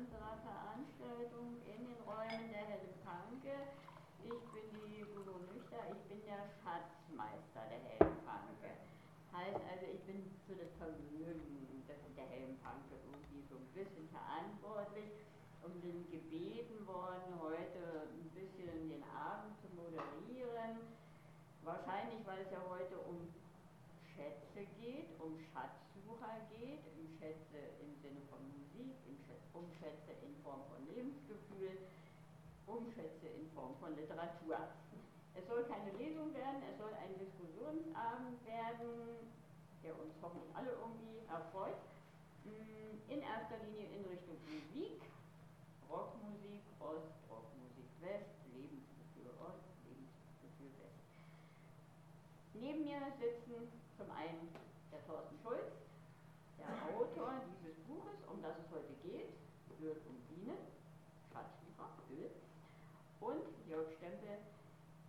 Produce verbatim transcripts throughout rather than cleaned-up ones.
unserer Veranstaltung in den Räumen der Hellen Panke. Ich bin die Gudrun Nüchter, ich bin der Schatzmeister der Hellen Panke. Heißt also, ich bin für das Vermögen der Hellen Panke irgendwie so ein bisschen verantwortlich und bin gebeten worden, heute ein bisschen den Abend zu moderieren. Wahrscheinlich, weil es ja heute um Schätze geht, um Schatzsucher geht, um Schätze im Sinne von Musik, um Schätze in Form von Lebensgefühl, um Schätze in Form von Literatur. Es soll keine Lesung werden, es soll ein Diskussionsabend werden, der uns hoffentlich alle irgendwie erfreut. In erster Linie in Richtung Musik, Rockmusik Ost, Rockmusik West, Lebensgefühl Ost, Lebensgefühl West. Neben mir sitzen zum einen der Torsten Schulz, der Autor dieses Buches, um das es heute geht, Öl und Bienen, Schatzsucher, Öl, und Jörg Stempel,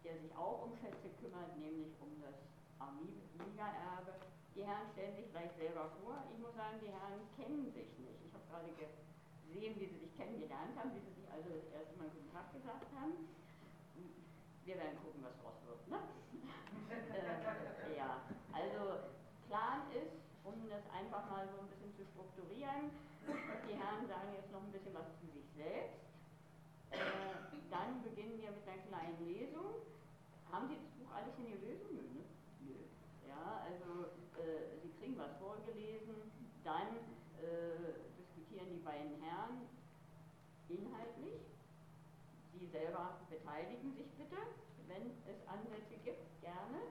der sich auch um Schätze kümmert, nämlich um das Amiga-Erbe. Die Herren stellen sich gleich selber vor. Ich muss sagen, die Herren kennen sich nicht. Ich habe gerade gesehen, wie sie sich kennengelernt haben, wie sie sich also das erste Mal guten Tag gesagt haben. Wir werden gucken, was draus wird, ne? äh, ja, also Plan ist, um das einfach mal so ein bisschen zu strukturieren. Die Herren sagen jetzt noch ein bisschen was zu sich selbst. Äh, dann beginnen wir mit einer kleinen Lesung. Haben Sie das Buch alle schon gelesen? Nö, ne? Nö. Ja, also äh, Sie kriegen was vorgelesen, dann äh, diskutieren die beiden Herren inhaltlich. Sie selber beteiligen sich bitte, wenn es Ansätze gibt, gerne.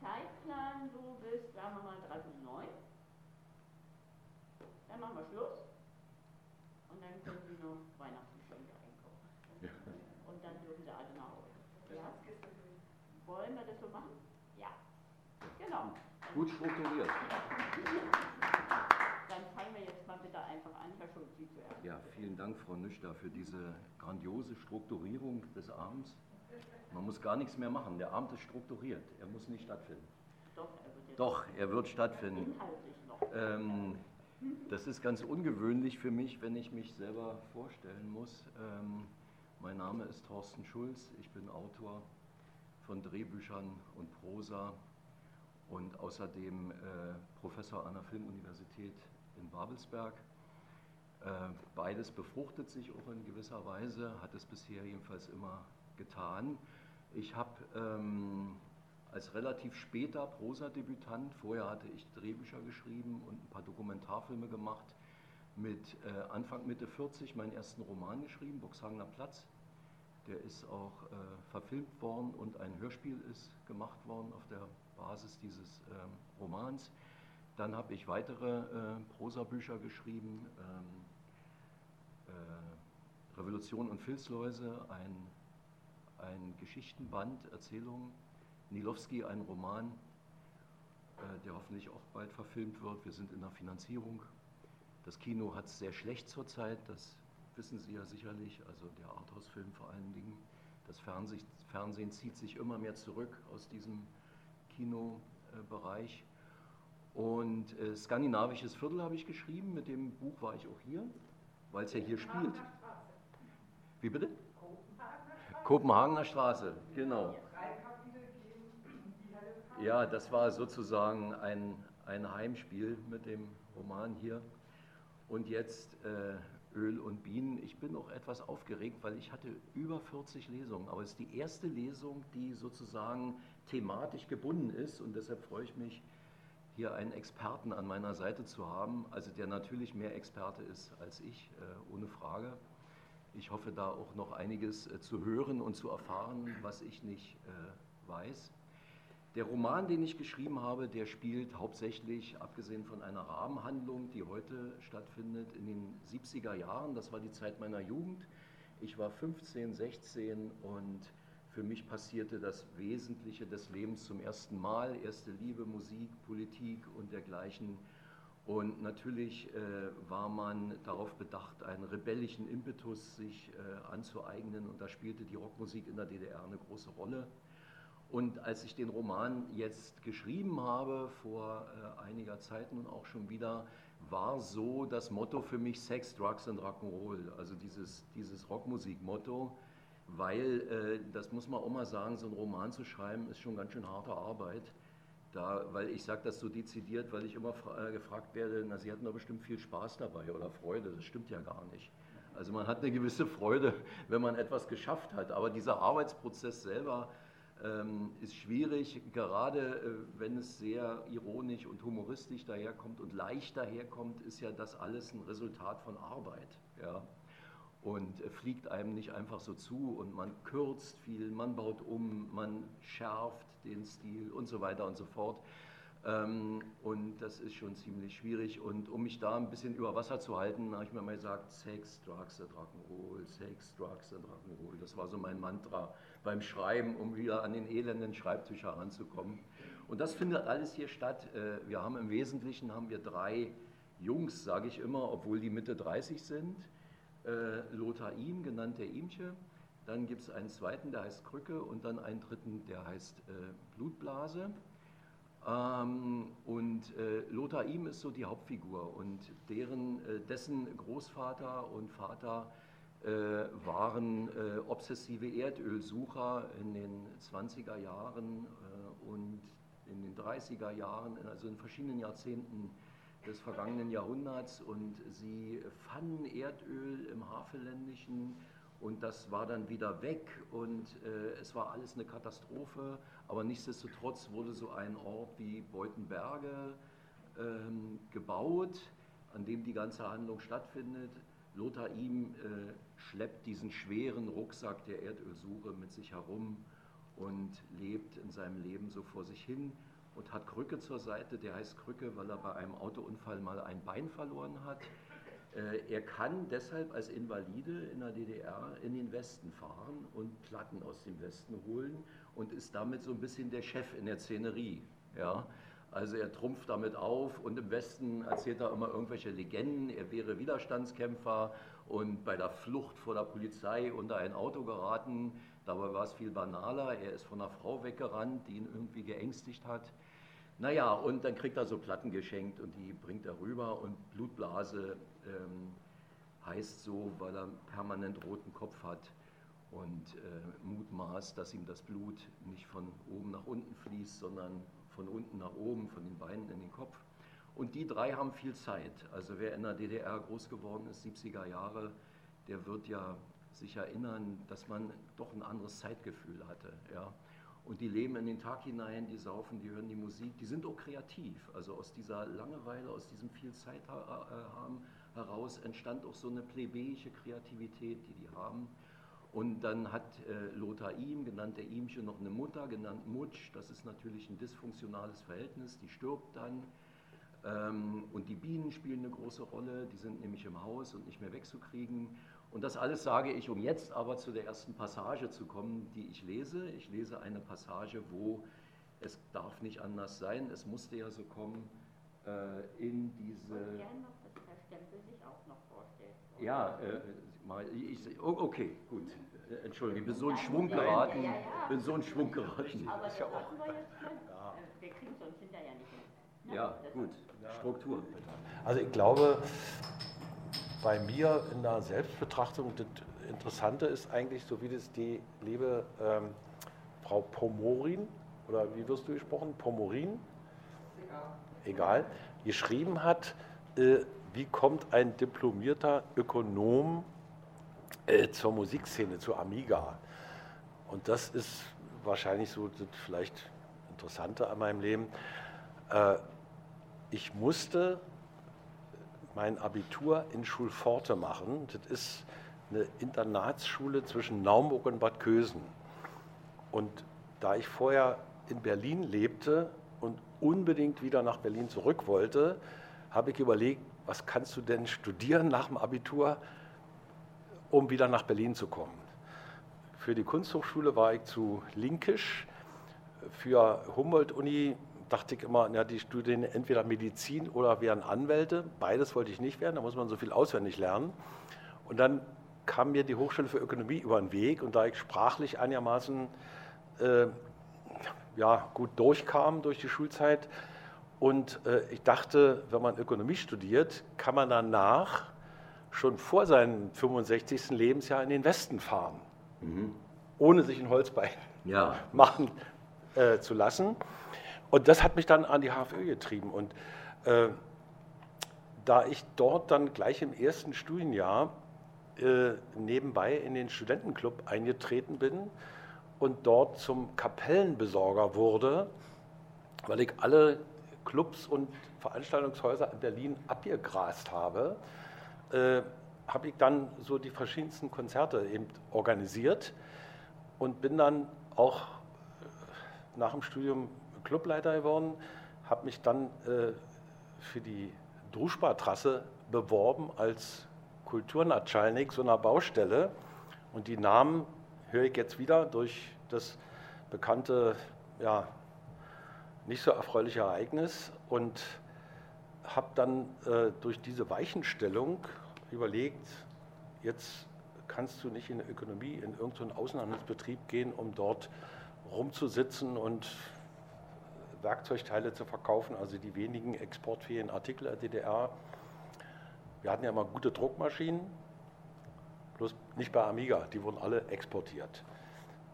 Zeitplan so bis, sagen wir mal, dreiviertel neun. Dann machen wir Schluss und dann können Sie noch Weihnachtsgeschenke einkaufen. Und dann dürfen Sie alle nach Hause. Ja? Wollen wir das so machen? Ja. Genau. Gut strukturiert. Dann fangen wir jetzt mal bitte einfach an, Herr Schulz, Sie zuerst. Ja, vielen Dank, Frau Nüchter, für diese grandiose Strukturierung des Abends. Man muss gar nichts mehr machen. Der Abend ist strukturiert. Er muss nicht stattfinden. Doch, er wird, jetzt Doch, er wird stattfinden. Inhaltlich noch. Ähm, Das ist ganz ungewöhnlich für mich, wenn ich mich selber vorstellen muss. Ähm, mein Name ist Torsten Schulz, ich bin Autor von Drehbüchern und Prosa und außerdem äh, Professor an der Filmuniversität in Babelsberg. Äh, beides befruchtet sich auch in gewisser Weise, hat es bisher jedenfalls immer getan. Ich habe ähm, als relativ später Prosa-Debütant, vorher hatte ich Drehbücher geschrieben und ein paar Dokumentarfilme gemacht, mit äh, Anfang, Mitte vierzig meinen ersten Roman geschrieben, Boxhagener Platz. Der ist auch äh, verfilmt worden und ein Hörspiel ist gemacht worden auf der Basis dieses ähm, Romans. Dann habe ich weitere äh, Prosa-Bücher geschrieben, ähm, äh, Revolution und Filzläuse, ein, ein Geschichtenband, Erzählungen, Nilowski, ein Roman, der hoffentlich auch bald verfilmt wird. Wir sind in der Finanzierung. Das Kino hat es sehr schlecht zurzeit, das wissen Sie ja sicherlich, also der Arthouse-Film vor allen Dingen. Das Fernsehen, Fernsehen zieht sich immer mehr zurück aus diesem Kinobereich. Und äh, Skandinavisches Viertel habe ich geschrieben, mit dem Buch war ich auch hier, weil es ja hier spielt. Wie bitte? Kopenhagener Straße, genau. Ja, das war sozusagen ein, ein Heimspiel mit dem Roman hier. Und jetzt äh, Öl und Bienen. Ich bin auch etwas aufgeregt, weil ich hatte über vierzig Lesungen. Aber es ist die erste Lesung, die sozusagen thematisch gebunden ist. Und deshalb freue ich mich, hier einen Experten an meiner Seite zu haben. Also der natürlich mehr Experte ist als ich, äh, ohne Frage. Ich hoffe, da auch noch einiges äh, zu hören und zu erfahren, was ich nicht äh, weiß. Der Roman, den ich geschrieben habe, der spielt hauptsächlich, abgesehen von einer Rahmenhandlung, die heute stattfindet, in den siebziger Jahren. Das war die Zeit meiner Jugend. Ich war fünfzehn, sechzehn und für mich passierte das Wesentliche des Lebens zum ersten Mal. Erste Liebe, Musik, Politik und dergleichen. Und natürlich äh, war man darauf bedacht, einen rebellischen Impetus sich äh, anzueignen. Und da spielte die Rockmusik in der D D R eine große Rolle. Und als ich den Roman jetzt geschrieben habe, vor äh, einiger Zeit nun auch schon wieder, war so das Motto für mich Sex, Drugs and Rock'n'Roll, also dieses, dieses Rockmusik-Motto, weil, äh, das muss man auch mal sagen, so einen Roman zu schreiben ist schon ganz schön harte Arbeit. Da, weil ich sage das so dezidiert, weil ich immer äh, gefragt werde, na, Sie hatten doch bestimmt viel Spaß dabei oder Freude, das stimmt ja gar nicht. Also man hat eine gewisse Freude, wenn man etwas geschafft hat, aber dieser Arbeitsprozess selber ähm, ist schwierig, gerade äh, wenn es sehr ironisch und humoristisch daherkommt und leicht daherkommt, ist ja das alles ein Resultat von Arbeit, ja. Und fliegt einem nicht einfach so zu und man kürzt viel, man baut um, man schärft den Stil und so weiter und so fort. Und das ist schon ziemlich schwierig. Und um mich da ein bisschen über Wasser zu halten, habe ich mir mal gesagt, Sex, Drugs and Rock'n'Roll, Sex, Drugs and Rock'n'Roll. Das war so mein Mantra beim Schreiben, um wieder an den elenden Schreibtisch heranzukommen. Und das findet alles hier statt. Wir haben im Wesentlichen haben wir drei Jungs, sage ich immer, obwohl die Mitte dreißig sind. Lothar Ihm, genannt der Imche, dann gibt es einen zweiten, der heißt Krücke und dann einen dritten, der heißt äh, Blutblase. Ähm, und äh, Lothar Ihm ist so die Hauptfigur und deren, äh, dessen Großvater und Vater äh, waren äh, obsessive Erdölsucher in den zwanziger Jahren äh, und in den dreißiger Jahren, also in verschiedenen Jahrzehnten des vergangenen Jahrhunderts, und sie fanden Erdöl im Havelländischen und das war dann wieder weg und äh, es war alles eine Katastrophe, aber nichtsdestotrotz wurde so ein Ort wie Beutenberge ähm, gebaut, an dem die ganze Handlung stattfindet. Lothar Ihm äh, schleppt diesen schweren Rucksack der Erdölsuche mit sich herum und lebt in seinem Leben so vor sich hin. Und hat Krücke zur Seite, der heißt Krücke, weil er bei einem Autounfall mal ein Bein verloren hat. Äh, er kann deshalb als Invalide in der D D R in den Westen fahren und Platten aus dem Westen holen und ist damit so ein bisschen der Chef in der Szenerie. Ja? Also er trumpft damit auf und im Westen erzählt er immer irgendwelche Legenden, er wäre Widerstandskämpfer und bei der Flucht vor der Polizei unter ein Auto geraten. Dabei war es viel banaler, er ist von einer Frau weggerannt, die ihn irgendwie geängstigt hat. Naja, und dann kriegt er so Platten geschenkt und die bringt er rüber. Und Blutblase ähm, heißt so, weil er permanent roten Kopf hat und äh, mutmaßt, dass ihm das Blut nicht von oben nach unten fließt, sondern von unten nach oben, von den Beinen in den Kopf. Und die drei haben viel Zeit. Also wer in der D D R groß geworden ist, siebziger Jahre, der wird ja sich erinnern, dass man doch ein anderes Zeitgefühl hatte. Ja. Und die leben in den Tag hinein, die saufen, die hören die Musik, die sind auch kreativ. Also aus dieser Langeweile, aus diesem viel Zeit haben heraus entstand auch so eine plebejische Kreativität, die die haben. Und dann hat äh, Lothar Ihm, genannt der Imche, noch eine Mutter, genannt Mutsch. Das ist natürlich ein dysfunktionales Verhältnis, die stirbt dann. Ähm, und die Bienen spielen eine große Rolle, die sind nämlich im Haus und nicht mehr wegzukriegen. Und das alles sage ich, um jetzt aber zu der ersten Passage zu kommen, die ich lese. Ich lese eine Passage, wo es darf nicht anders sein, es musste ja so kommen, äh, in diese... Ich würde gerne noch, dass der Stempel sich auch noch vorstellt. Oder? Ja, äh, ich, ich, okay, gut. Entschuldigung, ich bin so in Schwung geraten. Ja, ja, ja. bin so in Schwung geraten. Aber das machen wir jetzt schon. Ja. Wir kriegen sonst hinterher nicht hin. Ja, gut. Struktur. Also ich glaube... Bei mir in der Selbstbetrachtung, das Interessante ist eigentlich, so wie das die liebe ähm, Frau Pomorin, oder wie wirst du gesprochen, Pomorin, egal, egal geschrieben hat, äh, wie kommt ein diplomierter Ökonom äh, zur Musikszene, zur Amiga. Und das ist wahrscheinlich so das vielleicht Interessante an meinem Leben. Äh, ich musste... mein Abitur in Schulforte machen. Das ist eine Internatsschule zwischen Naumburg und Bad Kösen. Und da ich vorher in Berlin lebte und unbedingt wieder nach Berlin zurück wollte, habe ich überlegt, was kannst du denn studieren nach dem Abitur, um wieder nach Berlin zu kommen. Für die Kunsthochschule war ich zu linkisch, für Humboldt-Uni dachte ich immer, ja, die Studien entweder Medizin oder wären Anwälte. Beides wollte ich nicht werden, da muss man so viel auswendig lernen. Und dann kam mir die Hochschule für Ökonomie über den Weg und da ich sprachlich einigermaßen äh, ja, gut durchkam durch die Schulzeit. Und äh, ich dachte, wenn man Ökonomie studiert, kann man danach schon vor seinem fünfundsechzigsten Lebensjahr in den Westen fahren, mhm. ohne sich ein Holzbein ja. machen äh, zu lassen. Und das hat mich dann an die H F Ö getrieben. Und äh, da ich dort dann gleich im ersten Studienjahr äh, nebenbei in den Studentenclub eingetreten bin und dort zum Kapellenbesorger wurde, weil ich alle Clubs und Veranstaltungshäuser in Berlin abgegrast habe, äh, habe ich dann so die verschiedensten Konzerte eben organisiert und bin dann auch nach dem Studium Clubleiter geworden, habe mich dann äh, für die Druschba-Trasse beworben als Kulturnatschalnik so einer Baustelle. Und die Namen höre ich jetzt wieder durch das bekannte, ja, nicht so erfreuliche Ereignis und habe dann äh, durch diese Weichenstellung überlegt, jetzt kannst du nicht in der Ökonomie, in irgendeinen Außenhandelsbetrieb gehen, um dort rumzusitzen und Werkzeugteile zu verkaufen, also die wenigen exportfähigen Artikel der D D R. Wir hatten ja mal gute Druckmaschinen, bloß nicht bei Amiga, die wurden alle exportiert.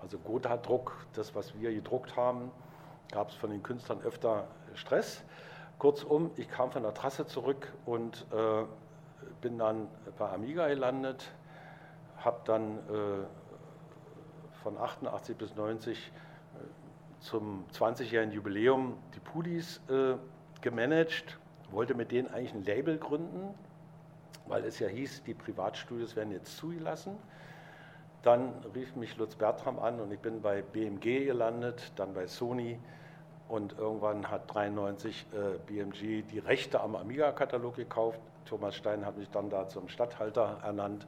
Also Gotha-Druck, das, was wir gedruckt haben, gab es von den Künstlern öfter Stress. Kurzum, ich kam von der Trasse zurück und äh, bin dann bei Amiga gelandet, habe dann äh, von achtundachtzig bis neunzig zum zwanzigjährigen Jubiläum die Puhdys äh, gemanagt, wollte mit denen eigentlich ein Label gründen, weil es ja hieß, die Privatstudios werden jetzt zugelassen. Dann rief mich Lutz Bertram an und ich bin bei B M G gelandet, dann bei Sony und irgendwann hat neunzehnhundertdreiundneunzig äh, B M G die Rechte am Amiga-Katalog gekauft. Thomas Stein hat mich dann da zum Statthalter ernannt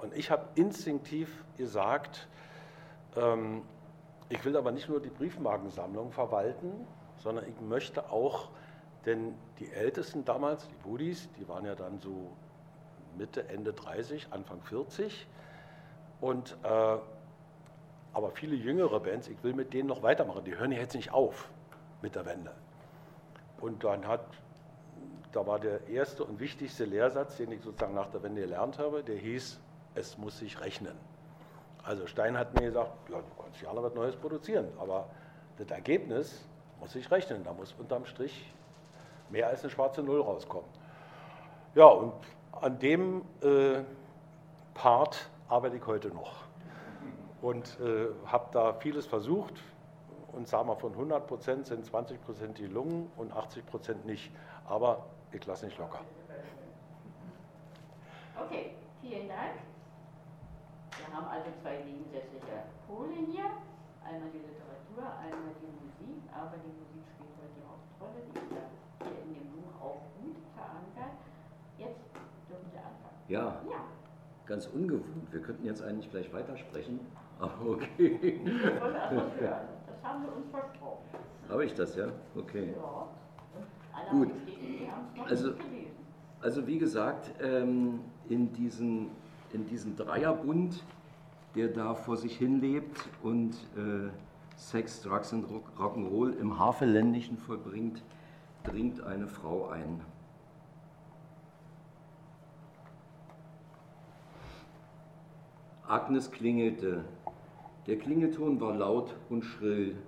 und ich habe instinktiv gesagt, ähm, ich will aber nicht nur die Briefmarkensammlung verwalten, sondern ich möchte auch, denn die Ältesten damals, die Puhdys, die waren ja dann so Mitte, Ende dreißig, Anfang vierzig, und, äh, aber viele jüngere Bands, ich will mit denen noch weitermachen, die hören ja jetzt nicht auf mit der Wende. Und dann hat, da war der erste und wichtigste Lehrsatz, den ich sozusagen nach der Wende gelernt habe, der hieß, es muss sich rechnen. Also Stein hat mir gesagt, ja, du kannst ja noch was Neues produzieren, aber das Ergebnis muss ich rechnen, da muss unterm Strich mehr als eine schwarze Null rauskommen. Ja, und an dem äh, Part arbeite ich heute noch und äh, habe da vieles versucht und sagen wir von hundert Prozent sind zwanzig Prozent die Lungen und achtzig Prozent nicht, aber ich lasse nicht locker. Okay, vielen Dank. Wir haben also zwei gegensätzliche Pole hier, einmal die Literatur, einmal die Musik, aber die Musik spielt heute die Hauptrolle, die ist ja hier in dem Buch auch gut verankert. Jetzt dürfen Sie anfangen. Ja, ja, ganz ungewohnt. Wir könnten jetzt eigentlich gleich weitersprechen, aber okay. Das wollen wir erstmal hören. Das haben wir uns versprochen. Habe ich das, ja? Okay. Ja. Gut, also, also wie gesagt, ähm, in diesen... in diesem Dreierbund, der da vor sich hin lebt und äh, Sex, Drugs und Rock'n'Roll im Havelländischen vollbringt, dringt eine Frau ein. Agnes klingelte. Der Klingelton war laut und schrill,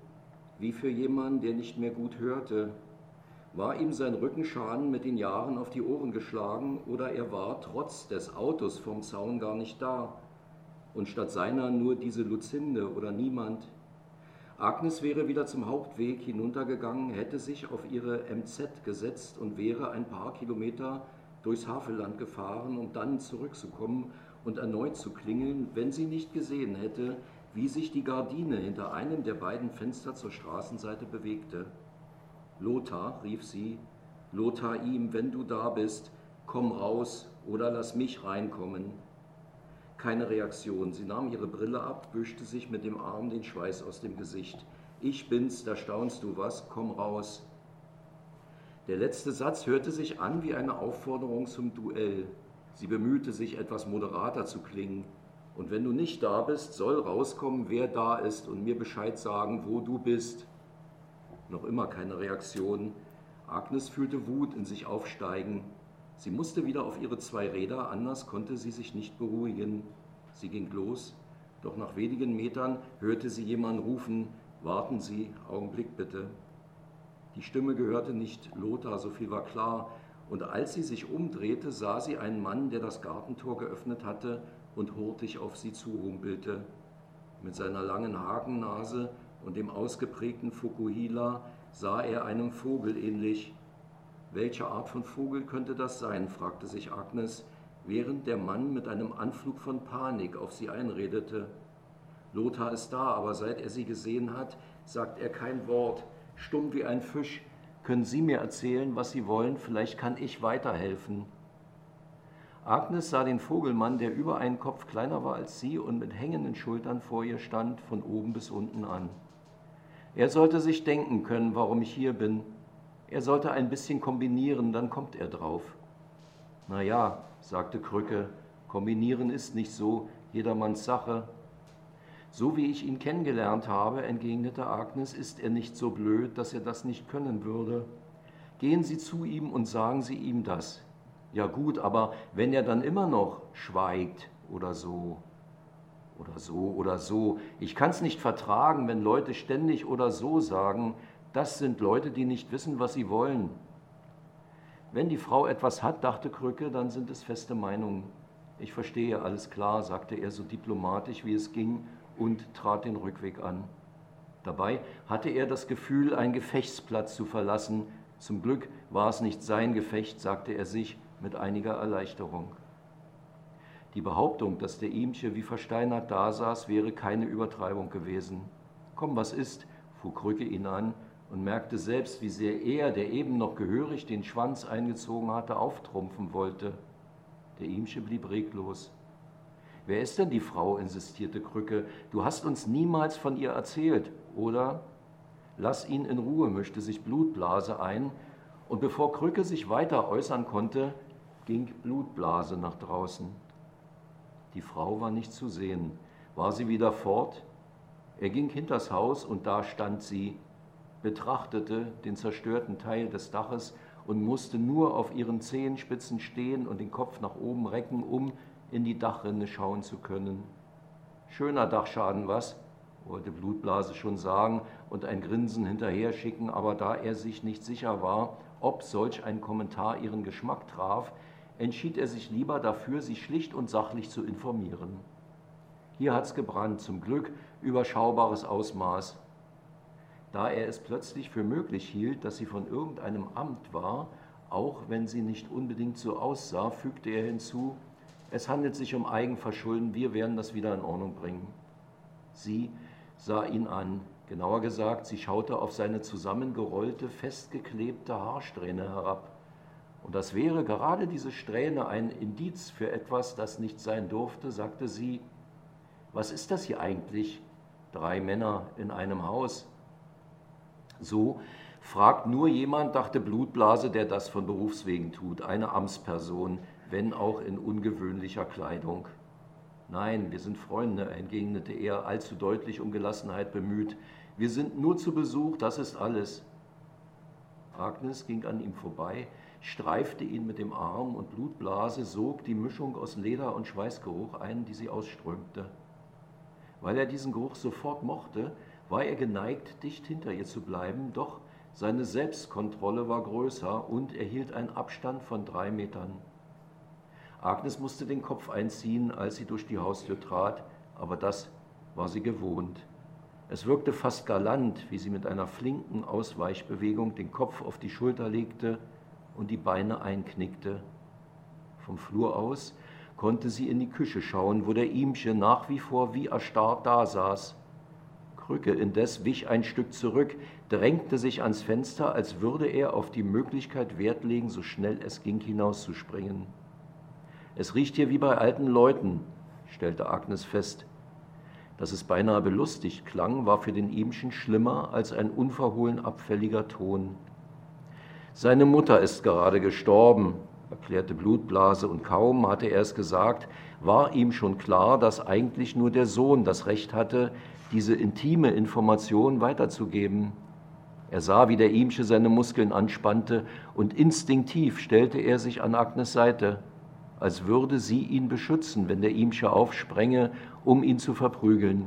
wie für jemanden, der nicht mehr gut hörte. War ihm sein Rückenschaden mit den Jahren auf die Ohren geschlagen oder er war trotz des Autos vom Zaun gar nicht da und statt seiner nur diese Luzinde oder niemand? Agnes wäre wieder zum Hauptweg hinuntergegangen, hätte sich auf ihre M Z gesetzt und wäre ein paar Kilometer durchs Havelland gefahren, um dann zurückzukommen und erneut zu klingeln, wenn sie nicht gesehen hätte, wie sich die Gardine hinter einem der beiden Fenster zur Straßenseite bewegte. Lothar, rief sie, Lothar ihm, wenn du da bist, komm raus oder lass mich reinkommen. Keine Reaktion, sie nahm ihre Brille ab, wischte sich mit dem Arm den Schweiß aus dem Gesicht. Ich bin's, da staunst du was, komm raus. Der letzte Satz hörte sich an wie eine Aufforderung zum Duell. Sie bemühte sich, etwas moderater zu klingen. Und wenn du nicht da bist, soll rauskommen, wer da ist und mir Bescheid sagen, wo du bist. Noch immer keine Reaktion. Agnes fühlte Wut in sich aufsteigen. Sie musste wieder auf ihre zwei Räder, anders konnte sie sich nicht beruhigen. Sie ging los, doch nach wenigen Metern hörte sie jemanden rufen: Warten Sie, Augenblick bitte. Die Stimme gehörte nicht Lothar, so viel war klar. Und als sie sich umdrehte, sah sie einen Mann, der das Gartentor geöffnet hatte und hurtig auf sie zuhumpelte. Mit seiner langen Hakennase und dem ausgeprägten Fukuhila sah er einem Vogel ähnlich. Welche Art von Vogel könnte das sein, fragte sich Agnes, während der Mann mit einem Anflug von Panik auf sie einredete. Lothar ist da, aber seit er sie gesehen hat, sagt er kein Wort. Stumm wie ein Fisch. Können Sie mir erzählen, was Sie wollen? Vielleicht kann ich weiterhelfen. Agnes sah den Vogelmann, der über einen Kopf kleiner war als sie und mit hängenden Schultern vor ihr stand, von oben bis unten an. Er sollte sich denken können, warum ich hier bin. Er sollte ein bisschen kombinieren, dann kommt er drauf. Na ja, sagte Krücke, kombinieren ist nicht so jedermanns Sache. So wie ich ihn kennengelernt habe, entgegnete Agnes, ist er nicht so blöd, dass er das nicht können würde. Gehen Sie zu ihm und sagen Sie ihm das. Ja gut, aber wenn er dann immer noch schweigt oder so, oder so, oder so. Ich kann's nicht vertragen, wenn Leute ständig oder so sagen, das sind Leute, die nicht wissen, was sie wollen. Wenn die Frau etwas hat, dachte Krücke, dann sind es feste Meinungen. Ich verstehe, alles klar, sagte er so diplomatisch, wie es ging, und trat den Rückweg an. Dabei hatte er das Gefühl, einen Gefechtsplatz zu verlassen. Zum Glück war es nicht sein Gefecht, sagte er sich mit einiger Erleichterung. Die Behauptung, dass der Ihmche wie versteinert dasaß, wäre keine Übertreibung gewesen. Komm, was ist? Fuhr Krücke ihn an und merkte selbst, wie sehr er, der eben noch gehörig den Schwanz eingezogen hatte, auftrumpfen wollte. Der Ihmche blieb reglos. Wer ist denn die Frau? Insistierte Krücke. Du hast uns niemals von ihr erzählt, oder? Lass ihn in Ruhe, mischte sich Blutblase ein, und bevor Krücke sich weiter äußern konnte, ging Blutblase nach draußen. Die Frau war nicht zu sehen. War sie wieder fort? Er ging hinters Haus und da stand sie, betrachtete den zerstörten Teil des Daches und musste nur auf ihren Zehenspitzen stehen und den Kopf nach oben recken, um in die Dachrinne schauen zu können. Schöner Dachschaden, was? Wollte Blutblase schon sagen und ein Grinsen hinterher schicken, aber da er sich nicht sicher war, ob solch ein Kommentar ihren Geschmack traf, entschied er sich lieber dafür, sie schlicht und sachlich zu informieren. Hier hat's gebrannt, zum Glück überschaubares Ausmaß. Da er es plötzlich für möglich hielt, dass sie von irgendeinem Amt war, auch wenn sie nicht unbedingt so aussah, fügte er hinzu: Es handelt sich um Eigenverschulden, wir werden das wieder in Ordnung bringen. Sie sah ihn an, genauer gesagt, sie schaute auf seine zusammengerollte, festgeklebte Haarsträhne herab. Und das wäre gerade diese Strähne ein Indiz für etwas, das nicht sein durfte, sagte sie. Was ist das hier eigentlich? Drei Männer in einem Haus. So fragt nur jemand, dachte Blutblase, der das von Berufswegen tut, eine Amtsperson, wenn auch in ungewöhnlicher Kleidung. Nein, wir sind Freunde, entgegnete er, allzu deutlich um Gelassenheit bemüht. Wir sind nur zu Besuch, das ist alles. Agnes ging an ihm vorbei, streifte ihn mit dem Arm und Blutblase sog die Mischung aus Leder- und Schweißgeruch ein, die sie ausströmte. Weil er diesen Geruch sofort mochte, war er geneigt, dicht hinter ihr zu bleiben, doch seine Selbstkontrolle war größer und er hielt einen Abstand von drei Metern. Agnes musste den Kopf einziehen, als sie durch die Haustür trat, aber das war sie gewohnt. Es wirkte fast galant, wie sie mit einer flinken Ausweichbewegung den Kopf auf die Schulter legte und die Beine einknickte. Vom Flur aus konnte sie in die Küche schauen, wo der Ihmchen nach wie vor wie erstarrt dasaß. Krücke indes wich ein Stück zurück, drängte sich ans Fenster, als würde er auf die Möglichkeit Wert legen, so schnell es ging, hinauszuspringen. Es riecht hier wie bei alten Leuten, stellte Agnes fest. Dass es beinahe belustigt klang, war für den Ihmchen schlimmer als ein unverhohlen abfälliger Ton. Seine Mutter ist gerade gestorben, erklärte Blutblase, und kaum hatte er es gesagt, war ihm schon klar, dass eigentlich nur der Sohn das Recht hatte, diese intime Information weiterzugeben. Er sah, wie der Ihmsche seine Muskeln anspannte, und instinktiv stellte er sich an Agnes Seite, als würde sie ihn beschützen, wenn der Ihmsche aufsprenge, um ihn zu verprügeln.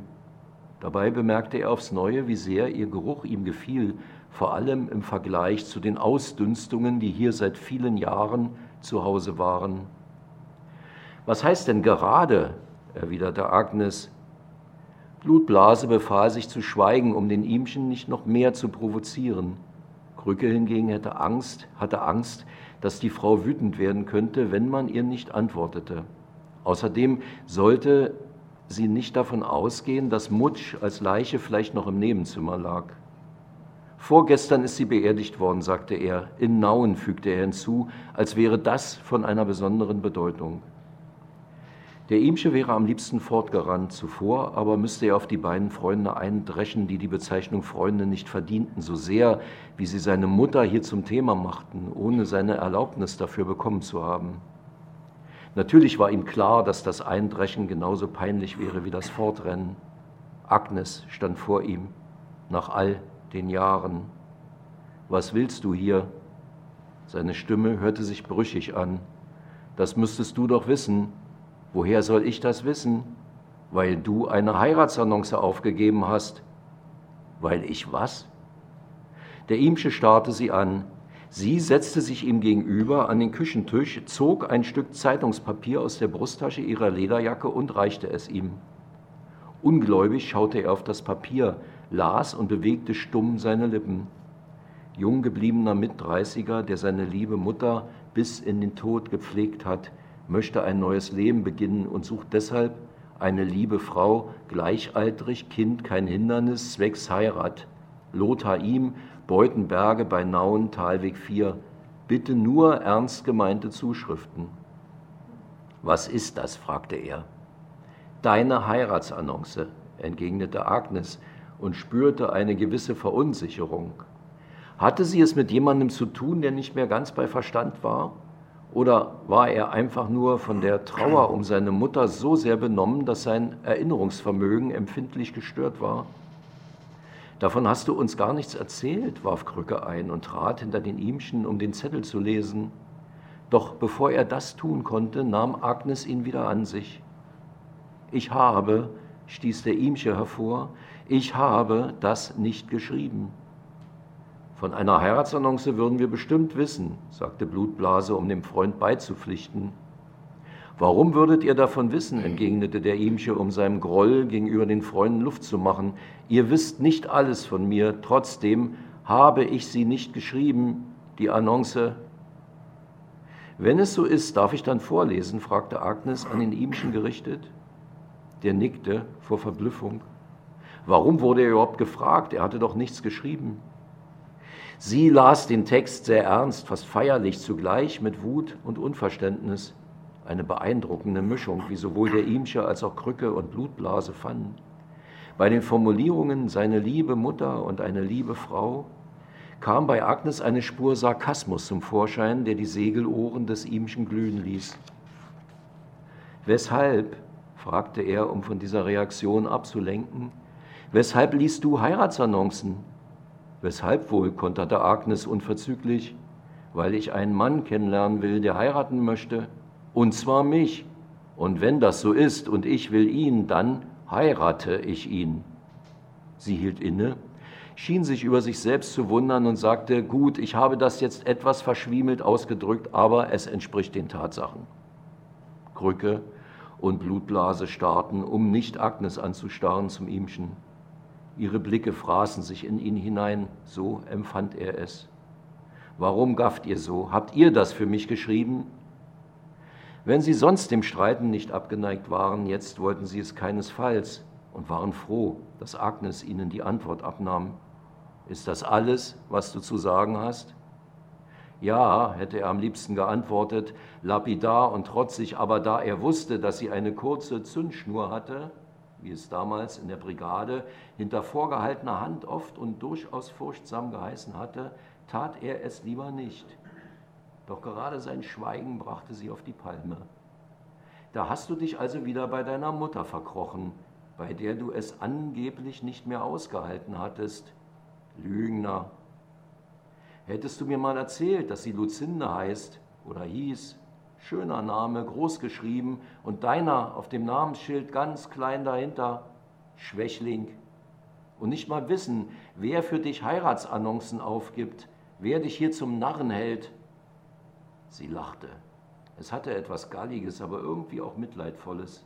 Dabei bemerkte er aufs Neue, wie sehr ihr Geruch ihm gefiel, vor allem im Vergleich zu den Ausdünstungen, die hier seit vielen Jahren zu Hause waren. »Was heißt denn gerade?« erwiderte Agnes. Blutblase befahl sich zu schweigen, um den Ihmchen nicht noch mehr zu provozieren. Krücke hingegen hätte Angst, hatte Angst, dass die Frau wütend werden könnte, wenn man ihr nicht antwortete. Außerdem sollte sie nicht davon ausgehen, dass Mutsch als Leiche vielleicht noch im Nebenzimmer lag. »Vorgestern ist sie beerdigt worden«, sagte er. »In Nauen«, fügte er hinzu, als wäre das von einer besonderen Bedeutung. Der Ihmsche wäre am liebsten fortgerannt, zuvor aber müsste er auf die beiden Freunde eindreschen, die die Bezeichnung Freunde nicht verdienten, so sehr, wie sie seine Mutter hier zum Thema machten, ohne seine Erlaubnis dafür bekommen zu haben. Natürlich war ihm klar, dass das Eindreschen genauso peinlich wäre wie das Fortrennen. Agnes stand vor ihm, nach all den Jahren. »Was willst du hier?« Seine Stimme hörte sich brüchig an. »Das müsstest du doch wissen.« »Woher soll ich das wissen?« »Weil du eine Heiratsannonce aufgegeben hast.« »Weil ich was?« Der Ihmsche starrte sie an. Sie setzte sich ihm gegenüber an den Küchentisch, zog ein Stück Zeitungspapier aus der Brusttasche ihrer Lederjacke und reichte es ihm. Ungläubig schaute er auf das Papier, las und bewegte stumm seine Lippen. Jung gebliebener Mitdreißiger, der seine liebe Mutter bis in den Tod gepflegt hat, möchte ein neues Leben beginnen und sucht deshalb eine liebe Frau, gleichaltrig, Kind, kein Hindernis, zwecks Heirat. Lothar Ihm, Beutenberge bei Nauen, Talweg vier. Bitte nur ernst gemeinte Zuschriften. »Was ist das?« fragte er. »Deine Heiratsannonce«, entgegnete Agnes und spürte eine gewisse Verunsicherung. Hatte sie es mit jemandem zu tun, der nicht mehr ganz bei Verstand war? Oder war er einfach nur von der Trauer um seine Mutter so sehr benommen, dass sein Erinnerungsvermögen empfindlich gestört war? »Davon hast du uns gar nichts erzählt«, warf Krücke ein und trat hinter den Ihmchen, um den Zettel zu lesen. Doch bevor er das tun konnte, nahm Agnes ihn wieder an sich. »Ich habe«, stieß der Ihmchen hervor, »ich habe das nicht geschrieben.« »Von einer Heiratsannonce würden wir bestimmt wissen«, sagte Blutblase, um dem Freund beizupflichten. »Warum würdet ihr davon wissen?« entgegnete der Ihmsche, um seinem Groll gegenüber den Freunden Luft zu machen. »Ihr wisst nicht alles von mir, trotzdem habe ich sie nicht geschrieben, die Annonce.« »Wenn es so ist, darf ich dann vorlesen?« fragte Agnes, an den Ihmschen gerichtet. Der nickte vor Verblüffung. Warum wurde er überhaupt gefragt? Er hatte doch nichts geschrieben. Sie las den Text sehr ernst, fast feierlich, zugleich mit Wut und Unverständnis. Eine beeindruckende Mischung, wie sowohl der Ihmsche als auch Krücke und Blutblase fanden. Bei den Formulierungen »seine liebe Mutter« und »eine liebe Frau« kam bei Agnes eine Spur Sarkasmus zum Vorschein, der die Segelohren des Ihmschen glühen ließ. »Weshalb?« fragte er, um von dieser Reaktion abzulenken. »Weshalb liest du Heiratsannoncen?« »Weshalb wohl?«, konterte Agnes unverzüglich. »Weil ich einen Mann kennenlernen will, der heiraten möchte. Und zwar mich. Und wenn das so ist und ich will ihn, dann heirate ich ihn.« Sie hielt inne, schien sich über sich selbst zu wundern und sagte, »Gut, ich habe das jetzt etwas verschwiemelt ausgedrückt, aber es entspricht den Tatsachen.« Krücke und Blutblase starrten, um nicht Agnes anzustarren, zum Ihmchen. Ihre Blicke fraßen sich in ihn hinein, so empfand er es. »Warum gafft ihr so? Habt ihr das für mich geschrieben?« Wenn sie sonst dem Streiten nicht abgeneigt waren, jetzt wollten sie es keinesfalls und waren froh, dass Agnes ihnen die Antwort abnahm. »Ist das alles, was du zu sagen hast?« »Ja«, hätte er am liebsten geantwortet, lapidar und trotzig, aber da er wusste, dass sie eine kurze Zündschnur hatte, wie es damals in der Brigade hinter vorgehaltener Hand oft und durchaus furchtsam geheißen hatte, tat er es lieber nicht. Doch gerade sein Schweigen brachte sie auf die Palme. »Da hast du dich also wieder bei deiner Mutter verkrochen, bei der du es angeblich nicht mehr ausgehalten hattest. Lügner, Hättest du mir mal erzählt, dass sie Luzinde heißt oder hieß, schöner Name, groß geschrieben und deiner auf dem Namensschild ganz klein dahinter, Schwächling. Und nicht mal wissen, wer für dich Heiratsannoncen aufgibt, wer dich hier zum Narren hält. Sie lachte. Es hatte etwas Galliges, aber irgendwie auch Mitleidvolles.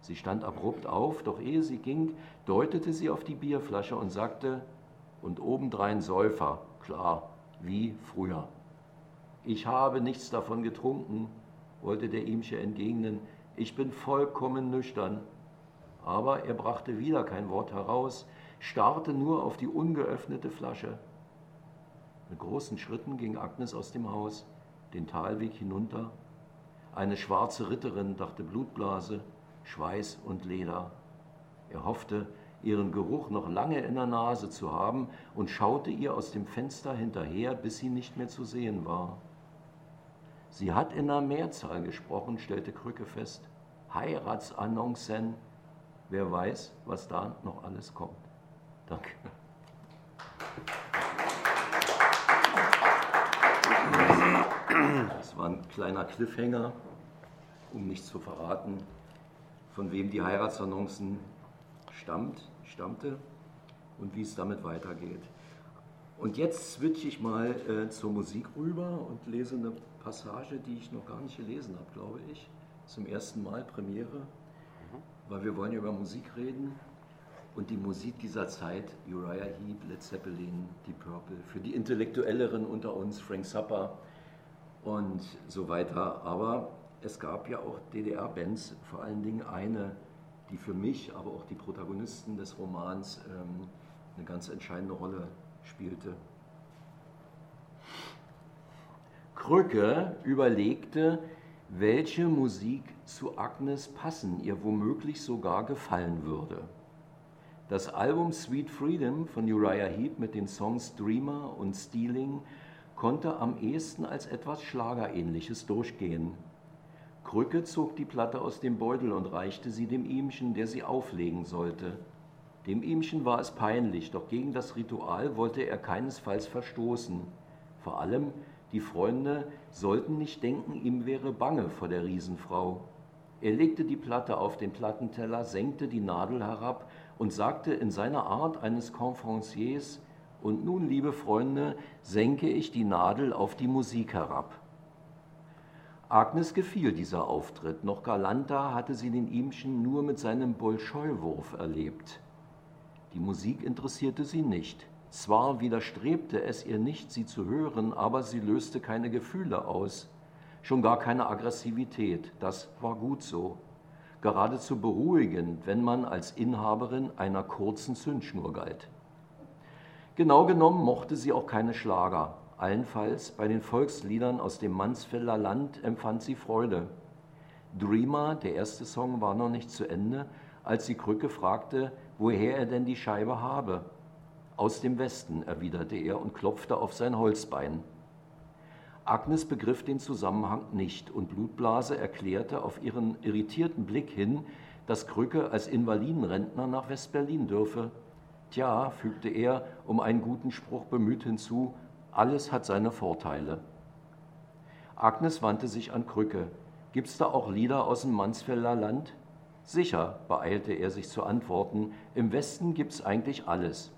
Sie stand abrupt auf, doch ehe sie ging, deutete sie auf die Bierflasche und sagte, und obendrein Säufer, klar, wie früher. Ich habe nichts davon getrunken, wollte der Ihmsche entgegnen, ich bin vollkommen nüchtern. Aber er brachte wieder kein Wort heraus, starrte nur auf die ungeöffnete Flasche. Mit großen Schritten ging Agnes aus dem Haus, den Talweg hinunter. Eine schwarze Ritterin, dachte Blutblase, Schweiß und Leder. Er hoffte, ihren Geruch noch lange in der Nase zu haben und schaute ihr aus dem Fenster hinterher, bis sie nicht mehr zu sehen war. Sie hat in der Mehrzahl gesprochen, stellte Krücke fest. Heiratsannoncen. Wer weiß, was da noch alles kommt. Danke. Das war ein kleiner Cliffhanger, um nichts zu verraten, von wem die Heiratsannoncen stammt, stammte und wie es damit weitergeht. Und jetzt switche ich mal äh, zur Musik rüber und lese eine Passage, die ich noch gar nicht gelesen habe, glaube ich. Zum ersten Mal Premiere, mhm. weil wir wollen ja über Musik reden. Und die Musik dieser Zeit, Uriah Heep, Led Zeppelin, Deep Purple, für die Intellektuelleren unter uns, Frank Zappa und so weiter. Aber es gab ja auch D D R-Bands, vor allen Dingen eine, die für mich, aber auch die Protagonisten des Romans ähm, eine ganz entscheidende Rolle spielte. Krücke überlegte, welche Musik zu Agnes passen, ihr womöglich sogar gefallen würde. Das Album Sweet Freedom von Uriah Heep mit den Songs Dreamer und Stealing konnte am ehesten als etwas Schlagerähnliches durchgehen. Krücke zog die Platte aus dem Beutel und reichte sie dem Ihmchen, der sie auflegen sollte. Dem Ihmchen war es peinlich, doch gegen das Ritual wollte er keinesfalls verstoßen. Vor allem die Freunde sollten nicht denken, ihm wäre bange vor der Riesenfrau. Er legte die Platte auf den Plattenteller, senkte die Nadel herab und sagte in seiner Art eines Confranciers, und nun, liebe Freunde, senke ich die Nadel auf die Musik herab. Agnes gefiel dieser Auftritt, noch galanter hatte sie den Ihmchen nur mit seinem Bolscheuwurf erlebt. Die Musik interessierte sie nicht. Zwar widerstrebte es ihr nicht, sie zu hören, aber sie löste keine Gefühle aus, schon gar keine Aggressivität, das war gut so. Geradezu beruhigend, wenn man als Inhaberin einer kurzen Zündschnur galt. Genau genommen mochte sie auch keine Schlager. Allenfalls bei den Volksliedern aus dem Mansfelder Land empfand sie Freude. Dreamer, der erste Song, war noch nicht zu Ende, als sie Krücke fragte, woher er denn die Scheibe habe. Aus dem Westen, erwiderte er und klopfte auf sein Holzbein. Agnes begriff den Zusammenhang nicht und Blutblase erklärte auf ihren irritierten Blick hin, dass Krücke als Invalidenrentner nach West-Berlin dürfe. Tja, fügte er, um einen guten Spruch bemüht hinzu, alles hat seine Vorteile. Agnes wandte sich an Krücke. Gibt's da auch Lieder aus dem Mansfelder Land? Sicher, beeilte er sich zu antworten, im Westen gibt's eigentlich alles.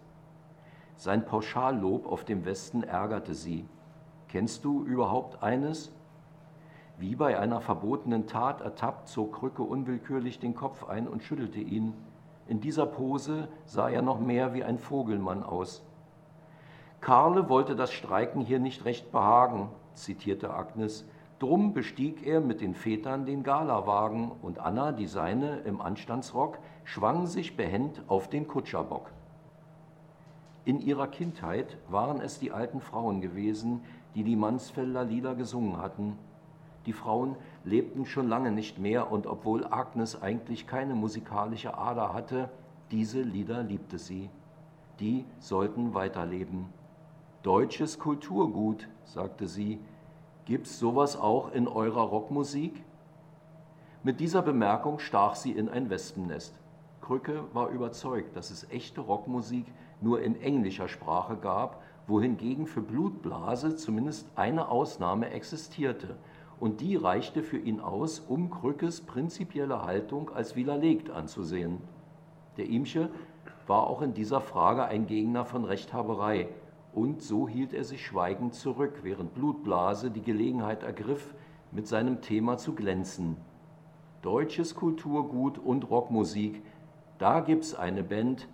Sein Pauschallob auf dem Westen ärgerte sie. Kennst du überhaupt eines? Wie bei einer verbotenen Tat ertappt, zog Krücke unwillkürlich den Kopf ein und schüttelte ihn. In dieser Pose sah er noch mehr wie ein Vogelmann aus. Karle wollte das Streiken hier nicht recht behagen, zitierte Agnes. Drum bestieg er mit den Vätern den Galawagen und Anna, die seine im Anstandsrock, schwang sich behend auf den Kutscherbock. In ihrer Kindheit waren es die alten Frauen gewesen, die die Mansfelder Lieder gesungen hatten. Die Frauen lebten schon lange nicht mehr und obwohl Agnes eigentlich keine musikalische Ader hatte, diese Lieder liebte sie. Die sollten weiterleben. Deutsches Kulturgut, sagte sie, gibt's sowas auch in eurer Rockmusik? Mit dieser Bemerkung stach sie in ein Wespennest. Krücke war überzeugt, dass es echte Rockmusik nur in englischer Sprache gab wohingegen für Blutblase zumindest eine Ausnahme existierte, und die reichte für ihn aus, um Krückes prinzipielle Haltung als widerlegt anzusehen. Der Ihmsche war auch in dieser Frage ein Gegner von Rechthaberei, und so hielt er sich schweigend zurück, während Blutblase die Gelegenheit ergriff, mit seinem Thema zu glänzen. Deutsches Kulturgut und Rockmusik, da gibt's eine Band,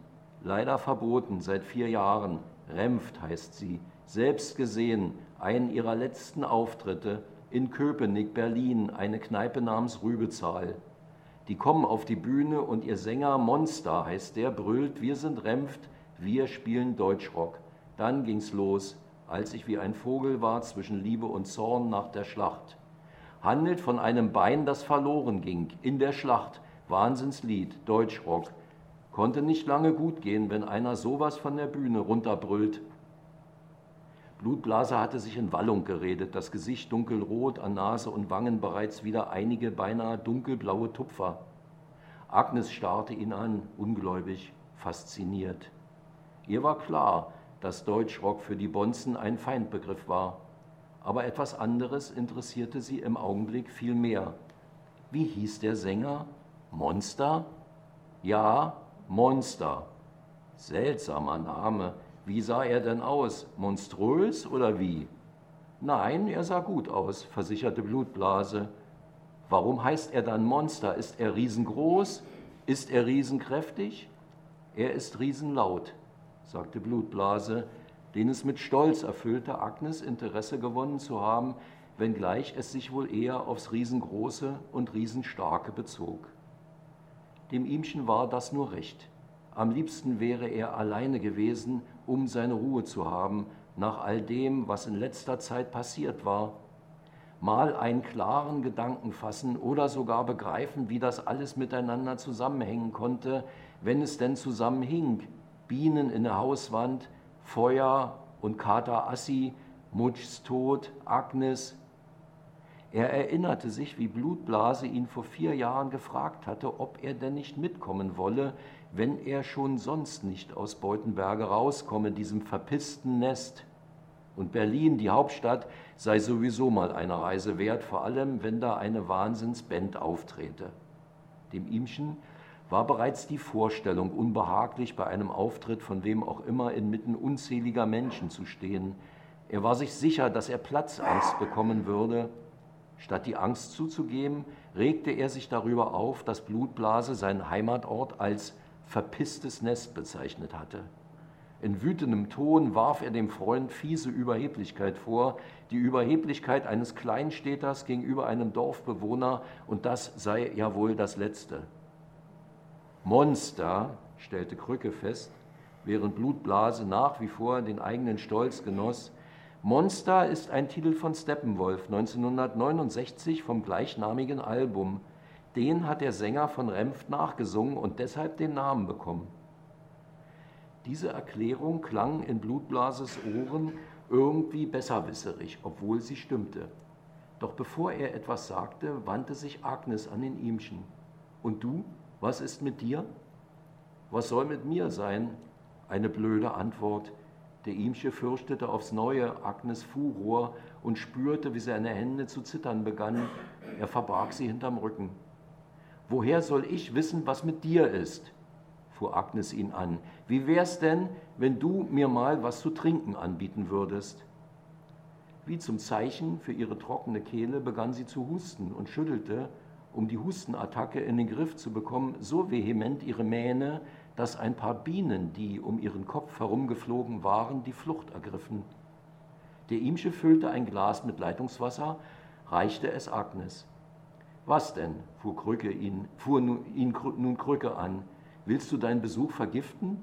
leider verboten seit vier Jahren, Remft heißt sie, selbst gesehen, einen ihrer letzten Auftritte, in Köpenick, Berlin, eine Kneipe namens Rübezahl. Die kommen auf die Bühne und ihr Sänger Monster heißt der, brüllt, wir sind Remft, wir spielen Deutschrock. Dann ging's los, als ich wie ein Vogel war zwischen Liebe und Zorn nach der Schlacht. Handelt von einem Bein, das verloren ging, in der Schlacht, Wahnsinnslied, Deutschrock. Konnte nicht lange gut gehen, wenn einer sowas von der Bühne runterbrüllt. Blutblase hatte sich in Wallung geredet, das Gesicht dunkelrot, an Nase und Wangen bereits wieder einige beinahe dunkelblaue Tupfer. Agnes starrte ihn an, ungläubig, fasziniert. Ihr war klar, dass Deutschrock für die Bonzen ein Feindbegriff war. Aber etwas anderes interessierte sie im Augenblick viel mehr. Wie hieß der Sänger? Monster? Ja, Monster. Seltsamer Name. Wie sah er denn aus? Monströs oder wie? Nein, er sah gut aus, versicherte Blutblase. Warum heißt er dann Monster? Ist er riesengroß? Ist er riesenkräftig? Er ist riesenlaut, sagte Blutblase, den es mit Stolz erfüllte, Agnes Interesse gewonnen zu haben, wenngleich es sich wohl eher aufs Riesengroße und Riesenstarke bezog. Dem Ihmchen war das nur recht. Am liebsten wäre er alleine gewesen, um seine Ruhe zu haben, nach all dem, was in letzter Zeit passiert war. Mal einen klaren Gedanken fassen oder sogar begreifen, wie das alles miteinander zusammenhängen konnte, wenn es denn zusammenhing. Bienen in der Hauswand, Feuer und Kater Assi, Mutschs Tod, Agnes. Er erinnerte sich, wie Blutblase ihn vor vier Jahren gefragt hatte, ob er denn nicht mitkommen wolle, wenn er schon sonst nicht aus Beutenberge rauskomme, diesem verpissten Nest. Und Berlin, die Hauptstadt, sei sowieso mal eine Reise wert, vor allem, wenn da eine Wahnsinnsband auftrete. Dem Ihmchen war bereits die Vorstellung unbehaglich, bei einem Auftritt von wem auch immer inmitten unzähliger Menschen zu stehen. Er war sich sicher, dass er Platzangst bekommen würde. Statt die Angst zuzugeben, regte er sich darüber auf, dass Blutblase seinen Heimatort als verpisstes Nest bezeichnet hatte. In wütendem Ton warf er dem Freund fiese Überheblichkeit vor, die Überheblichkeit eines Kleinstädters gegenüber einem Dorfbewohner, und das sei ja wohl das Letzte. Monster, stellte Krücke fest, während Blutblase nach wie vor den eigenen Stolz genoss, Monster ist ein Titel von Steppenwolf, neunzehnhundertneunundsechzig vom gleichnamigen Album. Den hat der Sänger von Remft nachgesungen und deshalb den Namen bekommen. Diese Erklärung klang in Blutblases Ohren irgendwie besserwisserig, obwohl sie stimmte. Doch bevor er etwas sagte, wandte sich Agnes an den Ihmchen. Und du, was ist mit dir? Was soll mit mir sein? Eine blöde Antwort. Der Ihmsche fürchtete aufs Neue Agnes Furor und spürte, wie seine Hände zu zittern begannen. Er verbarg sie hinterm Rücken. Woher soll ich wissen, was mit dir ist? Fuhr Agnes ihn an. Wie wär's denn, wenn du mir mal was zu trinken anbieten würdest? Wie zum Zeichen für ihre trockene Kehle begann sie zu husten und schüttelte, um die Hustenattacke in den Griff zu bekommen, so vehement ihre Mähne, dass ein paar Bienen, die um ihren Kopf herumgeflogen waren, die Flucht ergriffen. Der Ihmsche füllte ein Glas mit Leitungswasser, reichte es Agnes. Was denn, fuhr, Krücke ihn, fuhr nun, ihn nun Krücke an, willst du deinen Besuch vergiften?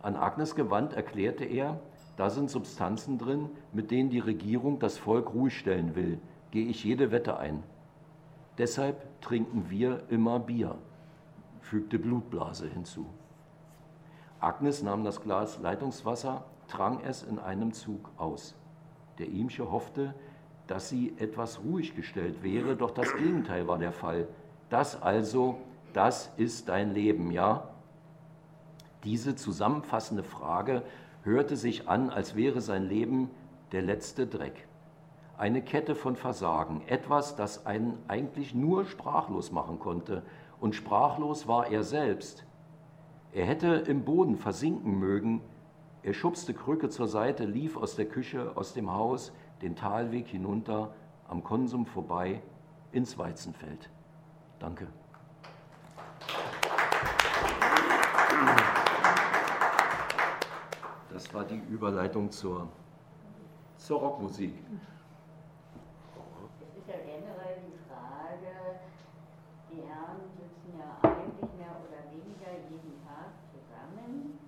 An Agnes gewandt erklärte er, da sind Substanzen drin, mit denen die Regierung das Volk ruhig stellen will, gehe ich jede Wette ein. Deshalb trinken wir immer Bier, fügte Blutblase hinzu. Agnes nahm das Glas Leitungswasser, trank es in einem Zug aus. Der Ihmsche hoffte, dass sie etwas ruhig gestellt wäre, doch das Gegenteil war der Fall. Das also, das ist dein Leben, ja? Diese zusammenfassende Frage hörte sich an, als wäre sein Leben der letzte Dreck. Eine Kette von Versagen, etwas, das einen eigentlich nur sprachlos machen konnte. Und sprachlos war er selbst. Er hätte im Boden versinken mögen. Er schubste Krücke zur Seite, lief aus der Küche, aus dem Haus, den Talweg hinunter, am Konsum vorbei, ins Weizenfeld. Danke. Das war die Überleitung zur, zur Rockmusik. Es ist ja generell die Frage, die Herren sitzen ja eigentlich mehr oder weniger jeden Tag zusammen,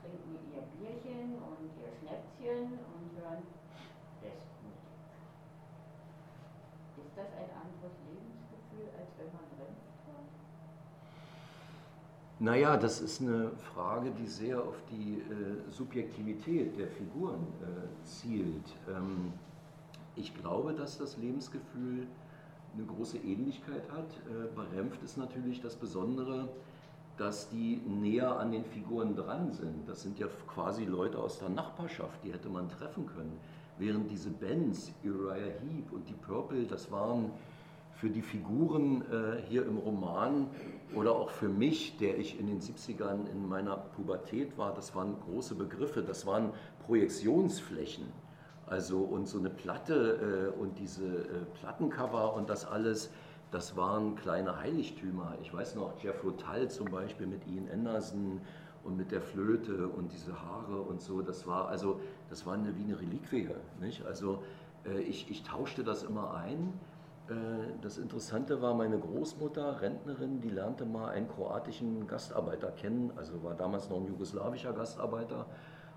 trinken ihr Bierchen und ihr Schnäpschen und hören Westmusik. Ist das ein anderes Lebensgefühl, als wenn man Remft hört? Naja, das ist eine Frage, die sehr auf die äh, Subjektivität der Figuren äh, zielt. Ähm, ich glaube, dass das Lebensgefühl eine große Ähnlichkeit hat. Äh, bei Remft ist natürlich das Besondere, dass die näher an den Figuren dran sind. Das sind ja quasi Leute aus der Nachbarschaft, die hätte man treffen können. Während diese Bands, Uriah Heep und die Purple, das waren für die Figuren äh, hier im Roman oder auch für mich, der ich in den siebzigern in meiner Pubertät war, das waren große Begriffe, das waren Projektionsflächen. Also und so eine Platte äh, und diese äh, Plattencover und das alles, das waren kleine Heiligtümer. Ich weiß noch, Jeff Rotal zum Beispiel mit Ian Anderson und mit der Flöte und diese Haare und so, das war also, das war eine, wie eine Reliquie, nicht? Also äh, ich, ich tauschte das immer ein. Das Interessante war, meine Großmutter, Rentnerin, die lernte mal einen kroatischen Gastarbeiter kennen, also war damals noch ein jugoslawischer Gastarbeiter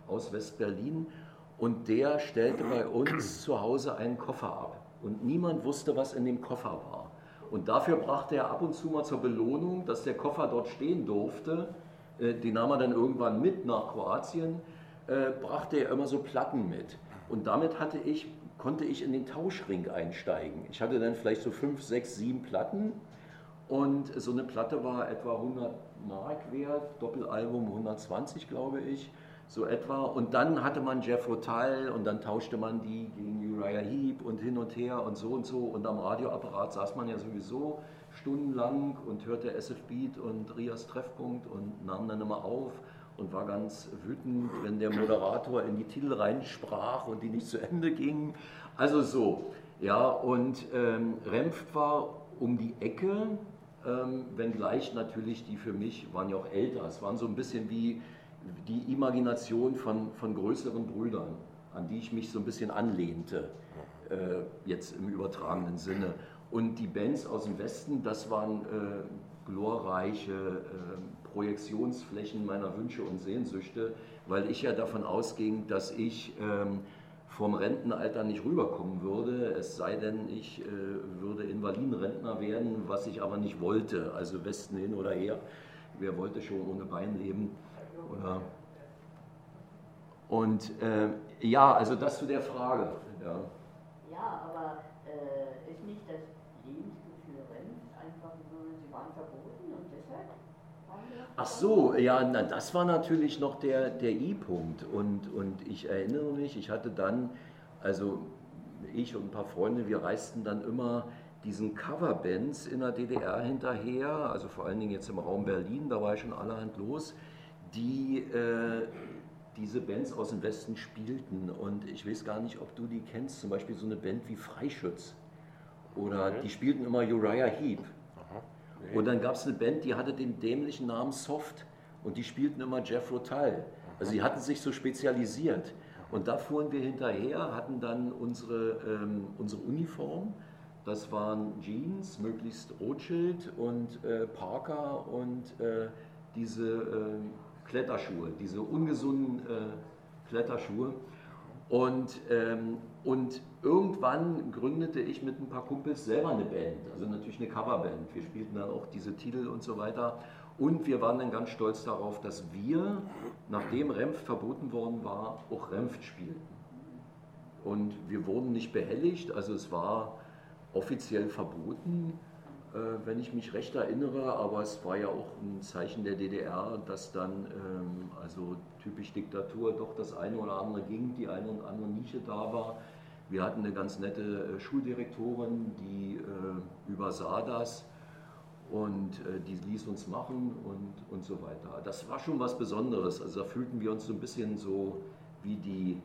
aus West-Berlin und der stellte bei uns zu Hause einen Koffer ab und niemand wusste, was in dem Koffer war. Und dafür brachte er ab und zu mal zur Belohnung, dass der Koffer dort stehen durfte, den nahm er dann irgendwann mit nach Kroatien, brachte er immer so Platten mit und damit hatte ich konnte ich in den Tauschring einsteigen. Ich hatte dann vielleicht so fünf, sechs, sieben Platten und so eine Platte war etwa hundert Mark wert, Doppelalbum hundertzwanzig, glaube ich, so etwa. Und dann hatte man Jeff Rotal und dann tauschte man die gegen Uriah Heep und hin und her und so und so. Und am Radioapparat saß man ja sowieso stundenlang und hörte S F Beat und Rias Treffpunkt und nahm dann immer auf. Und war ganz wütend, wenn der Moderator in die Titel reinsprach und die nicht zu Ende gingen. Also so, ja, und ähm, Remft war um die Ecke, ähm, wenngleich natürlich die für mich, waren ja auch älter, es waren so ein bisschen wie die Imagination von, von größeren Brüdern, an die ich mich so ein bisschen anlehnte, äh, jetzt im übertragenen Sinne. Und die Bands aus dem Westen, das waren äh, glorreiche äh, Projektionsflächen meiner Wünsche und Sehnsüchte, weil ich ja davon ausging, dass ich ähm, vom Rentenalter nicht rüberkommen würde, es sei denn, ich äh, würde Invalidenrentner werden, was ich aber nicht wollte, also Westen hin oder her. Wer wollte schon ohne Bein leben? Oder? Und äh, ja, also das zu der Frage. Ja, ja aber äh, ist nicht das Lebensgefühl Rent einfach nur, sie waren verboten und deshalb? Ach so, ja, na, das war natürlich noch der, der I-Punkt und, und ich erinnere mich, ich hatte dann, also ich und ein paar Freunde, wir reisten dann immer diesen Coverbands in der D D R hinterher, also vor allen Dingen jetzt im Raum Berlin, da war ja schon allerhand los, die äh, diese Bands aus dem Westen spielten und ich weiß gar nicht, ob du die kennst, zum Beispiel so eine Band wie Freischütz oder die spielten immer Uriah Heep. Und dann gab es eine Band, die hatte den dämlichen Namen Soft und die spielten immer Jeff Rotal. Also die hatten sich so spezialisiert. Und da fuhren wir hinterher, hatten dann unsere, ähm, unsere Uniform. Das waren Jeans, möglichst Rothschild und äh, Parker und äh, diese äh, Kletterschuhe, diese ungesunden äh, Kletterschuhe. Und, ähm, und irgendwann gründete ich mit ein paar Kumpels selber eine Band, also natürlich eine Coverband. Wir spielten dann auch diese Titel und so weiter. Und wir waren dann ganz stolz darauf, dass wir, nachdem Remft verboten worden war, auch Remft spielten. Und wir wurden nicht behelligt, also es war offiziell verboten. äh, wenn ich mich recht erinnere, aber es war ja auch ein Zeichen der D D R, dass dann, ähm, also typisch Diktatur, doch das eine oder andere ging, die eine und andere Nische da war. Wir hatten eine ganz nette äh, Schuldirektorin, die äh, übersah das und äh, die ließ uns machen und, und so weiter. Das war schon was Besonderes, also da fühlten wir uns so ein bisschen so wie die,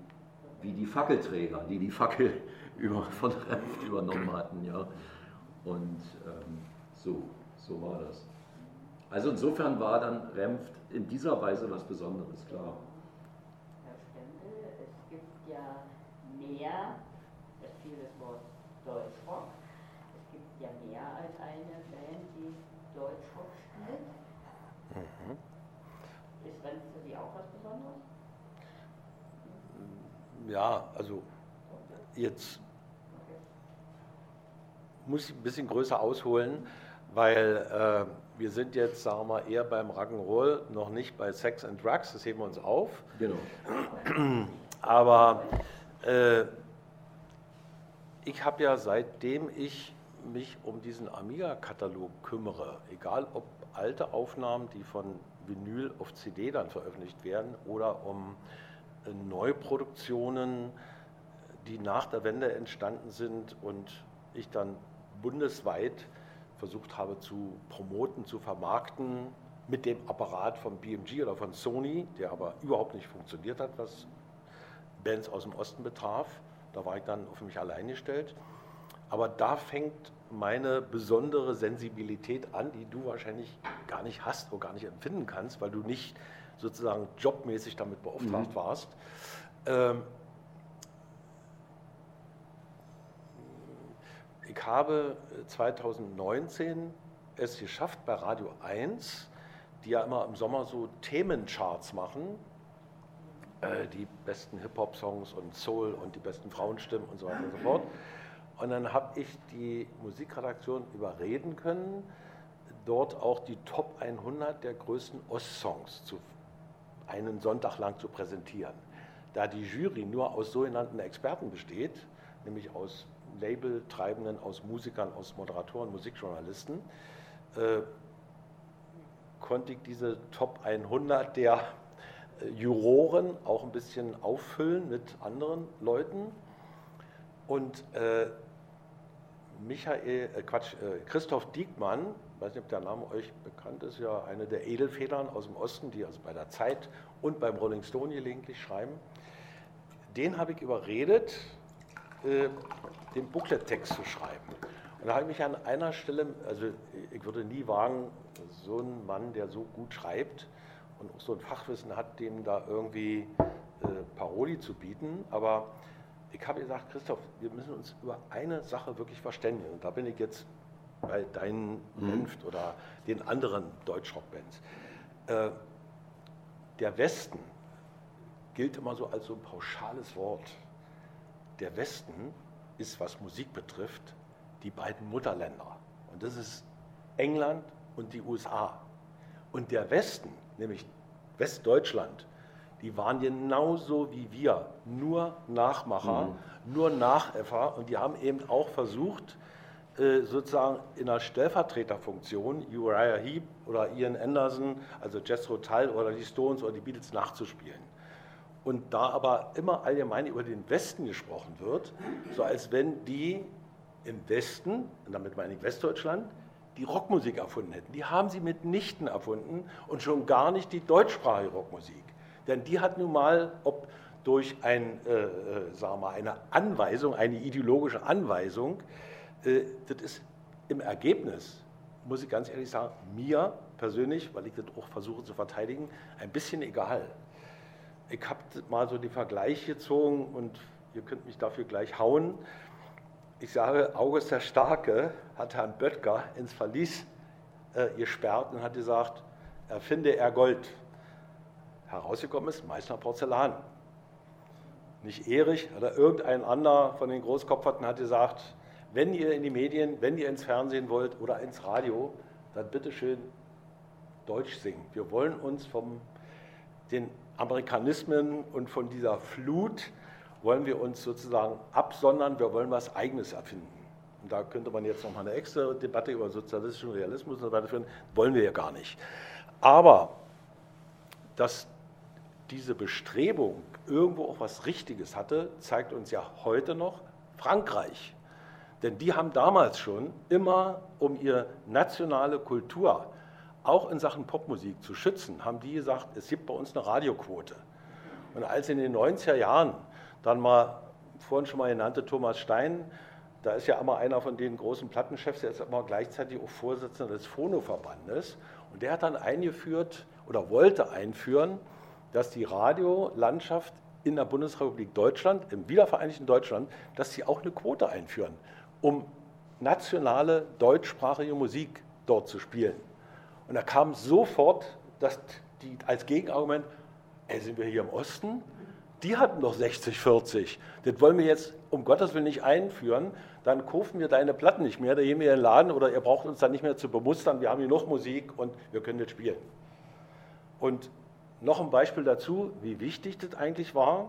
wie die Fackelträger, die die Fackel über, von Remft übernommen hatten. Ja. Und ähm, so, so war das. Also insofern war dann Remft in dieser Weise was Besonderes, klar. Herr Stendel, es gibt ja mehr, das fiel das Wort Deutschrock, es gibt ja mehr als eine Band, die Deutschrock spielt. Mhm. Ist dann für Sie auch was Besonderes? Ja, also jetzt muss ich ein bisschen größer ausholen, weil äh, wir sind jetzt, sagen wir mal, eher beim Rock'n'Roll, noch nicht bei Sex and Drugs, das heben wir uns auf. Genau. Aber äh, ich habe ja, seitdem ich mich um diesen Amiga-Katalog kümmere, egal ob alte Aufnahmen, die von Vinyl auf C D dann veröffentlicht werden, oder um äh, Neuproduktionen, die nach der Wende entstanden sind und ich dann bundesweit versucht habe zu promoten, zu vermarkten mit dem Apparat von B M G oder von Sony, der aber überhaupt nicht funktioniert hat, was Bands aus dem Osten betraf. Da war ich dann auf mich allein gestellt. Aber da fängt meine besondere Sensibilität an, die du wahrscheinlich gar nicht hast oder gar nicht empfinden kannst, weil du nicht sozusagen jobmäßig damit beauftragt mhm. warst. Ähm, Ich habe zweitausendneunzehn es geschafft, bei Radio eins, die ja immer im Sommer so Themencharts machen, äh, die besten Hip-Hop-Songs und Soul und die besten Frauenstimmen und so weiter und so fort. Und dann habe ich die Musikredaktion überreden können, dort auch die Top hundert der größten Ostsongs zu, einen Sonntag lang zu präsentieren. Da die Jury nur aus sogenannten Experten besteht, nämlich aus Labeltreibenden, aus Musikern, aus Moderatoren, Musikjournalisten, äh, konnte ich diese Top hundert der äh, Juroren auch ein bisschen auffüllen mit anderen Leuten. Und äh, Michael, äh, Quatsch, äh, Christoph Diekmann, ich weiß nicht, ob der Name euch bekannt ist, ja, eine der Edelfedern aus dem Osten, die also bei der Zeit und beim Rolling Stone gelegentlich schreiben, den habe ich überredet, äh, den Booklet-Text zu schreiben. Und da habe ich mich an einer Stelle, also ich würde nie wagen, so einen Mann, der so gut schreibt und auch so ein Fachwissen hat, dem da irgendwie äh, Paroli zu bieten, aber ich habe gesagt, Christoph, wir müssen uns über eine Sache wirklich verständigen. Und da bin ich jetzt bei deinen Vernunft mhm. oder den anderen Deutschrock-Bands. Äh, der Westen gilt immer so als so ein pauschales Wort. Der Westen ist, was Musik betrifft, die beiden Mutterländer. Und das ist England und die U S A. Und der Westen, nämlich Westdeutschland, die waren genauso wie wir, nur Nachmacher, mhm. nur Nachäffer. Und die haben eben auch versucht, sozusagen in einer Stellvertreterfunktion Uriah Heep oder Ian Anderson, also Jethro Tull oder die Stones oder die Beatles nachzuspielen. Und da aber immer allgemein über den Westen gesprochen wird, so als wenn die im Westen, und damit meine ich Westdeutschland, die Rockmusik erfunden hätten. Die haben sie mitnichten erfunden und schon gar nicht die deutschsprachige Rockmusik. Denn die hat nun mal, ob durch ein, äh, sagen wir mal, eine Anweisung, eine ideologische Anweisung, äh, das ist im Ergebnis, muss ich ganz ehrlich sagen, mir persönlich, weil ich das auch versuche zu verteidigen, ein bisschen egal. Ich habe mal so den Vergleich gezogen und ihr könnt mich dafür gleich hauen. Ich sage, August der Starke hat Herrn Böttger ins Verlies äh, gesperrt und hat gesagt, erfinde er Gold. Herausgekommen ist Meißner Porzellan. Nicht Erich oder irgendein anderer von den Großkopferten hat gesagt, wenn ihr in die Medien, wenn ihr ins Fernsehen wollt oder ins Radio, dann bitte schön Deutsch singen. Wir wollen uns vom den Amerikanismen und von dieser Flut wollen wir uns sozusagen absondern, wir wollen was Eigenes erfinden. Und da könnte man jetzt nochmal eine extra Debatte über sozialistischen Realismus und so weiter führen, wollen wir ja gar nicht. Aber dass diese Bestrebung irgendwo auch was Richtiges hatte, zeigt uns ja heute noch Frankreich. Denn die haben damals schon immer, um ihre nationale Kultur auch in Sachen Popmusik zu schützen, haben die gesagt, es gibt bei uns eine Radioquote. Und als in den neunziger Jahren dann mal, vorhin schon mal genannte Thomas Stein, da ist ja immer einer von den großen Plattenchefs, der ist immer gleichzeitig auch Vorsitzender des Phono-Verbandes. Und der hat dann eingeführt oder wollte einführen, dass die Radiolandschaft in der Bundesrepublik Deutschland, im wiedervereinigten Deutschland, dass sie auch eine Quote einführen, um nationale deutschsprachige Musik dort zu spielen. Und da kam sofort, dass die als Gegenargument, ey, sind wir hier im Osten? Die hatten doch sechzig vierzig. Das wollen wir jetzt um Gottes Willen nicht einführen. Dann kaufen wir deine Platten nicht mehr, da gehen wir in den Laden oder ihr braucht uns dann nicht mehr zu bemustern. Wir haben hier noch Musik und wir können das spielen. Und noch ein Beispiel dazu, wie wichtig das eigentlich war.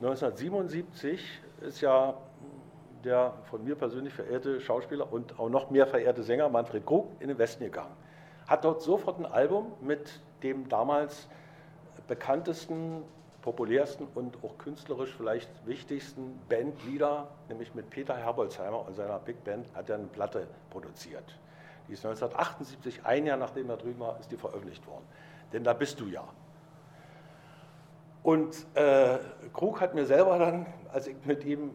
neunzehnhundertsiebenundsiebzig ist ja der von mir persönlich verehrte Schauspieler und auch noch mehr verehrte Sänger Manfred Krug in den Westen gegangen. Hat dort sofort ein Album mit dem damals bekanntesten, populärsten und auch künstlerisch vielleicht wichtigsten Bandleader, nämlich mit Peter Herbolzheimer und seiner Big Band, hat er eine Platte produziert. Die ist neunzehnhundertachtundsiebzig, ein Jahr nachdem er drüben war, ist die veröffentlicht worden. Denn da bist du ja. Und äh, Krug hat mir selber dann, als ich mit ihm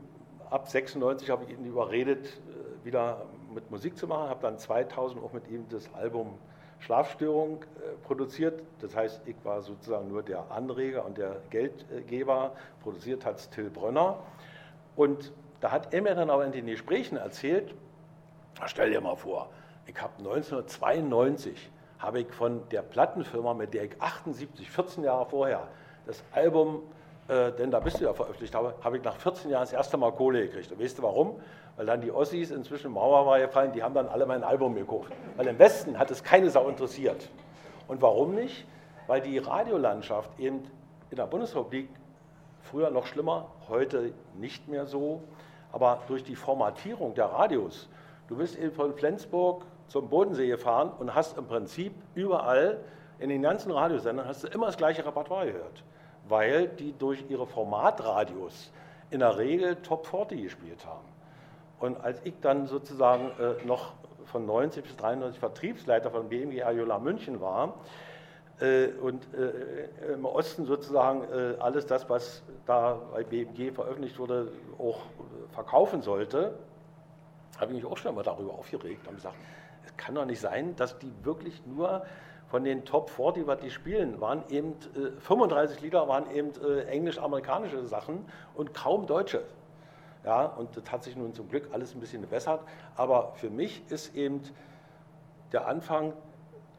ab sechsundneunzig habe ich ihn überredet, äh, wieder mit Musik zu machen, habe dann zweitausend auch mit ihm das Album Schlafstörung äh, produziert. Das heißt, ich war sozusagen nur der Anreger und der Geldgeber. Produziert hat es Till Brönner. Und da hat er mir dann aber in den Gesprächen erzählt, stell dir mal vor, ich habe neunzehnhundertzweiundneunzig habe ich von der Plattenfirma, mit der ich achtundsiebzig, vierzehn Jahre vorher, das Album, äh, denn da bist du ja veröffentlicht habe, habe ich nach vierzehn Jahren das erste Mal Kohle gekriegt. Und weißt du warum? Weil dann die Ossis inzwischen Mauer war gefallen, die haben dann alle mein Album gekauft. Weil im Westen hat es keine Sau interessiert. Und warum nicht? Weil die Radiolandschaft eben in der Bundesrepublik früher noch schlimmer, heute nicht mehr so, aber durch die Formatierung der Radios, du bist eben von Flensburg zum Bodensee gefahren und hast im Prinzip überall in den ganzen Radiosendern hast du immer das gleiche Repertoire gehört, weil die durch ihre Formatradios in der Regel Top vierzig gespielt haben. Und als ich dann sozusagen äh, noch von neunzig bis dreiundneunzig Vertriebsleiter von B M G Ayola München war äh, und äh, im Osten sozusagen äh, alles das, was da bei B M G veröffentlicht wurde, auch verkaufen sollte, habe ich mich auch schon mal darüber aufgeregt und gesagt, es kann doch nicht sein, dass die wirklich nur von den Top vierzig, was die spielen, waren eben äh, fünfunddreißig Lieder, waren eben äh, englisch-amerikanische Sachen und kaum deutsche. Ja, und das hat sich nun zum Glück alles ein bisschen gebessert. Aber für mich ist eben der Anfang,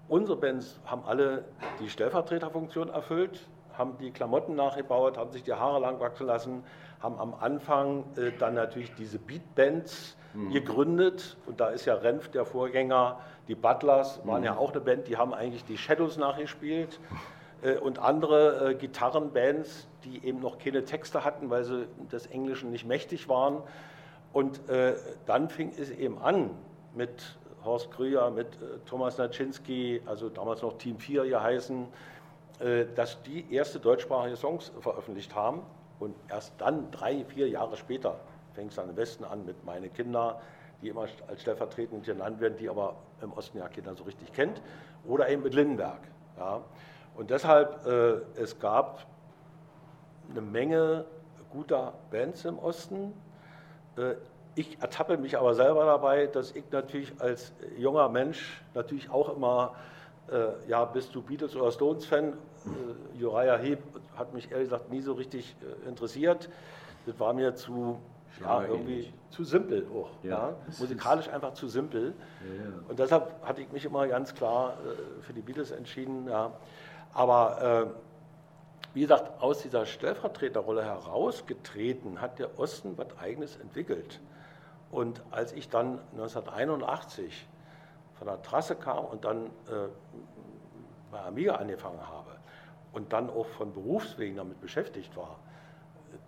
unsere Bands haben alle die Stellvertreterfunktion erfüllt, haben die Klamotten nachgebaut, haben sich die Haare lang wachsen lassen, haben am Anfang äh, dann natürlich diese Beatbands mhm. gegründet. Und da ist ja Remft der Vorgänger, die Butlers waren mhm. ja auch eine Band, die haben eigentlich die Shadows nachgespielt äh, und andere äh, Gitarrenbands, die eben noch keine Texte hatten, weil sie des Englischen nicht mächtig waren. Und äh, dann fing es eben an mit Horst Krüger, mit äh, Thomas Naczynski, also damals noch Team vier geheißen, äh, dass die erste deutschsprachige Songs veröffentlicht haben. Und erst dann, drei, vier Jahre später, fängt es dann im Westen an mit meine Kinder, die immer als stellvertretend genannt werden, die aber im Osten ja Kinder so richtig kennt, oder eben mit Lindenberg. Ja. Und deshalb, äh, es gab eine Menge guter Bands im Osten. Äh, ich ertappe mich aber selber dabei, dass ich natürlich als junger Mensch natürlich auch immer, äh, ja, bist du Beatles oder Stones-Fan? Äh, Uriah Heep hat mich ehrlich gesagt nie so richtig äh, interessiert. Das war mir zu, ja, irgendwie zu simpel auch. Ja, ja. Musikalisch einfach zu simpel. Ja, ja. Und deshalb hatte ich mich immer ganz klar äh, für die Beatles entschieden. Ja. Aber äh, wie gesagt, aus dieser Stellvertreterrolle herausgetreten hat der Osten was Eigenes entwickelt. Und als ich dann neunzehnhunderteinundachtzig von der Trasse kam und dann äh, bei Amiga angefangen habe, und dann auch von Berufswegen damit beschäftigt war,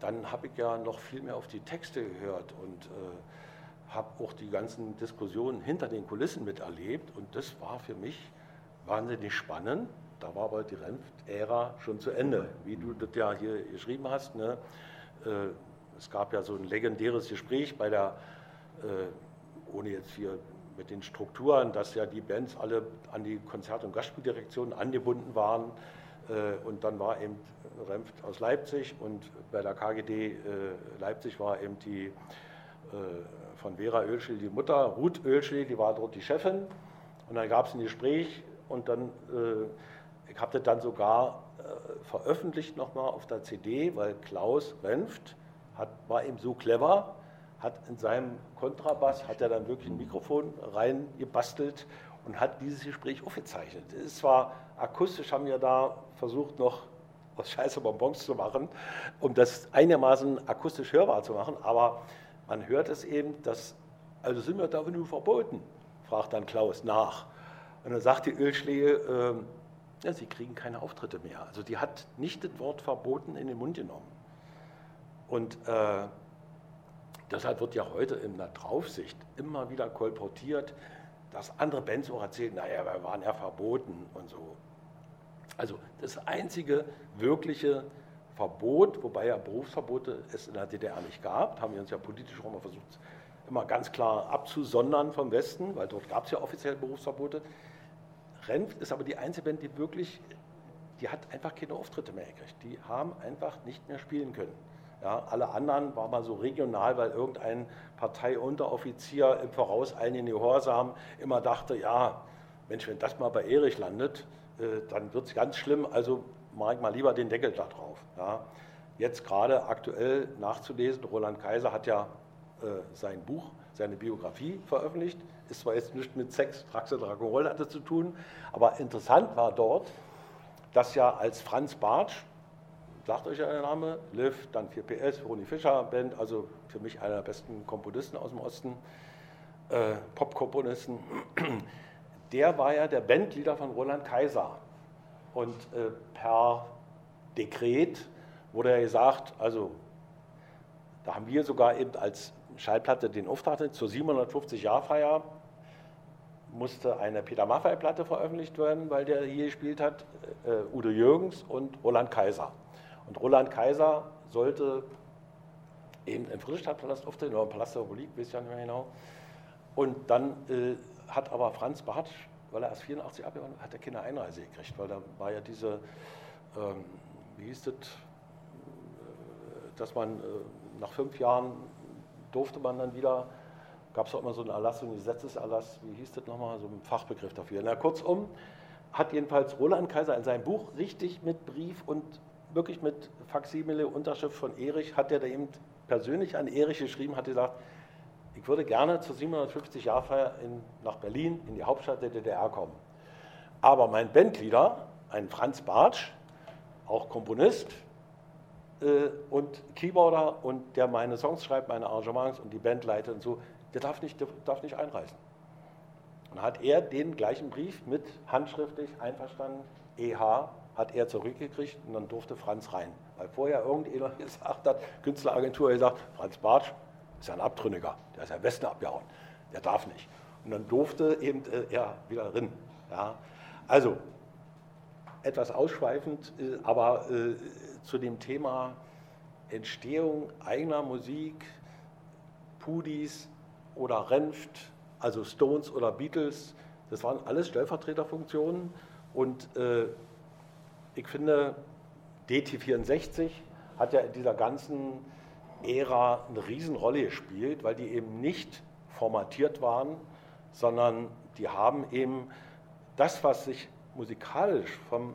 dann habe ich ja noch viel mehr auf die Texte gehört und äh, habe auch die ganzen Diskussionen hinter den Kulissen miterlebt und das war für mich wahnsinnig spannend. Da war aber die Remft-Ära schon zu Ende, wie du das ja hier geschrieben hast. Ne? Es gab ja so ein legendäres Gespräch bei der, ohne jetzt hier mit den Strukturen, dass ja die Bands alle an die Konzert- und Gastspieldirektion angebunden waren. Und dann war eben Remft aus Leipzig und bei der K G D Leipzig war eben die von Vera Oelschel die Mutter, Ruth Oelschel, die war dort die Chefin. Und dann gab es ein Gespräch und dann, ich habe das dann sogar veröffentlicht nochmal auf der C D, weil Klaus Remft hat, war eben so clever, hat in seinem Kontrabass, hat er dann wirklich ein Mikrofon reingebastelt und hat dieses Gespräch aufgezeichnet. Es ist zwar akustisch, haben wir da versucht, noch aus Scheiße Bonbons zu machen, um das einigermaßen akustisch hörbar zu machen, aber man hört es eben, dass, also sind wir dafür nur verboten, fragt dann Klaus nach. Und dann sagt die Ölschläge, äh, ja, sie kriegen keine Auftritte mehr. Also die hat nicht das Wort verboten in den Mund genommen. Und äh, deshalb wird ja heute in der Draufsicht immer wieder kolportiert, dass andere Bands auch erzählen, naja, wir waren ja verboten und so. Also das einzige wirkliche Verbot, wobei ja Berufsverbote es in der D D R nicht gab, haben wir uns ja politisch auch mal versucht, immer ganz klar abzusondern vom Westen, weil dort gab es ja offiziell Berufsverbote. Remft ist aber die einzige Band, die wirklich, die hat einfach keine Auftritte mehr gekriegt. Die haben einfach nicht mehr spielen können. Ja, alle anderen waren mal so regional, weil irgendein Parteiunteroffizier im vorauseilenden Gehorsam immer dachte, ja, Mensch, wenn das mal bei Erich landet, äh, dann wird es ganz schlimm, also mache ich mal lieber den Deckel da drauf. Ja. Jetzt gerade aktuell nachzulesen, Roland Kaiser hat ja äh, sein Buch, seine Biografie veröffentlicht, ist zwar jetzt nicht mit Sex, Draxel, Dragonroll hatte zu tun, aber interessant war dort, dass ja als Franz Bartsch, sagt euch ja der Name, Liv, dann vier P S, Ronny Fischer Band, also für mich einer der besten Komponisten aus dem Osten, äh, Popkomponisten, der war ja der Bandleader von Roland Kaiser. Und äh, per Dekret wurde ja gesagt, also da haben wir sogar eben als Schallplatte den Auftrag, zur siebenhundertfünfzig-Jahr-Feier musste eine Peter-Maffay-Platte veröffentlicht werden, weil der hier gespielt hat, äh, Udo Jürgens und Roland Kaiser. Und Roland Kaiser sollte eben im Friedrichstadtpalast auftreten, oder im Palast der Republik, weiß ich ja nicht mehr genau. Und dann äh, hat aber Franz Bartsch, weil er erst vierundachtzig abgewandt hat, hat er keine Einreise gekriegt, weil da war ja diese, ähm, wie hieß das, dass man äh, nach fünf Jahren durfte man dann wieder, gab es auch immer so einen Erlass, so einen Gesetzeserlass, wie hieß das nochmal, so einen Fachbegriff dafür. Na, kurzum, hat jedenfalls Roland Kaiser in seinem Buch richtig mit Brief und wirklich mit Faksimile Unterschrift von Erich, hat er da eben persönlich an Erich geschrieben, hat gesagt, ich würde gerne zur siebenhundertfünfzig-Jahr-Feier nach Berlin, in die Hauptstadt der D D R kommen. Aber mein Bandleader, ein Franz Bartsch, auch Komponist äh, und Keyboarder und der meine Songs schreibt, meine Arrangements und die Band leitet und so, der darf nicht, der darf nicht einreisen. Und hat er den gleichen Brief mit handschriftlich einverstanden, E H, hat er zurückgekriegt und dann durfte Franz rein. Weil vorher irgendjemand gesagt hat, Künstleragentur hat gesagt, Franz Bartsch ist ja ein Abtrünniger, der ist ja im Westen abgehauen, der darf nicht. Und dann durfte eben äh, er wieder rein. Ja. Also, etwas ausschweifend, äh, aber äh, zu dem Thema Entstehung eigener Musik, Puhdys oder Remft, also Stones oder Beatles, das waren alles Stellvertreterfunktionen und äh, ich finde, D T vierundsechzig hat ja in dieser ganzen Ära eine Riesenrolle gespielt, weil die eben nicht formatiert waren, sondern die haben eben das, was sich musikalisch vom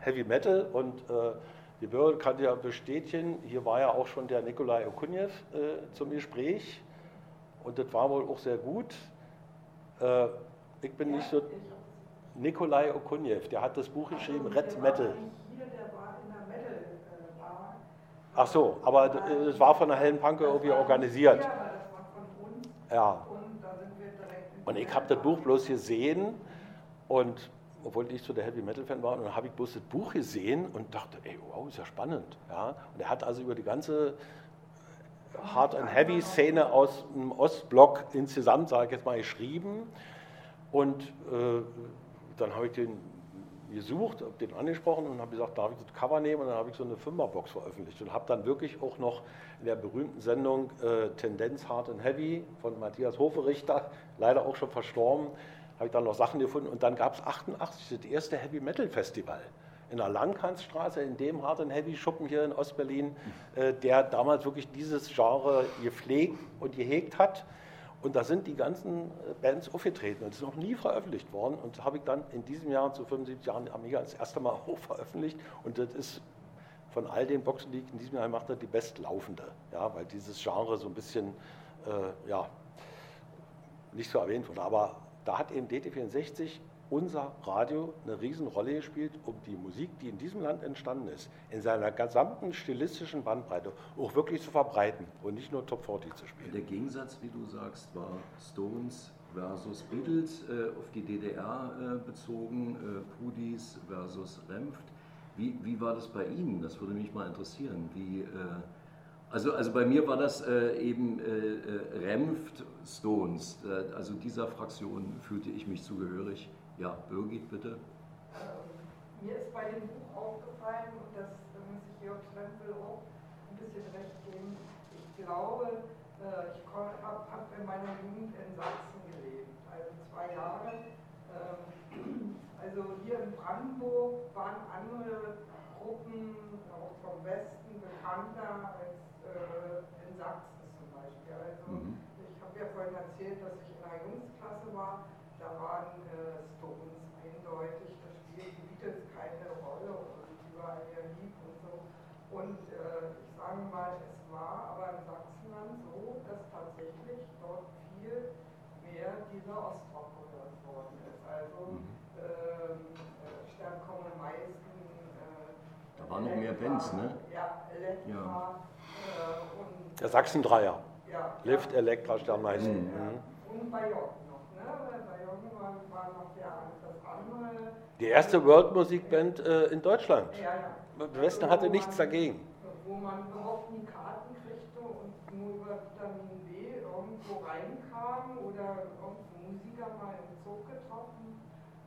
Heavy Metal und äh, die Börse kann ja bestätigen, hier war ja auch schon der Nikolai Okunjev äh, zum Gespräch und das war wohl auch sehr gut. Äh, ich bin nicht so... Nikolai Okunjev, der hat das Buch geschrieben, also, Red Metal. Hier, der war in der Metal, äh, war. Ach so, aber es war von der Hellen Panke irgendwie organisiert. Hier, das war von uns. Ja. Und, da sind wir direkt und ich habe das Buch bloß gesehen und obwohl ich so der Heavy Metal Fan war, und dann habe ich bloß das Buch gesehen und dachte, ey, wow, ist ja spannend. Ja? Und er hat also über die ganze Hard-and-Heavy-Szene aus dem Ostblock insgesamt, sage ich jetzt mal, geschrieben. Und äh, dann habe ich den gesucht, habe den angesprochen und habe gesagt, darf ich das Cover nehmen? Und dann habe ich so eine Fünferbox veröffentlicht und habe dann wirklich auch noch in der berühmten Sendung äh, Tendenz Hard and Heavy von Matthias Hoferichter, leider auch schon verstorben, habe ich dann noch Sachen gefunden. Und dann gab es achtundachtzig das erste Heavy Metal Festival in der Lankanzstraße, in dem Hard and Heavy Schuppen hier in Ostberlin, äh, der damals wirklich dieses Genre gepflegt und gehegt hat. Und da sind die ganzen Bands aufgetreten und es ist noch nie veröffentlicht worden. Und das habe ich dann in diesem Jahr zu fünfundsiebzig Jahren Amiga das erste Mal hoch veröffentlicht. Und das ist von all den Boxen, die ich in diesem Jahr gemacht habe, die bestlaufende. Ja, weil dieses Genre so ein bisschen äh, ja, nicht so erwähnt wurde. Aber da hat eben D T vierundsechzig, unser Radio, eine Riesenrolle gespielt, um die Musik, die in diesem Land entstanden ist, in seiner gesamten stilistischen Bandbreite auch wirklich zu verbreiten und nicht nur Top vierzig zu spielen. Der Gegensatz, wie du sagst, war Stones versus Beatles, äh, auf die D D R äh, bezogen, äh, Puhdys versus Remft. Wie, wie war das bei Ihnen? Das würde mich mal interessieren. Wie, äh, also, also bei mir war das äh, eben äh, Remft, Stones. Äh, also dieser Fraktion fühlte ich mich zugehörig. Ja, Birgit, bitte. Äh, mir ist bei dem Buch aufgefallen, und das muss ich Georg Trempel auch ein bisschen recht geben, ich glaube, äh, ich habe hab in meiner Jugend in Sachsen gelebt, also zwei Jahre. Ähm, also hier in Brandenburg waren andere Gruppen, auch vom Westen, bekannter als äh, in Sachsen zum Beispiel. Also mhm. ich habe ja vorhin erzählt, dass ich in einer Jungsklasse war. Da waren äh, Stones eindeutig, da spielten Beatles keine Rolle und überall ihr Lieb und so. Und äh, ich sage mal, es war aber in Sachsenland so, dass tatsächlich dort viel mehr dieser Ostrock gehört worden ist. Also ähm, äh, Sternkommel Meißen. Äh, da waren noch mehr Bands, ne? Ja, Elektra. Ja. Äh, und der Sachsen-Dreier. Ja, Lift, ja. Elektra, Sternmeißen. Ja, mhm. Und bei York noch, ne? Die erste World-Musik-Band äh, in Deutschland. Ja, ja. Der Westen hatte nichts dagegen. Wo man überhaupt nie Karten kriegte und nur über Vitamin B irgendwo reinkam oder irgendein Musiker mal im Zug getroffen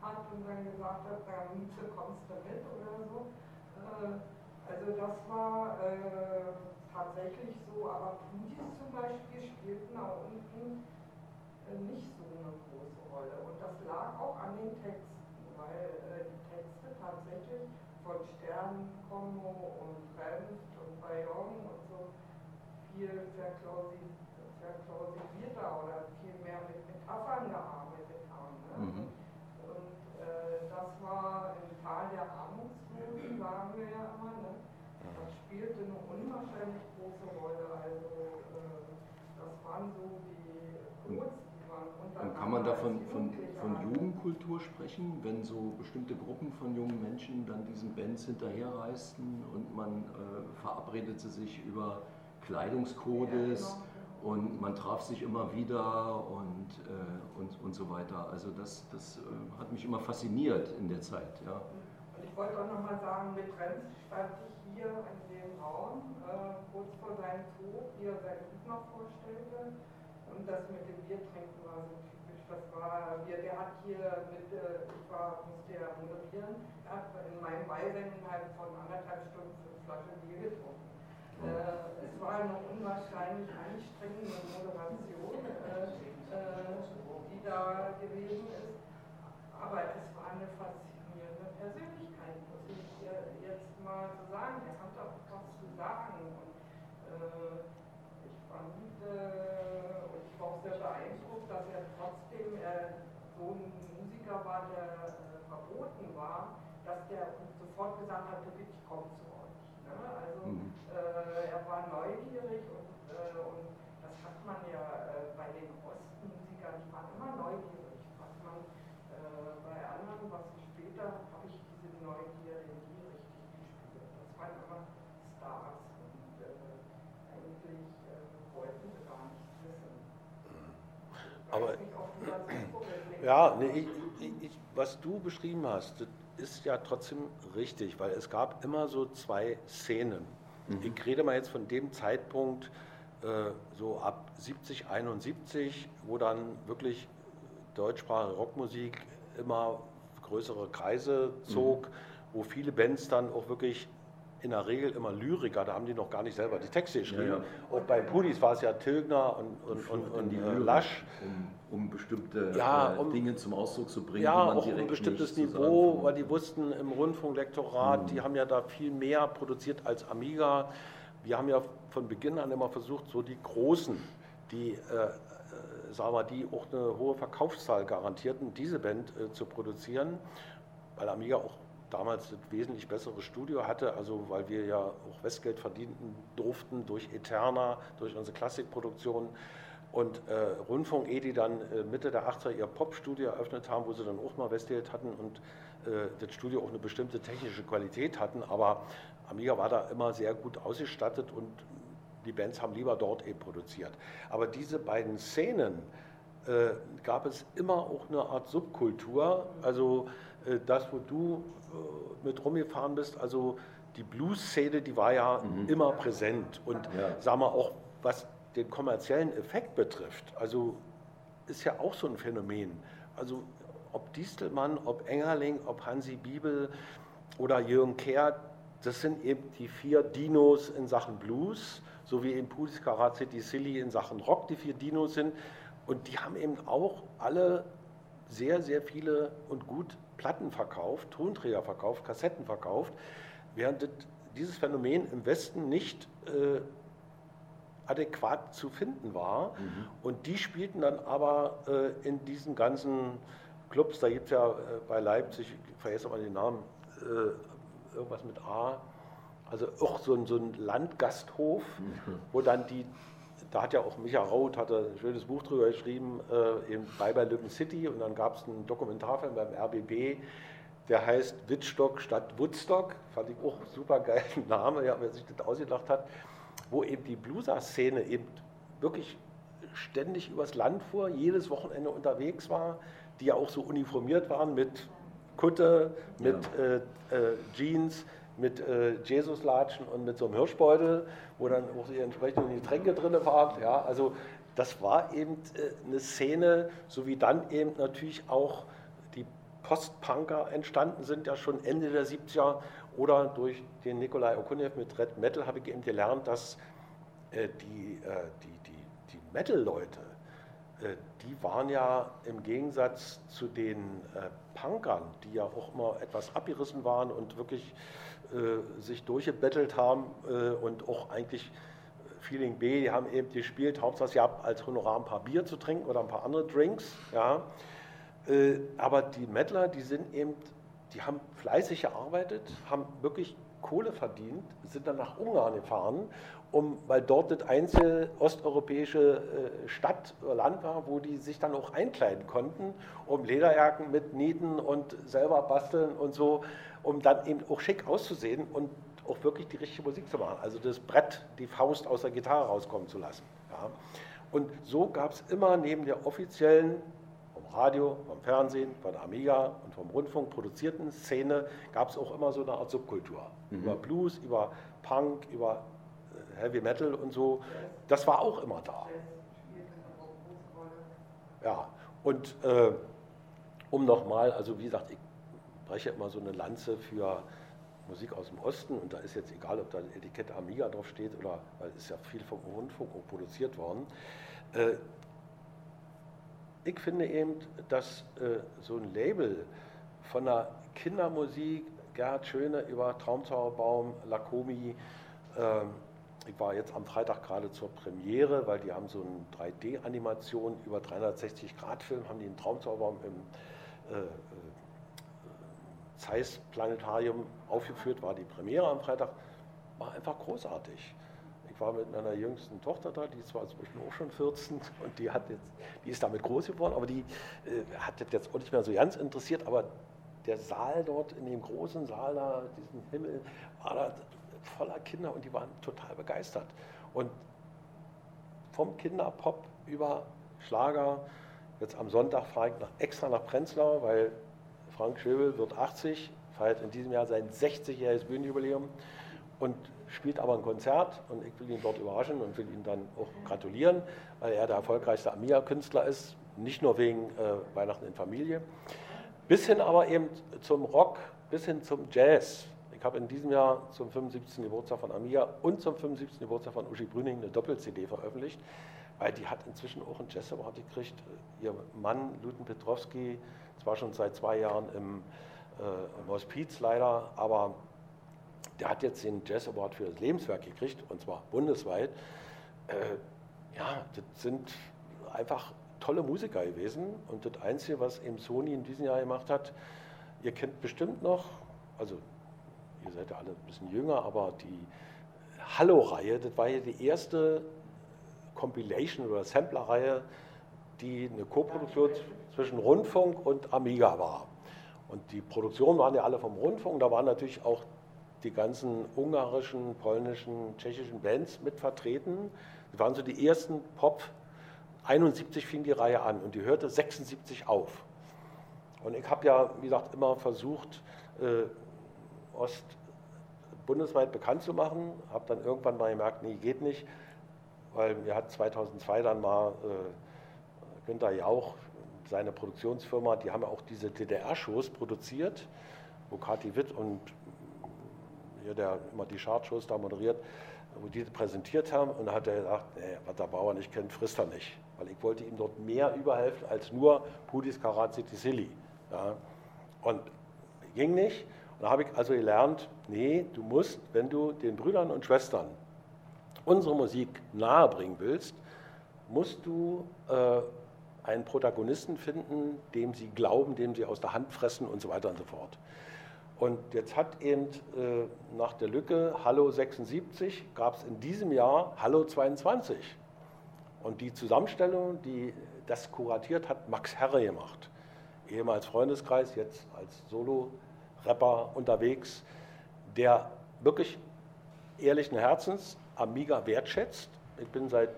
hat und dann gesagt hat, na Mieze, kommst du mit oder so. Äh, also das war äh, tatsächlich so, aber Puhdys zum Beispiel spielten auch unten äh, nicht so eine große Rolle. Und das lag auch an den Texten. Weil äh, die Texte tatsächlich von Sternkombo und Remft und Bayonne und so viel verklausulierter oder viel mehr mit Metaphern gearbeitet haben. Ne? Mhm. Und äh, das war im Tal der Armutslosen, sagen wir ja immer, ne? Das spielte eine unwahrscheinlich große Rolle. Also äh, das waren so die Kurz. Und kann man da von, von, von Jugendkultur sprechen, wenn so bestimmte Gruppen von jungen Menschen dann diesen Bands hinterherreisten und man äh, verabredete sich über Kleidungskodes und man traf sich immer wieder und, äh, und, und so weiter. Also das, das äh, hat mich immer fasziniert in der Zeit. Ja. Und ich wollte auch nochmal sagen, mit Remft stand ich hier in dem Raum, äh, kurz vor seinem Tod, wie er sein Buch noch vorstellte. Und das mit dem Bier trinken war so typisch. Das war, wir, der hat hier mit, ich war, musste ja moderieren, er hat in meinem Beisein innerhalb von anderthalb Stunden fünf Flaschen Bier getrunken. Äh, es war eine unwahrscheinlich anstrengende Moderation, äh, äh, die da gewesen ist. Aber es war eine faszinierende Persönlichkeit, muss ich jetzt mal so sagen. Er hat auch was zu sagen. Und, äh, ich fand, äh, ich war auch sehr beeindruckt, dass er trotzdem äh, so ein Musiker war, der äh, verboten war, dass der sofort gesagt hat, ich komme zu euch. Ne? Also äh, er war neugierig und, äh, und das hat man ja äh, bei den Ostenmusikern, die waren immer neugierig. Was man äh, bei anderen, was ich später, habe ich diese Neugier in die richtig gespielt. Das waren immer Stars und äh, eigentlich äh, wollten sie gar nicht. Aber, ja, nee, ich, ich, was du beschrieben hast, das ist ja trotzdem richtig, weil es gab immer so zwei Szenen. Mhm. Ich rede mal jetzt von dem Zeitpunkt, äh, so ab siebzig, einundsiebzig, wo dann wirklich deutschsprachige Rockmusik immer größere Kreise zog, mhm. wo viele Bands dann auch wirklich in der Regel immer Lyriker, da haben die noch gar nicht selber die Texte geschrieben. Ja, ja. Und bei Puhdys war es ja Tilgner und, und, und, und, und äh, Lasch. Um, um bestimmte ja, äh, um, Dinge zum Ausdruck zu bringen. Ja, man auch direkt ein bestimmtes Niveau, weil die wussten im Rundfunklektorat, mhm. die haben ja da viel mehr produziert als Amiga. Wir haben ja von Beginn an immer versucht, so die Großen, die, äh, sagen wir, die auch eine hohe Verkaufszahl garantierten, diese Band äh, zu produzieren, weil Amiga auch damals das wesentlich bessere Studio hatte, also weil wir ja auch Westgeld verdienten durften durch Eterna, durch unsere Klassikproduktion und äh, Rundfunk, ehe die dann äh, Mitte der achtziger ihr Popstudio eröffnet haben, wo sie dann auch mal Westgeld hatten und äh, das Studio auch eine bestimmte technische Qualität hatten, aber Amiga war da immer sehr gut ausgestattet und die Bands haben lieber dort eben produziert. Aber diese beiden Szenen äh, gab es immer auch eine Art Subkultur, also äh, das, wo du mit rumgefahren bist, also die Blues-Szene, die war ja mhm. immer präsent und ja. sagen wir auch, was den kommerziellen Effekt betrifft, also ist ja auch so ein Phänomen, also ob Distelmann, ob Engerling, ob Hansi Biebel oder Jürgen Kehrt, das sind eben die vier Dinos in Sachen Blues, so wie in Puhdys, Karat City, Silly in Sachen Rock die vier Dinos sind und die haben eben auch alle sehr, sehr viele und gut Platten verkauft, Tonträger verkauft, Kassetten verkauft, während dieses Phänomen im Westen nicht äh, adäquat zu finden war. Mhm. Und die spielten dann aber äh, in diesen ganzen Clubs, da gibt es ja äh, bei Leipzig, ich vergesse mal den Namen, äh, irgendwas mit A, also auch so ein, so ein Landgasthof, mhm. wo dann die, da hat ja auch Micha Roth hat ein schönes Buch drüber geschrieben, äh, eben Bye Bye Lübben City. Und dann gab es einen Dokumentarfilm beim R B B, der heißt Wittstock statt Woodstock. Fand ich auch super geilen Namen, ja, wer sich das ausgedacht hat. Wo eben die Blueser-Szene eben wirklich ständig übers Land fuhr, jedes Wochenende unterwegs war, die ja auch so uniformiert waren mit Kutte, mit ja. äh, äh, Jeans, mit äh, Jesuslatschen und mit so einem Hirschbeutel, wo dann auch die entsprechenden Getränke drin waren. Ja, also das war eben äh, eine Szene, so wie dann eben natürlich auch die Post-Punker entstanden sind, ja schon Ende der siebziger oder durch den Nikolai Okunjev mit Red Metal habe ich eben gelernt, dass äh, die, äh, die, die, die Metal-Leute, äh, die waren ja im Gegensatz zu den äh, Punkern, die ja auch immer etwas abgerissen waren und wirklich sich durchgebettelt haben und auch eigentlich Feeling B, die haben eben gespielt, hauptsächlich ja als Honorar ein paar Bier zu trinken oder ein paar andere Drinks, ja. Aber die Mettler, die sind eben, die haben fleißig gearbeitet, haben wirklich Kohle verdient, sind dann nach Ungarn gefahren, um, weil dort das einzige osteuropäische Stadt oder Land war, wo die sich dann auch einkleiden konnten, um Lederjacken mit Nieten und selber basteln und so, um dann eben auch schick auszusehen und auch wirklich die richtige Musik zu machen. Also das Brett, die Faust aus der Gitarre rauskommen zu lassen. Ja. Und so gab es immer neben der offiziellen, vom Radio, vom Fernsehen, von Amiga und vom Rundfunk produzierten Szene, gab es auch immer so eine Art Subkultur. Mhm. Über Blues, über Punk, über Heavy Metal und so. Das war auch immer da. Ja, und äh, um nochmal, also wie gesagt, ich breche immer so eine Lanze für Musik aus dem Osten und da ist jetzt egal, ob da ein Etikett Amiga drauf steht oder, weil es ja viel vom Rundfunk auch produziert worden. Äh, ich finde eben, dass äh, so ein Label von der Kindermusik, Gerhard Schöne über Traumzauberbaum, Lakomi, äh, ich war jetzt am Freitag gerade zur Premiere, weil die haben so eine drei D Animation über dreihundertsechzig Grad Film, haben die einen Traumzauberbaum im äh, Zeiss Planetarium aufgeführt, war die Premiere am Freitag, war einfach großartig. Ich war mit meiner jüngsten Tochter da, die ist zwar inzwischen auch schon vierzehn und die, hat jetzt, die ist damit groß geworden, aber die äh, hat das jetzt auch nicht mehr so ganz interessiert, aber der Saal dort, in dem großen Saal da, diesen Himmel, war da voller Kinder und die waren total begeistert. Und vom Kinderpop über Schlager, jetzt am Sonntag fahre ich nach, extra nach Prenzlau, weil Frank Schöbel wird achtzig, feiert in diesem Jahr sein sechzigjähriges Bühnenjubiläum und spielt aber ein Konzert und ich will ihn dort überraschen und will ihm dann auch gratulieren, weil er der erfolgreichste Amiga-Künstler ist, nicht nur wegen äh, Weihnachten in Familie, bis hin aber eben zum Rock, bis hin zum Jazz. Ich habe in diesem Jahr zum fünfundsiebzigsten Geburtstag von Amiga und zum fünfundsiebzigsten Geburtstag von Uschi Brüning eine Doppel-C D veröffentlicht, weil die hat inzwischen auch einen Jazz-Award gekriegt. Ihr Mann, Luten Petrowski, zwar schon seit zwei Jahren im, äh, im Hospiz leider, aber der hat jetzt den Jazz-Award für das Lebenswerk gekriegt, und zwar bundesweit. Äh, ja, das sind einfach tolle Musiker gewesen, und das Einzige, was eben Sony in diesem Jahr gemacht hat, ihr kennt bestimmt noch, also ihr seid ja alle ein bisschen jünger, aber die Hallo-Reihe, das war ja die erste Compilation- oder Sampler-Reihe, die eine Co-Produktion zwischen Rundfunk und Amiga war. Und die Produktionen waren ja alle vom Rundfunk, da waren natürlich auch die ganzen ungarischen, polnischen, tschechischen Bands mit vertreten. Das waren so die ersten Pop. einundsiebzig fing die Reihe an und die hörte sechsundsiebzig auf. Und ich habe ja, wie gesagt, immer versucht, äh, Ost bundesweit bekannt zu machen. Habe dann irgendwann mal gemerkt, nee, geht nicht, weil mir hat zweitausendzwei dann mal äh, Günther Jauch, seine Produktionsfirma, die haben ja auch diese D D R-Shows produziert, wo Kathi Witt und hier, der immer die Chartshows da moderiert, wo die präsentiert haben, und hat er gesagt, nee, was der Bauer nicht kennt, frisst er nicht. Weil ich wollte ihm dort mehr überhelfen als nur Puhdys Karat City Silly. Ja. Und ging nicht. Und da habe ich also gelernt, nee, du musst, wenn du den Brüdern und Schwestern unsere Musik nahebringen willst, musst du äh, einen Protagonisten finden, dem sie glauben, dem sie aus der Hand fressen und so weiter und so fort. Und jetzt hat eben äh, nach der Lücke Hallo sechsundsiebzig gab es in diesem Jahr Hallo zweiundzwanzig. Und die Zusammenstellung, die das kuratiert hat, Max Herre gemacht. Ehemals Freundeskreis, jetzt als Solo-Rapper unterwegs, der wirklich ehrlichen Herzens Amiga wertschätzt. Ich bin seit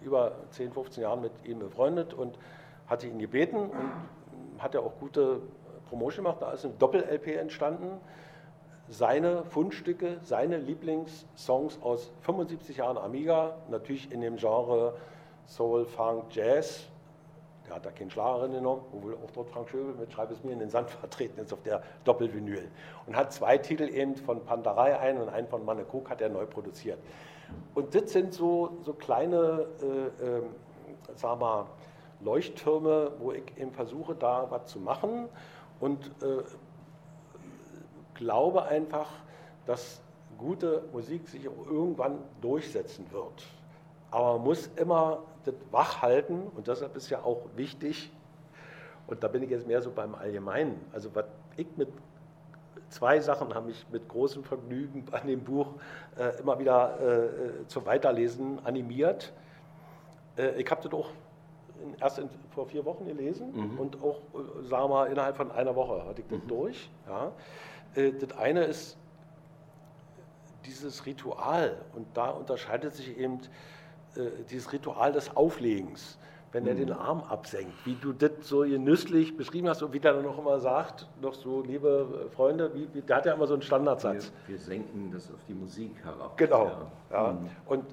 über zehn, fünfzehn Jahren mit ihm befreundet und hatte ihn gebeten, und hat ja auch gute Promotion gemacht, da ist ein Doppel-L P entstanden, seine Fundstücke, seine Lieblingssongs aus fünfundsiebzig Jahren Amiga, natürlich in dem Genre Soul, Funk, Jazz, der hat da keinen Schlagerin genommen, obwohl auch dort Frank Schöbel mit Schreib es mir in den Sand vertreten ist auf der Doppelvinyl, und hat zwei Titel eben von Panterei ein und einen von Manne Krug hat er neu produziert. Und das sind so, so kleine, äh, äh, sag mal, Leuchttürme, wo ich eben versuche, da was zu machen. Und äh, glaube einfach, dass gute Musik sich irgendwann durchsetzen wird. Aber man muss immer das wach halten, und deshalb ist ja auch wichtig, und da bin ich jetzt mehr so beim Allgemeinen, also was ich mit zwei Sachen habe ich mit großem Vergnügen an dem Buch äh, immer wieder äh, zum Weiterlesen animiert. Äh, ich habe das auch erst in, vor vier Wochen gelesen, mhm, und auch, sagen wir mal, innerhalb von einer Woche hatte ich das, mhm, durch. Ja. Das eine ist dieses Ritual, und da unterscheidet sich eben dieses Ritual des Auflegens, wenn er, mhm, den Arm absenkt, wie du das so genüsslich beschrieben hast und wie der dann noch immer sagt, noch so, liebe Freunde, wie, wie, der hat ja immer so einen Standardsatz. Wir, wir senken das auf die Musik herab. Genau, ja. Ja. Mhm. Und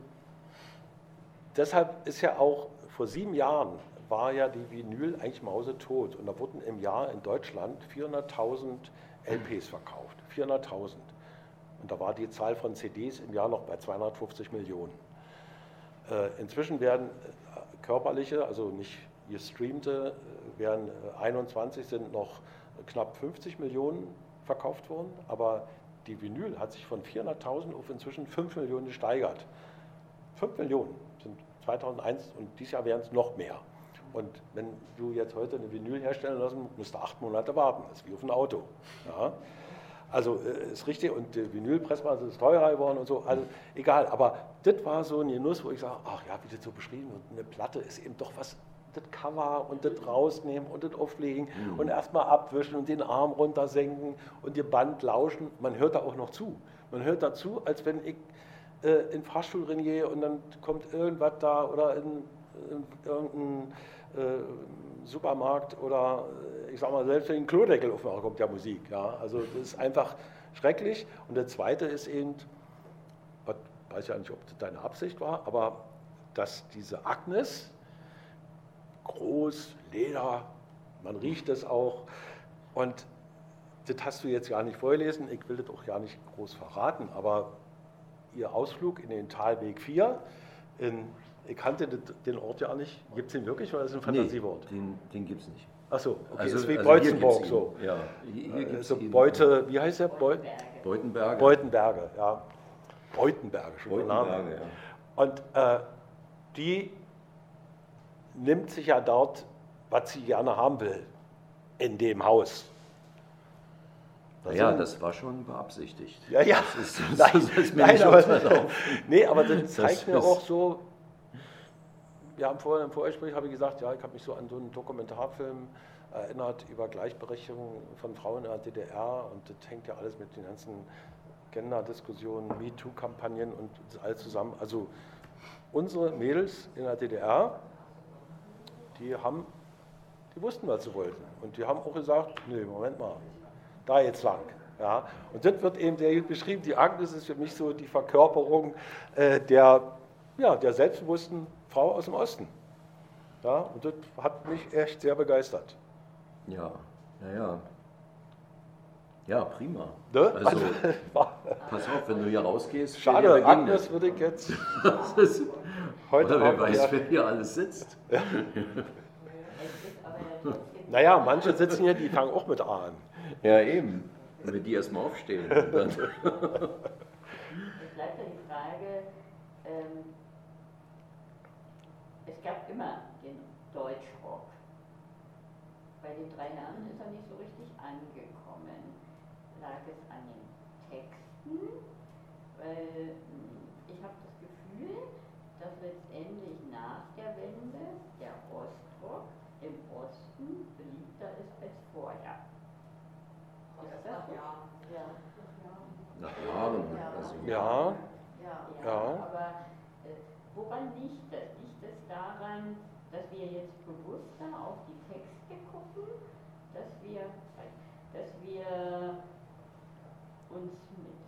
deshalb ist ja auch, vor sieben Jahren war ja die Vinyl eigentlich mausetot, und da wurden im Jahr in Deutschland vierhunderttausend L Ps verkauft, vierhunderttausend. Und da war die Zahl von C Ds im Jahr noch bei zweihundertfünfzig Millionen. Äh, inzwischen werden äh, körperliche, also nicht gestreamte, werden äh, einundzwanzig sind noch knapp fünfzig Millionen verkauft worden, aber die Vinyl hat sich von vierhunderttausend auf inzwischen fünf Millionen gesteigert. fünf Millionen sind zweitausendeins, und dieses Jahr wären es noch mehr. Und wenn du jetzt heute eine Vinyl herstellen lassen, musst du acht Monate warten. Das ist wie auf ein Auto. Ja. Also äh, ist richtig, und die Vinylpressmasse ist teurer geworden und so. Also egal, aber das war so ein Genuss, wo ich sage, ach ja, wie das so beschrieben wird, eine Platte ist eben doch was, das Cover und das rausnehmen und das auflegen, mhm, und erstmal abwischen und den Arm runtersenken und ihr Band lauschen. Man hört da auch noch zu. Man hört dazu, als wenn ich in Fahrstuhl reingehe und dann kommt irgendwas da, oder in, in irgendein äh, Supermarkt, oder ich sag mal, selbst in den Klodeckel aufmachen kommt ja Musik. Ja? Also das ist einfach schrecklich. Und der zweite ist eben, weiß ja nicht, ob das deine Absicht war, aber dass diese Agnes, groß, Leder, man riecht es auch, und das hast du jetzt gar nicht vorgelesen, ich will das auch gar nicht groß verraten, aber ihr Ausflug in den Talweg vier, in, ich kannte den Ort ja nicht, gibt es den wirklich oder ist es ein Fantasiewort? Nee, den den gibt es nicht. Achso, okay, also, ist wie also Beutzenburg so. Ja, hier gibt's also Beute, wie heißt der? Beutenberge. Beutenberge, ja. Beutenberge, schon der Name. Ja. Und äh, die nimmt sich ja dort, was sie gerne haben will, in dem Haus. Das ja, sind, das war schon beabsichtigt. Ja, ja. Das ist, das nein, ist mir nein, nicht aber, nee, aber das zeigt das mir auch so, wir haben vorhin im Vorgespräch habe ich gesagt, ja, ich habe mich so an so einen Dokumentarfilm erinnert über Gleichberechtigung von Frauen in der D D R und das hängt ja alles mit den ganzen Gender-Diskussionen, MeToo-Kampagnen und alles zusammen. Also unsere Mädels in der D D R, die haben, die wussten, was sie wollten und die haben auch gesagt, nee, Moment mal, da jetzt lang. Ja. Und das wird eben sehr gut beschrieben, die Agnes ist für mich so die Verkörperung äh, der, ja, der selbstbewussten Frau aus dem Osten. Ja, und das hat mich echt sehr begeistert. Ja, naja. Ja, prima. Ne? Also, pass auf, wenn du hier rausgehst. Schade, Agnes würde ich jetzt. Das ist, heute oder wer weiß, wer hier alles sitzt. Ja. Naja, manche sitzen hier, die fangen auch mit A an. Ja, eben. Wenn die erstmal aufstehen. Dann. Jetzt bleibt ja die Frage. Ähm, Es gab immer den Deutschrock. Bei den drei Namen ist er nicht so richtig angekommen. Lag es an den Texten? Weil ich habe das Gefühl, dass letztendlich nach der Wende der Ostrock im Osten beliebter ist als vorher. Ist das so? Ja. Ja. Nach Jahren. Also ja. Ja. Ja. Ja. Aber äh, woran liegt das? Daran, dass wir jetzt bewusster auf die Texte gucken, dass wir, dass wir uns mit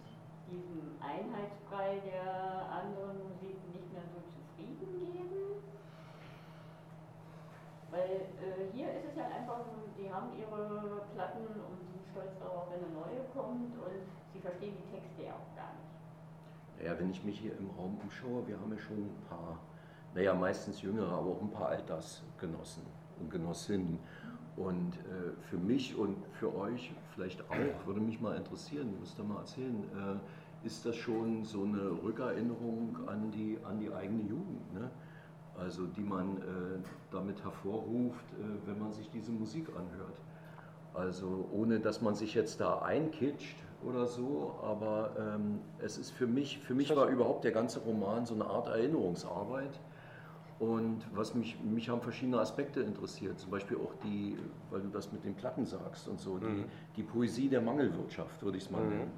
diesem Einheitsbrei der anderen Musik nicht mehr so zufrieden geben. Weil äh, hier ist es ja einfach so, die haben ihre Platten und sind stolz darauf, wenn eine neue kommt und sie verstehen die Texte ja auch gar nicht. Naja, wenn ich mich hier im Raum umschaue, wir haben ja schon ein paar... Naja, meistens jüngere, aber auch ein paar Altersgenossen und Genossinnen. Und äh, für mich und für euch vielleicht auch, würde mich mal interessieren, müsst ihr mal erzählen, äh, ist das schon so eine Rückerinnerung an die, an die eigene Jugend, ne? Also die man äh, damit hervorruft, äh, wenn man sich diese Musik anhört. Also ohne, dass man sich jetzt da einkitscht oder so, aber ähm, es ist für mich, für mich war überhaupt der ganze Roman so eine Art Erinnerungsarbeit. Und was mich, mich haben verschiedene Aspekte interessiert, zum Beispiel auch die, weil du das mit den Platten sagst und so, mhm. die, die Poesie der Mangelwirtschaft, würde ich es mal mhm. nennen.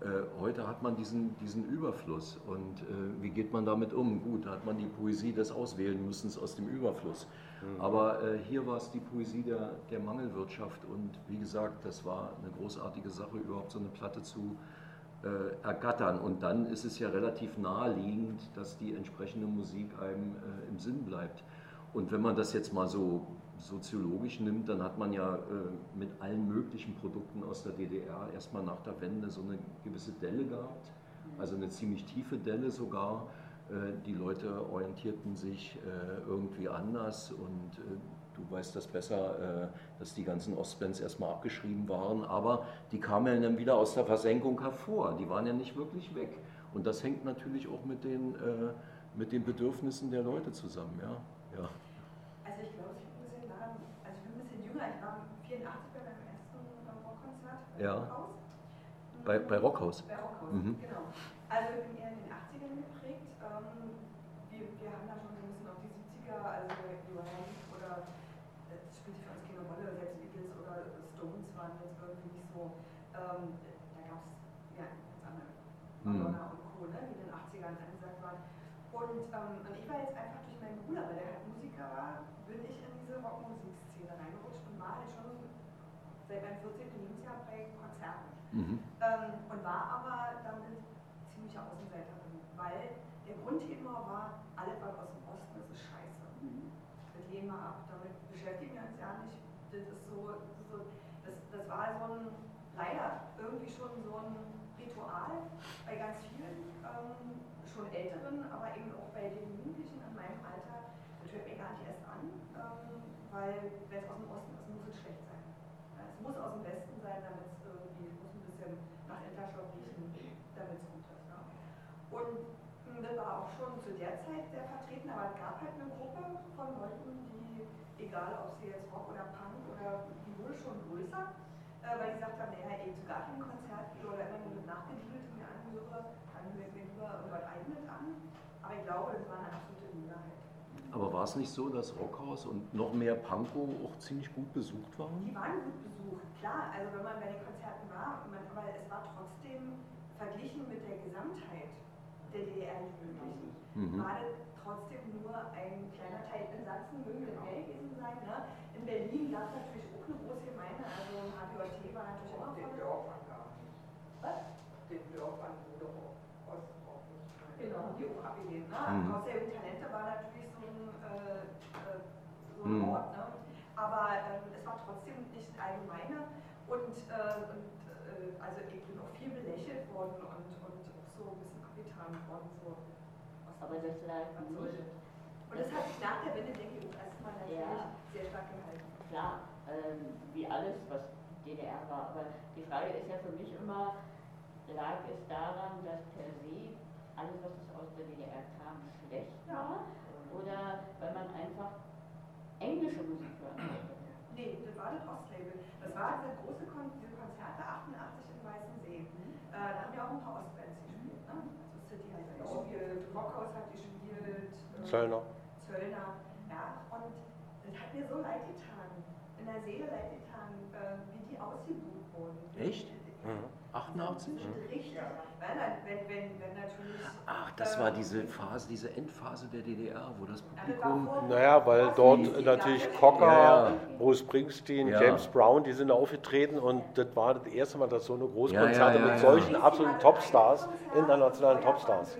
Äh, heute hat man diesen, diesen Überfluss und äh, wie geht man damit um? Gut, da hat man die Poesie des Auswählenmüssens aus dem Überfluss. Mhm. Aber äh, hier war es die Poesie der, der Mangelwirtschaft und wie gesagt, das war eine großartige Sache, überhaupt so eine Platte zu ergattern. Und dann ist es ja relativ naheliegend, dass die entsprechende Musik einem äh, im Sinn bleibt. Und wenn man das jetzt mal so soziologisch nimmt, dann hat man ja äh, mit allen möglichen Produkten aus der D D R erstmal nach der Wende so eine gewisse Delle gehabt, also eine ziemlich tiefe Delle sogar. Äh, die Leute orientierten sich äh, irgendwie anders und äh, du weißt das besser, dass die ganzen Ostbands erstmal abgeschrieben waren, aber die kamen dann wieder aus der Versenkung hervor, die waren ja nicht wirklich weg. Und das hängt natürlich auch mit den, mit den Bedürfnissen der Leute zusammen. Ja? Ja. Also ich glaube, ich bin ein bisschen, daran, also ich bin ein bisschen jünger, ich war vierundachtzig bei meinem ersten Rockkonzert bei ja. Rockhaus. Bei, bei Rockhaus? Bei Rockhaus, mhm. Genau. Also ich bin eher in den achtzigern geprägt, wir, wir haben da schon so ein bisschen auf die siebziger, also Uriah Heep oder... spielt für uns keine Rolle, selbst Beatles oder Stones waren jetzt irgendwie nicht so, ähm, da gab es ja ganz andere, Madonna und Co., ne, die in den achtzigern angesagt waren. Und, ähm, und ich war jetzt einfach durch meinen Bruder, weil der halt Musiker war, bin ich in diese Rockmusikszene reingerutscht und war halt schon seit meinem vierzehnten Lebensjahr bei Konzerten. Mhm. Ähm, und war aber damit ziemlicher Außenseiterin. weil der Grundtenor war, alle waren aus dem Osten, das ist scheiße. Mhm. Das lehnen wir ab, damit beschäftigen wir uns ja nicht. Das ist so, das, ist so das, das war so ein, leider irgendwie schon so ein Ritual bei ganz vielen, ähm, schon Älteren, aber eben auch bei den Jugendlichen in meinem Alter. Das hört mir gar nicht erst an, ähm, weil wenn es aus dem Osten ist, muss es schlecht sein. Es muss aus dem Westen sein, damit es irgendwie, muss ein bisschen nach Interschau riechen, damit es gut ist. Ne? Und das war auch schon zu der Zeit sehr vertreten, aber es gab halt eine Gruppe von Leuten, die, egal ob sie jetzt Rock oder Punk oder die wurde schon größer, äh, weil die gesagt haben, naja, eh zu gar keinem Konzert oder immer nur mit nachgediedelten mir angehöre, dann höre ich mir lieber irgendwas eigenes an. Aber ich glaube, das war eine absolute Minderheit. Aber war es nicht so, dass Rockhaus und noch mehr Pankow auch ziemlich gut besucht waren? Die waren gut besucht, klar. Also wenn man bei den Konzerten war, man, aber es war trotzdem verglichen mit der Gesamtheit der D D R nicht möglich. Mhm. War das trotzdem nur ein kleiner Teil in Sachsen, mögen das mehr gewesen sein. Ne? In Berlin gab es natürlich auch eine große Gemeinde, also ein H P O T war natürlich auch von... Den Dörfern gar nicht. Was? Den Dörfern wurde auch Ostdorf nicht. Genau, die auch abgelehnt. Ne? Mhm. Außerdem Talente war natürlich so ein, äh, äh, so ein mhm. Ort. Ne? Aber äh, es war trotzdem nicht allgemeiner. Und, äh, und äh, also ich bin auch viel belächelt worden und, und auch so ein bisschen abgetan worden. So. Aber das lag nicht. Und das, das hat sich nach der Wende, denke ich, erstmal natürlich ja, sehr stark gehalten. Klar, ähm, wie alles, was D D R war. Aber die Frage ist ja für mich immer, lag es daran, dass per se alles, was aus der D D R kam, schlecht war? Oder weil man einfach englische Musik hören wollte? Nee, das war das Ostlabel. Das war diese große Kon diese Konzerte achtundachtzig in Weißensee. Äh, da haben wir auch ein paar Ostbands gespielt, ne? Rockhaus hat die gespielt, äh, Zöllner. Zöllner, ja, und das hat mir so leid getan, in der Seele leid getan, äh, wie die ausgebucht wurden. Echt? Mhm. achtundachtzig? Mhm. Richtig, ja. wenn, wenn, wenn, wenn natürlich... Ach, das äh, war diese Phase, diese Endphase der D D R, wo das Publikum... Also naja, weil dort natürlich Cocker, ja, ja. Bruce Springsteen, ja. James Brown, die sind da aufgetreten und das war das erste Mal, dass so eine Großkonzerte ja, ja, ja, mit ja, ja. solchen ja. absoluten Topstars, internationalen Topstars...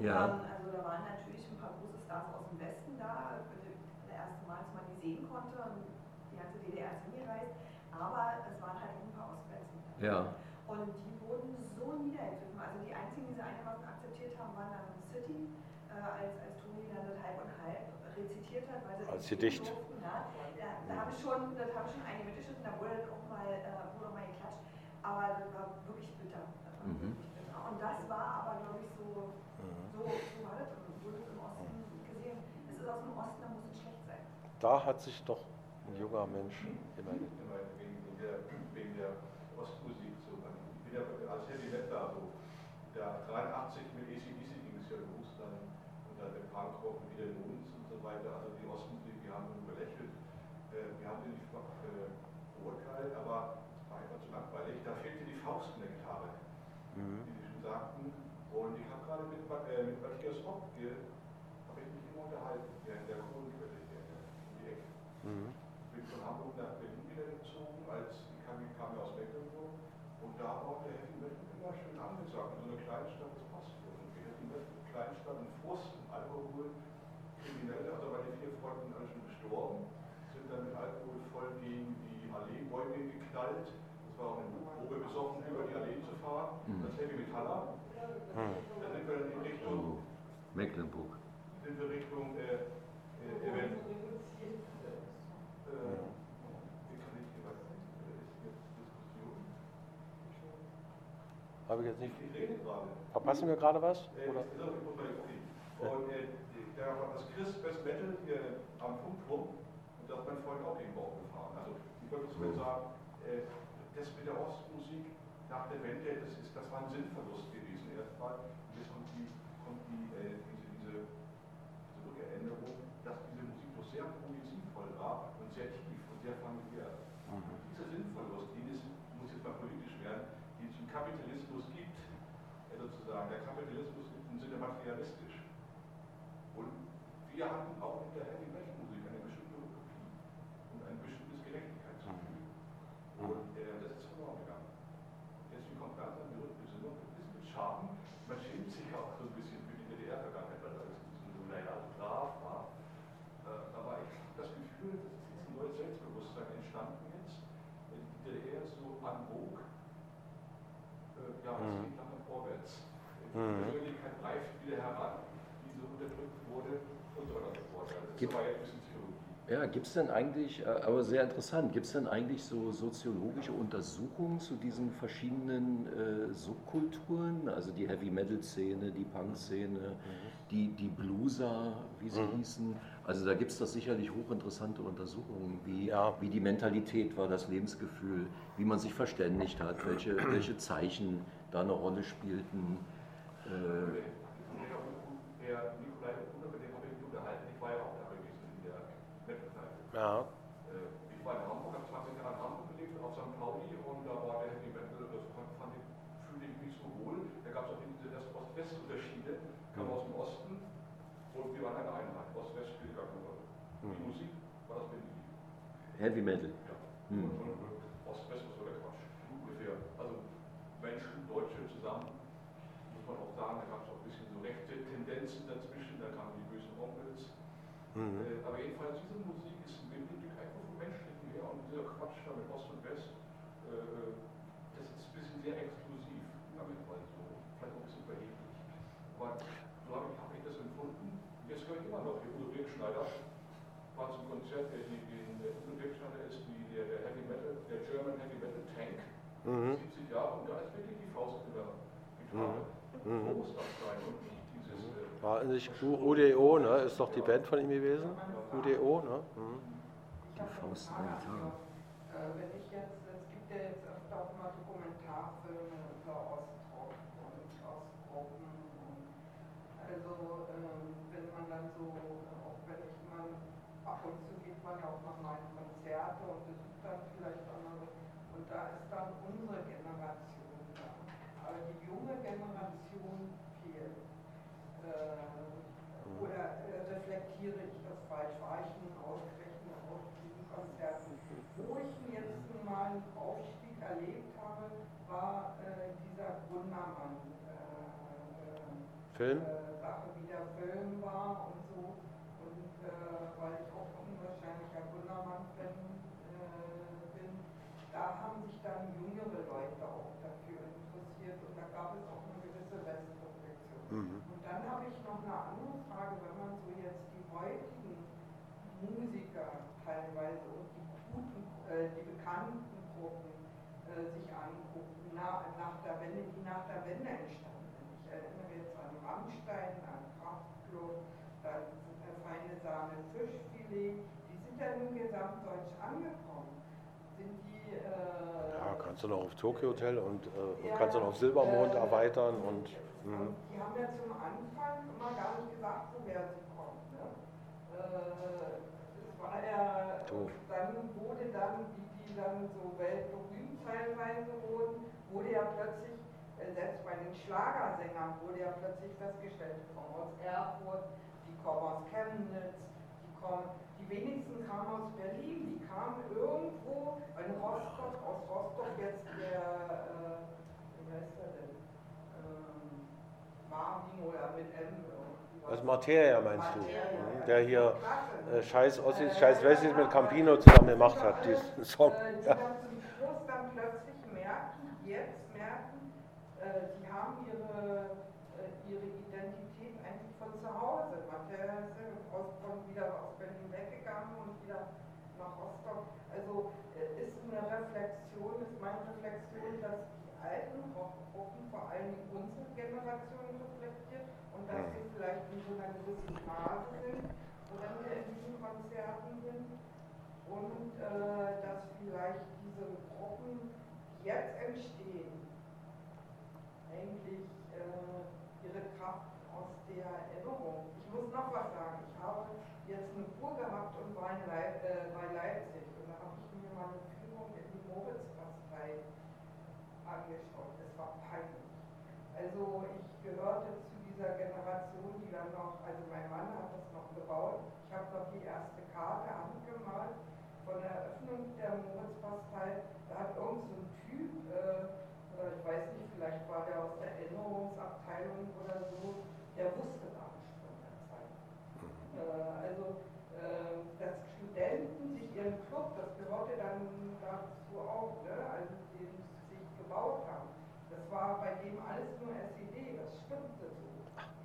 Ja. Also da waren natürlich ein paar große Stars aus dem Westen da, das erste Mal, dass man die sehen konnte und die ganze D D R ist hingereist, aber es waren halt ein paar Ostwärts. Ja. Und die wurden so niedergegriffen. Also die einzigen, die sie einigermaßen akzeptiert haben, waren dann City, äh, als, als Toni dann das halb und halb rezitiert hat, weil sie als Gedicht. Durften, ne? Da, da habe ich schon, da habe ich schon einige mitgeschnitten, da wurde dann auch mal, äh, wurde mal geklatscht, aber das war wirklich bitter. Das war mhm. wirklich bitter. Und das war aber, glaube ich, so. So, so war das, wurde im Osten gesehen. Es ist aus dem Osten, da muss es schlecht sein. Da hat sich doch ein junger Mensch gemeint. Ich meine, wegen der, wegen der Ostmusik so. Ich bin ja als Heavy Metal so. Da dreiundachtzig mit A C D C ging es ja los, dann und dann der Punkrock wieder in uns und so weiter. Also die Ostmusik, wir haben ihn belächelt. Wir haben den nicht beurteilt, aber es war einfach zu langweilig. Da fehlte die Faust in der Gitarre, mhm. die schon sagten. Und ich habe gerade mit Matthias Hopke, habe ich mich immer unterhalten, der in der Kohlenquelle hier in die Ecke. Mhm. Ich bin von Hamburg nach Berlin wieder gezogen, als ich kam, ich kam ja aus Mecklenburg. Und da haben auch der Heavy Metal immer schön angesagt, in so einer Kleinstadt, das passt hier. Und wir hätten in Kleinstadt in Frust, in Alkohol, Kriminelle, also meine vier Freunden alle schon gestorben, sind dann mit Alkohol voll gegen die Alleebäume geknallt. Das war auch eine Probe besoffen, über die Allee zu fahren, mhm. das Heavy Metaller. Hm. Dann sind wir in Richtung oh, Mecklenburg. Sind wir Richtung äh, äh, Event. Äh, ja. Wie kann ich hier weiter? Ist jetzt Diskussion? Habe ich jetzt nicht. Ich rede gerade. Verpassen wir gerade was? Äh, oder? Ist auch okay. Und äh, da war das Christ Best Metal hier am Punkt und da hat mein Freund auch den Bauch gefahren. Also ich wollte zumindest so sagen, äh, das mit der Ostmusik nach der Wende, das, ist, das war ein Sinnverlust gewesen erstmal. Und jetzt kommt, die, kommt die, äh, diese, diese, diese Rückerinnerung, dass diese Musik doch sehr poesievoll war und sehr tief und sehr familiär. Mhm. Dieser Sinnverlust, den es, muss jetzt mal politisch werden, den es im Kapitalismus gibt, äh, sozusagen. Der Kapitalismus gibt im Sinne materialistisch. Und wir hatten auch in der Heavy Metal Musik eine bestimmte Utopie und ein bestimmtes Gerechtigkeitsgefühl. Mhm. Und äh, das ist verloren gegangen. Gibt, ja, gibt es denn eigentlich, aber sehr interessant, gibt es denn eigentlich so soziologische Untersuchungen zu diesen verschiedenen äh, Subkulturen, also die Heavy-Metal-Szene, die Punk-Szene, mhm. die, die Blueser, wie sie mhm. hießen, also da gibt es doch sicherlich hochinteressante Untersuchungen, wie, ja. wie die Mentalität war, das Lebensgefühl, wie man sich verständigt hat, welche, welche Zeichen da eine Rolle spielten. Äh, der Nikolai Okunjev, mit dem habe ich mich unterhalten, ich war ja auch da gewesen in der Metal-Zeit. Ja. Ich war in Hamburg, habe zwanzig Jahre in Hamburg gelebt, auf Sankt Pauli, und da war der Heavy Metal, das fand ich, fühlte ich mich so wohl. Da gab es auch diese Ost-West-Unterschiede, kam aus dem Osten und wir waren eine Einheit, Ost-West spielte gar keine Rolle. Die Musik war das mit dem Heavy Metal? Ja. Mhm. Ost-West war so der Quatsch, ungefähr. Also Menschen, Deutsche zusammen, muss man auch sagen, da gab es auch ein bisschen so rechte Tendenzen dazwischen, da kamen die bösen Onkels. Mhm. Äh, aber jedenfalls, diese Musik ist im Endeffekt einfach vom Menschlichen her, und dieser Quatsch da mit Ost und West, äh, das ist ein bisschen sehr exklusiv, jedenfalls so, vielleicht auch ein bisschen überheblich. Aber so habe ich, hab ich das empfunden. Jetzt höre ich immer noch, der Udo Dirkschneider war zum Konzert, der, die, die, der Udo Dirkschneider ist die, der, der Heavy Metal, der German Heavy Metal Tank, mhm. siebzig Jahre, und da ist wirklich die Faust in der Gitarre. Mhm. Mhm. War nicht U D O, ne? Ist doch die Band von ihm gewesen? U D O, ne? Mhm. Die Faust in der Gitarre. Wenn ich jetzt, es gibt ja jetzt öfter auch mal Dokumentarfilme über Ostrock und Ostgruppen. Also, wenn man dann so, auch wenn ich mal, ab und zu geht man ja auch noch mal in Konzerte und besucht dann vielleicht andere. Und da ist dann unsere Generation. Aber die junge Generation viel. Äh, oder äh, reflektiere ich das falsch? War ich nun ausgerechnet auf diesen Konzerten? Wo ich jetzt nun mal einen Aufstieg erlebt habe, war äh, dieser Gundermann äh, Film? Äh, Sache, wie der Film war und so. Und äh, weil ich auch ein unwahrscheinlicher Gundermann-Fan äh, bin, da haben sich dann jüngere Leute auch dafür interessiert. Und da gab es auch eine gewisse Westreflexion. Mhm. Und dann habe ich noch eine andere Frage, wenn man so jetzt die heutigen Musiker teilweise und die guten, äh, die bekannten Gruppen äh, sich anguckt, na, nach der Wende, die nach der Wende entstanden sind. Ich erinnere jetzt an Rammstein, an Kraftklub, dann äh, Feine Sahne, Fischfilet, die sind ja nun gesamtdeutsch angekommen. Sind die, äh, ja, kannst du noch auf Tokyo Hotel und äh, ja, kannst du noch auf Silbermond äh, erweitern. Und, und die haben ja zum Anfang immer gar nicht gesagt, woher sie kommen. Ne? Äh, es war ja, dann wurde dann, wie die dann so weltberühmt teilweise wurden, wurde ja plötzlich, äh, selbst bei den Schlagersängern, wurde ja plötzlich festgestellt, die kommen aus Erfurt, die kommen aus Chemnitz, die kommen... Die wenigsten kamen aus Berlin, die kamen irgendwo in Rostock, aus Rostock jetzt der, äh, wie heißt der denn, ähm, Marvin oder mit M. Aus also Materia meinst Materia, du, ja. Der hier Klasse, äh, Scheiß Ossis, äh, Scheiß Wessis mit Campino zusammen gemacht hat, diesen Song. Äh, die ja. dann zum Schluss dann plötzlich merken, jetzt merken, äh, die haben ihre, äh, ihre Identität eigentlich von zu Hause. Materia ist ja wieder aus Berlin weggegangen und wieder nach Rostock. Also ist eine Reflexion, ist meine Reflexion, dass die alten Rockgruppen vor allem unsere Generation reflektiert und dass sie vielleicht in so einer gewissen Phase sind, wenn wir in diesen Konzerten sind, und äh, dass vielleicht diese Gruppen, die jetzt entstehen, eigentlich äh, ihre Kraft aus der Erinnerung. Ich muss noch was sagen. Ich habe jetzt eine Kur gehabt und war in Leip äh, bei Leipzig, und da habe ich mir mal eine Führung in die Moritzbastei angeschaut. Das war peinlich. Also ich gehörte zu dieser Generation, die dann noch, also mein Mann hat das noch gebaut. Ich habe noch die erste Karte angemalt von der Eröffnung der Moritzbastei. Da hat irgend so ein Typ, äh, ich weiß nicht, vielleicht war der aus der Erinnerungsabteilung oder so, der wusste gar nicht von der Zeit. Äh, also, äh, dass Studenten sich ihren Club, das gehörte dann dazu auch, ne? Also den sie sich gebaut haben. Das war bei dem alles nur S E D, das stimmte so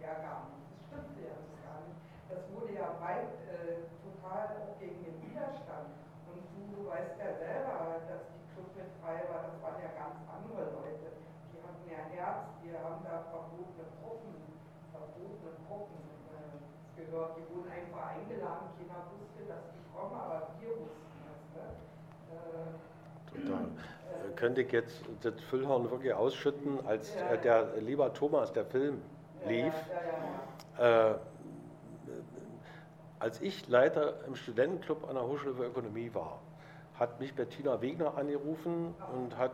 ja gar nicht. Das stimmte ja gar nicht. Das wurde ja weit äh, total gegen den Widerstand. Und du weißt ja selber, dass die Clubbetreiber, das waren ja ganz andere Leute, die hatten ja Herz, wir haben da verbotene Gruppen, verbotene Gruppen äh, gehört, die wurden einfach eingeladen, keiner wusste, dass die kommen, aber wir wussten das. Ne? Äh, Total. Äh, könnte ich jetzt das Füllhorn wirklich ausschütten, als äh, der lieber Thomas, der Film lief, ja, ja, ja, ja. Äh, als ich Leiter im Studentenclub an der Hochschule für Ökonomie war, hat mich Bettina Wegner angerufen und hat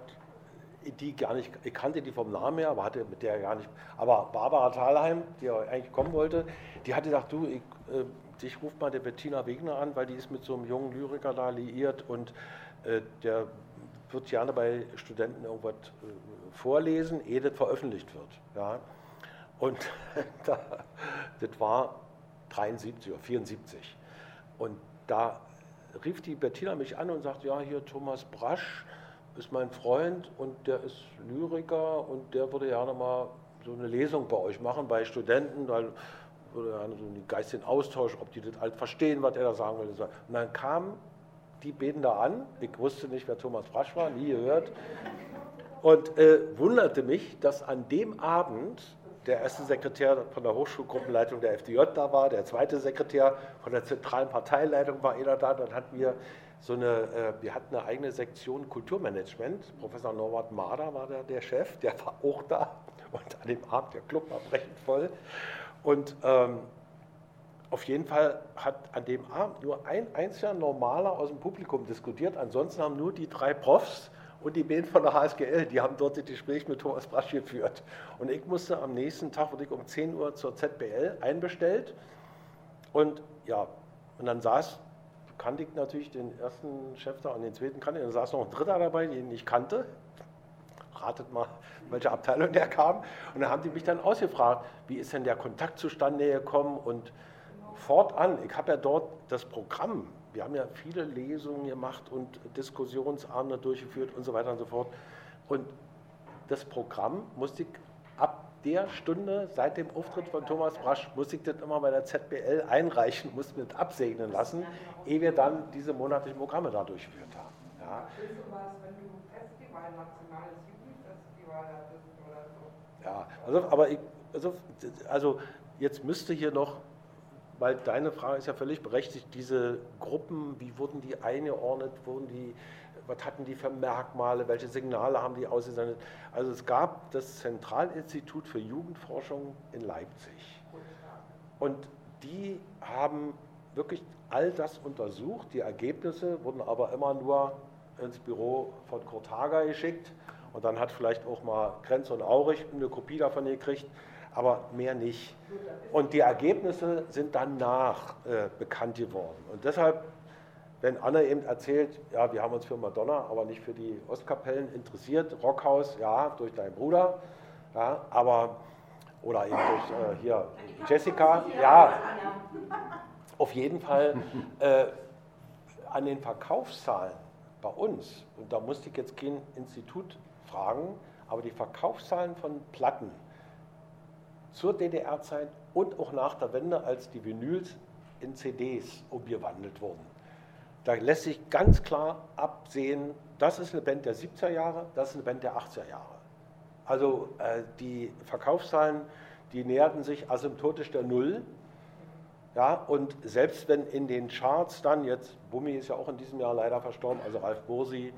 die gar nicht, ich kannte die vom Namen her, aber hatte mit der gar nicht, aber Barbara Thalheim, die eigentlich kommen wollte, die hatte gesagt, du, ich, äh, ich rufe mal der Bettina Wegner an, weil die ist mit so einem jungen Lyriker da liiert und äh, der wird gerne bei Studenten irgendwas äh, vorlesen, ehe das veröffentlicht wird. Ja. Und da, das war dreiundsiebzig oder vierundsiebzig. Und da rief die Bettina mich an und sagte, ja, hier Thomas Bartsch ist mein Freund und der ist Lyriker und der würde gerne mal so eine Lesung bei euch machen, bei Studenten, da würde gerne so einen geistigen Austausch, ob die das halt verstehen, was er da sagen will. Und dann kamen die beiden da an, ich wusste nicht, wer Thomas Bartsch war, nie gehört, und äh, wunderte mich, dass an dem Abend der erste Sekretär von der Hochschulgruppenleitung der F D J da war, der zweite Sekretär von der zentralen Parteileitung war einer da, dann hatten wir so eine, wir hatten eine eigene Sektion Kulturmanagement, Professor Norbert Mader war da der Chef, der war auch da und an dem Abend, der Club war brechend voll und ähm, auf jeden Fall hat an dem Abend nur ein einziger Normaler aus dem Publikum diskutiert, ansonsten haben nur die drei Profs und die beiden von der H S G L, die haben dort das Gespräch mit Thomas Bartsch geführt. Und ich musste am nächsten Tag, wurde ich um zehn Uhr zur Z B L einbestellt. Und ja, und dann saß, kannte ich natürlich den ersten Chef da und den zweiten kannte ich, dann saß noch ein Dritter dabei, den ich kannte. Ratet mal, in welche Abteilung der kam. Und dann haben die mich dann ausgefragt, wie ist denn der Kontakt zustande gekommen? Und fortan, ich habe ja dort das Programm, wir haben ja viele Lesungen gemacht und Diskussionsabende durchgeführt und so weiter und so fort. Und das Programm musste ich ab der Stunde, seit dem Auftritt von Thomas Bartsch, musste ich das immer bei der Z B L einreichen, musste mir das absegnen lassen, ehe wir dann diese monatlichen Programme da durchgeführt haben. Ja. Ja, also, aber ich, also, also jetzt müsste hier noch, weil deine Frage ist ja völlig berechtigt, diese Gruppen, wie wurden die eingeordnet, wurden die, was hatten die für Merkmale, welche Signale haben die ausgesendet? Also es gab das Zentralinstitut für Jugendforschung in Leipzig. Und die haben wirklich all das untersucht, die Ergebnisse wurden aber immer nur ins Büro von Kurt Hager geschickt und dann hat vielleicht auch mal Krenz und Aurich eine Kopie davon gekriegt, aber mehr nicht. Und die Ergebnisse sind danach äh, bekannt geworden. Und deshalb, wenn Anne eben erzählt, ja, wir haben uns für Madonna, aber nicht für die Ostkapellen interessiert, Rockhaus, ja, durch deinen Bruder, ja, aber, oder eben durch äh, hier Jessica, ja, auf jeden Fall äh, an den Verkaufszahlen bei uns, und da musste ich jetzt kein Institut fragen, aber die Verkaufszahlen von Platten, zur D D R-Zeit und auch nach der Wende, als die Vinyls in C Ds umgewandelt wurden. Da lässt sich ganz klar absehen, das ist eine Band der siebziger Jahre, das ist eine Band der achtziger Jahre. Also äh, die Verkaufszahlen, die näherten sich asymptotisch der Null. Ja, und selbst wenn in den Charts dann, jetzt Bummi ist ja auch in diesem Jahr leider verstorben, also Ralf Bursi,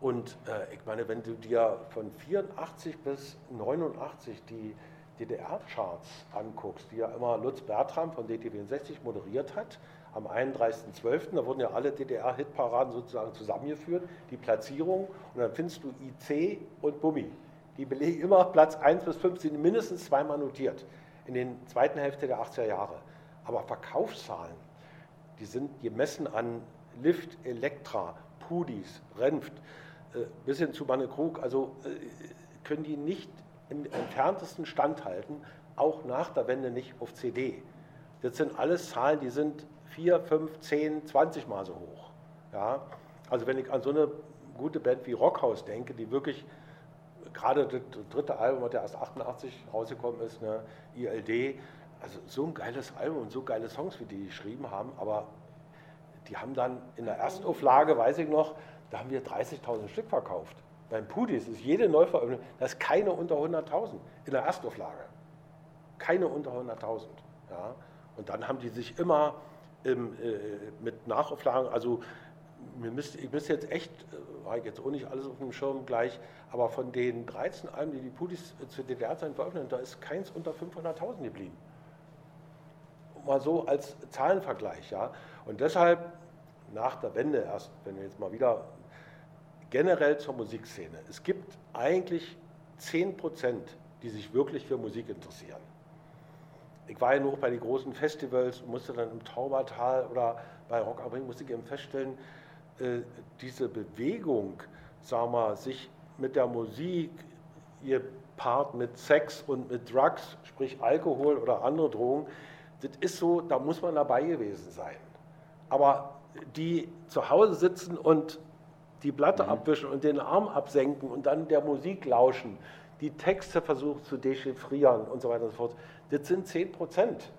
und äh, ich meine, wenn du dir von vierundachtzig bis neunundachtzig die D D R-Charts anguckst, die ja immer Lutz Bertram von D T vierundsechzig moderiert hat, am einunddreißigsten zwölften da wurden ja alle D D R-Hitparaden sozusagen zusammengeführt, die Platzierung, und dann findest du I C und Bummi. Die belegen immer Platz eins bis fünf, sind mindestens zweimal notiert, in den zweiten Hälfte der achtziger Jahre. Aber Verkaufszahlen, die sind gemessen an Lift, Elektra, Puhdys, Remft, äh, bis hin zu Manne Krug, also äh, können die nicht im entferntesten standhalten, auch nach der Wende nicht auf C D. Das sind alles Zahlen, die sind vier, fünf, zehn, zwanzig Mal so hoch. Ja? Also wenn ich an so eine gute Band wie Rockhaus denke, die wirklich gerade das dritte Album, was ja erst achtundachtzig rausgekommen ist, ne, I L D, also so ein geiles Album und so geile Songs, wie die geschrieben haben, aber die haben dann in der Erstauflage, weiß ich noch, da haben wir dreißigtausend Stück verkauft. Beim Puhdys ist jede Neuveröffentlichung, da ist keine unter hunderttausend in der Erstauflage. Keine unter hunderttausend. Ja. Und dann haben die sich immer ähm, äh, mit Nachauflagen, also mir müsst, ich müsste jetzt echt, äh, war ich jetzt auch nicht alles auf dem Schirm gleich, aber von den dreizehn Alben, die die Puhdys äh, zu D D R-Zeiten veröffentlicht, da ist keins unter fünfhunderttausend geblieben. Mal so als Zahlenvergleich. Ja. Und deshalb nach der Wende erst, wenn wir jetzt mal wieder generell zur Musikszene, es gibt eigentlich zehn Prozent, die sich wirklich für Musik interessieren. Ich war ja nur bei den großen Festivals und musste dann im Taubertal oder bei Rock am Ring, musste ich eben feststellen, äh, diese Bewegung, sag mal, sich mit der Musik, ihr Part mit Sex und mit Drugs, sprich Alkohol oder andere Drogen, das ist so, da muss man dabei gewesen sein. Aber die zu Hause sitzen und die Platte mhm. abwischen und den Arm absenken und dann der Musik lauschen, die Texte versuchen zu dechiffrieren und so weiter und so fort, das sind zehn Prozent.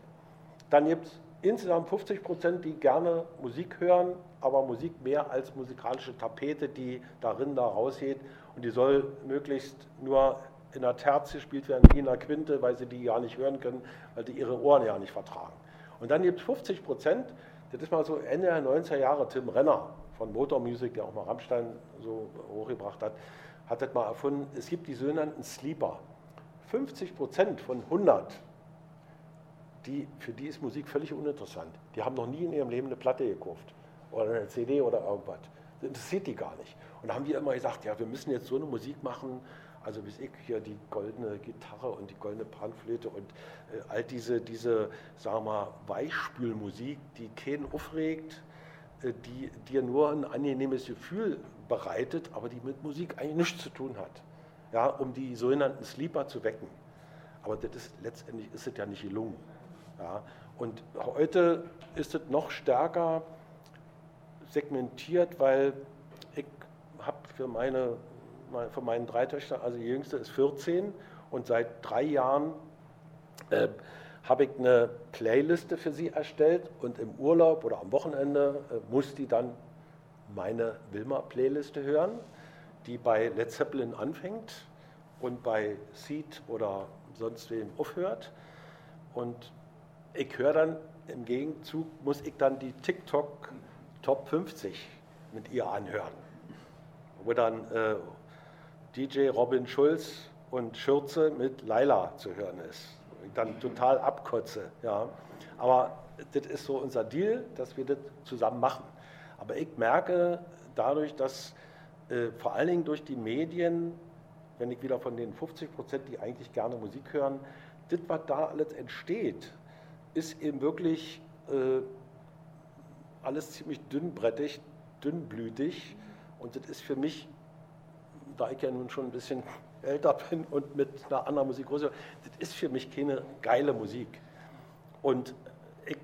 Dann gibt es insgesamt fünfzig Prozent, die gerne Musik hören, aber Musik mehr als musikalische Tapete, die darin da rausgeht und die soll möglichst nur in der Terz gespielt werden, wie in der Quinte, weil sie die ja nicht hören können, weil die ihre Ohren ja nicht vertragen. Und dann gibt es fünfzig Prozent, das ist mal so Ende der neunziger Jahre, Tim Renner von Motor Music, der auch mal Rammstein so hochgebracht hat, hat das mal erfunden, es gibt die sogenannten Sleeper. fünfzig Prozent von hundert, die, für die ist Musik völlig uninteressant. Die haben noch nie in ihrem Leben eine Platte gekauft oder eine C D oder irgendwas. Das interessiert die gar nicht. Und da haben die immer gesagt, ja, wir müssen jetzt so eine Musik machen, also bis ich hier die goldene Gitarre und die goldene Panflöte und äh, all diese, diese, sagen wir mal, Weichspülmusik, die keinen aufregt, äh, die dir nur ein angenehmes Gefühl bereitet, aber die mit Musik eigentlich nichts zu tun hat, ja, um die sogenannten Sleeper zu wecken. Aber das ist, letztendlich ist es ja nicht gelungen. Ja. Und heute ist es noch stärker segmentiert, weil ich habe für meine von meinen drei Töchtern, also die jüngste ist vierzehn und seit drei Jahren äh, habe ich eine Playliste für sie erstellt und im Urlaub oder am Wochenende äh, muss die dann meine Wilma-Playliste hören, die bei Led Zeppelin anfängt und bei Seed oder sonst wem aufhört. Und ich höre dann, im Gegenzug muss ich dann die TikTok Top fünfzig mit ihr anhören, wo dann äh, D J Robin Schulz und Schürze mit Laila zu hören ist. Ich dann total abkotze. Ja. Aber das ist so unser Deal, dass wir das zusammen machen. Aber ich merke dadurch, dass äh, vor allen Dingen durch die Medien, wenn ich wieder von den fünfzig Prozent, die eigentlich gerne Musik hören, das, was da alles entsteht, ist eben wirklich äh, alles ziemlich dünnbrettig, dünnblütig. Und das ist für mich, da ich ja nun schon ein bisschen älter bin und mit einer anderen Musik groß bin, das ist für mich keine geile Musik. Und ich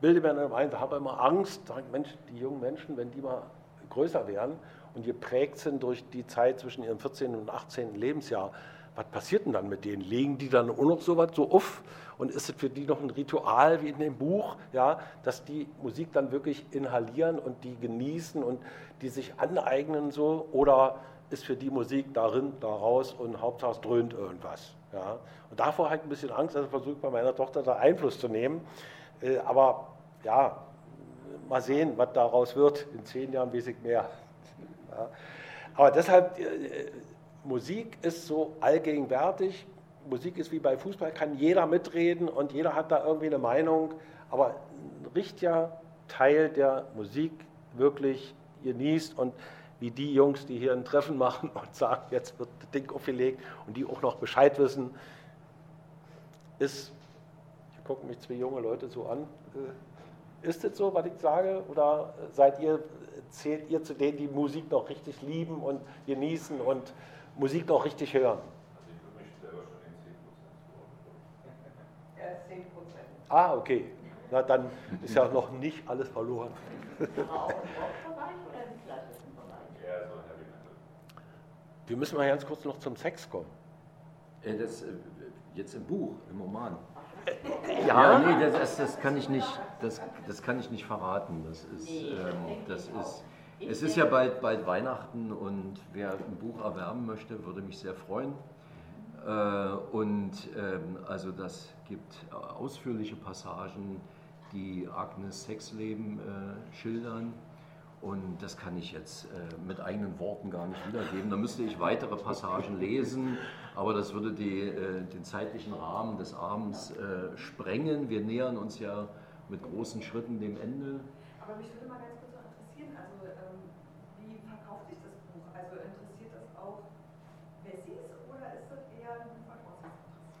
bilde mir dann ein, da habe ich immer Angst, Mensch, die jungen Menschen, wenn die mal größer werden und geprägt sind durch die Zeit zwischen ihrem vierzehnten und achtzehnten Lebensjahr, was passiert denn dann mit denen? Legen die dann auch noch so was so auf? Und ist es für die noch ein Ritual wie in dem Buch, ja, dass die Musik dann wirklich inhalieren und die genießen und die sich aneignen so? Oder ist für die Musik darin, da raus und Hauptsache dröhnt irgendwas. Ja. Und davor habe ich ein bisschen Angst, also versuche ich bei meiner Tochter da Einfluss zu nehmen. Äh, aber ja, mal sehen, was daraus wird. In zehn Jahren weiß ich mehr. Ja. Aber deshalb, äh, Musik ist so allgegenwärtig. Musik ist wie bei Fußball, kann jeder mitreden und jeder hat da irgendwie eine Meinung. Aber ein richtiger Teil der Musik wirklich genießt und wie die Jungs, die hier ein Treffen machen und sagen, jetzt wird das Ding aufgelegt und die auch noch Bescheid wissen, ist, hier gucken mich zwei junge Leute so an, ist das so, was ich sage, oder seid ihr, zählt ihr zu denen, die Musik noch richtig lieben und genießen und Musik noch richtig hören? Also ich würde mich selber schon in zehn Prozent zuordnen. Ja, zehn Prozent. Ah, okay. Na, dann ist ja noch nicht alles verloren. Wir müssen mal ganz kurz noch zum Sex kommen. Das, jetzt im Buch, im Roman. Ja, ja, nee, das, das, das, kann ich nicht, das, das kann ich nicht verraten. Das ist, ähm, das ist, es ist ja bald, bald Weihnachten und wer ein Buch erwerben möchte, würde mich sehr freuen. Äh, und ähm, also das gibt ausführliche Passagen, die Agnes Sexleben äh, schildern. Und das kann ich jetzt äh, mit eigenen Worten gar nicht wiedergeben. Da müsste ich weitere Passagen lesen, aber das würde die, äh, den zeitlichen Rahmen des Abends äh, sprengen. Wir nähern uns ja mit großen Schritten dem Ende. Aber mich würde mal ganz kurz noch interessieren, also ähm, wie verkauft sich das Buch? Also interessiert das auch Wessis oder ist das eher ein Verkaufsinteresse?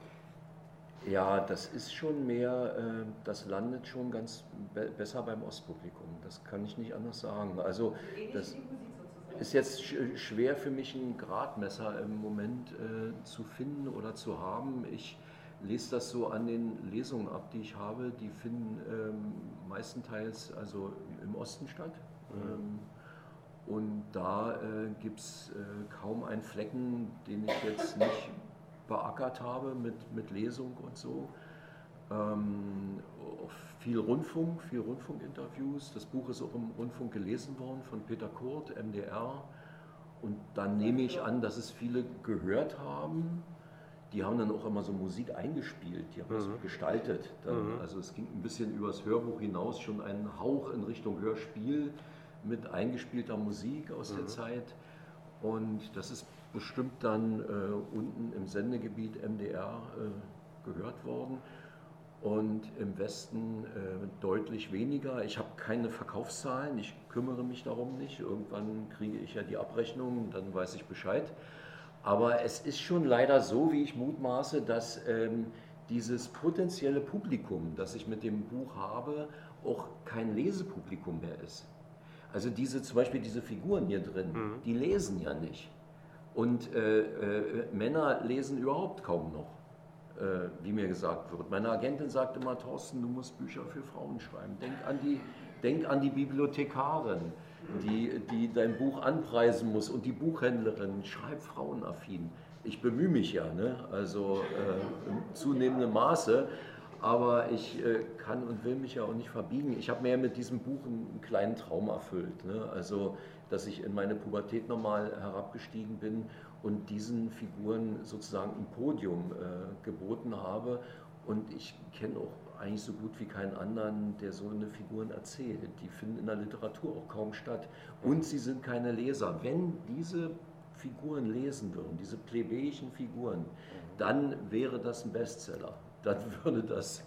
Ja, das ist schon mehr, äh, das landet schon ganz be besser beim Ostpublikum. Das kann ich nicht anders sagen. Also das ist jetzt schwer für mich, ein Gradmesser im Moment äh, zu finden oder zu haben. Ich lese das so an den Lesungen ab, die ich habe. Die finden ähm, meistenteils also im Osten statt. Mhm. Ähm, und da äh, gibt es äh, kaum einen Flecken, den ich jetzt nicht beackert habe mit, mit Lesung und so. Ähm, viel Rundfunk, viel Rundfunkinterviews. Das Buch ist auch im Rundfunk gelesen worden von Peter Kurt, M D R. Und dann nehme ich an, dass es viele gehört haben. Die haben dann auch immer so Musik eingespielt, die haben mhm. das gestaltet. Dann, mhm. Also es ging ein bisschen übers Hörbuch hinaus, schon einen Hauch in Richtung Hörspiel mit eingespielter Musik aus mhm. der Zeit. Und das ist bestimmt dann äh, unten im Sendegebiet M D R äh, gehört worden. Und im Westen äh, deutlich weniger. Ich habe keine Verkaufszahlen, ich kümmere mich darum nicht. Irgendwann kriege ich ja die Abrechnung, dann weiß ich Bescheid. Aber es ist schon leider so, wie ich mutmaße, dass ähm, dieses potenzielle Publikum, das ich mit dem Buch habe, auch kein Lesepublikum mehr ist. Also diese, zum Beispiel diese Figuren hier drin, mhm. die lesen ja nicht. Und äh, äh, Männer lesen überhaupt kaum noch. Wie mir gesagt wird. Meine Agentin sagt immer, Torsten, du musst Bücher für Frauen schreiben. Denk an die, denk an die Bibliothekarin, die, die dein Buch anpreisen muss und die Buchhändlerin, schreib frauenaffin. Ich bemühe mich ja, ne? Also äh, in zunehmendem Maße, aber ich äh, kann und will mich ja auch nicht verbiegen. Ich habe mir ja mit diesem Buch einen kleinen Traum erfüllt, ne? Also, dass ich in meine Pubertät nochmal herabgestiegen bin und diesen Figuren sozusagen ein Podium äh, geboten habe. Und ich kenne auch eigentlich so gut wie keinen anderen, der so eine Figuren erzählt. Die finden in der Literatur auch kaum statt. Und sie sind keine Leser. Wenn diese Figuren lesen würden, diese plebejischen Figuren, dann wäre das ein Bestseller. Dann würde das,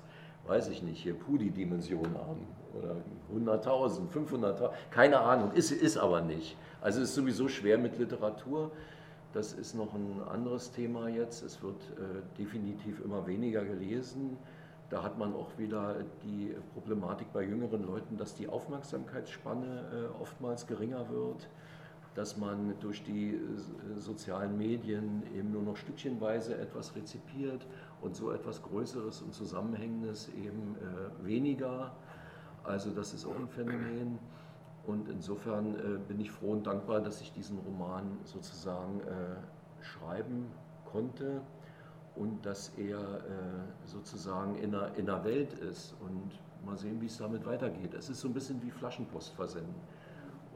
weiß ich nicht, hier Pudi-Dimension haben. Oder hunderttausend, fünfhunderttausend, keine Ahnung, ist, ist aber nicht. Also es ist sowieso schwer mit Literatur. Das ist noch ein anderes Thema jetzt. Es wird äh, definitiv immer weniger gelesen. Da hat man auch wieder die Problematik bei jüngeren Leuten, dass die Aufmerksamkeitsspanne äh, oftmals geringer wird, dass man durch die äh, sozialen Medien eben nur noch stückchenweise etwas rezipiert und so etwas Größeres und Zusammenhängendes eben äh, weniger. Also das ist auch ein Phänomen. Und insofern äh, bin ich froh und dankbar, dass ich diesen Roman sozusagen äh, schreiben konnte und dass er äh, sozusagen in der, in der Welt ist. Und mal sehen, wie es damit weitergeht. Es ist so ein bisschen wie Flaschenpost versenden,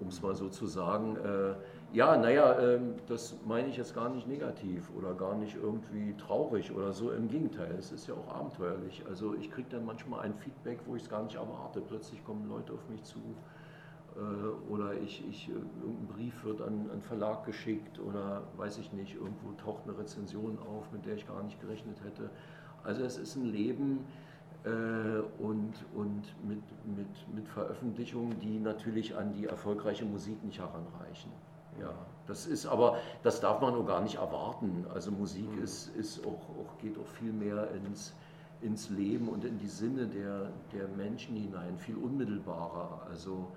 um es mal so zu sagen. Äh, ja, naja, äh, das meine ich jetzt gar nicht negativ oder gar nicht irgendwie traurig oder so. Im Gegenteil, es ist ja auch abenteuerlich. Also ich kriege dann manchmal ein Feedback, wo ich es gar nicht erwarte. Plötzlich kommen Leute auf mich zu. Oder ich, ich, irgendein Brief wird an einen Verlag geschickt oder weiß ich nicht, irgendwo taucht eine Rezension auf, mit der ich gar nicht gerechnet hätte. Also es ist ein Leben äh, und, und mit, mit, mit Veröffentlichungen, die natürlich an die erfolgreiche Musik nicht heranreichen. Ja, das ist aber, das darf man auch gar nicht erwarten. Also Musik mhm. ist, ist auch, auch, geht auch viel mehr ins, ins Leben und in die Sinne der, der Menschen hinein, viel unmittelbarer. Also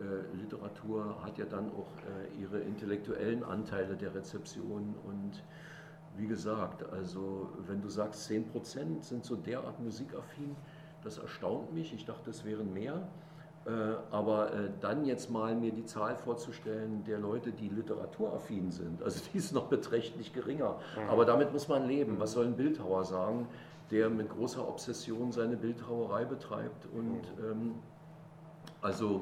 Äh, Literatur hat ja dann auch äh, ihre intellektuellen Anteile der Rezeption und wie gesagt, also wenn du sagst, zehn Prozent sind so derart musikaffin, das erstaunt mich, ich dachte, es wären mehr, äh, aber äh, dann jetzt mal mir die Zahl vorzustellen der Leute, die literaturaffin sind, also die ist noch beträchtlich geringer, aber damit muss man leben, was soll ein Bildhauer sagen, der mit großer Obsession seine Bildhauerei betreibt und ähm, also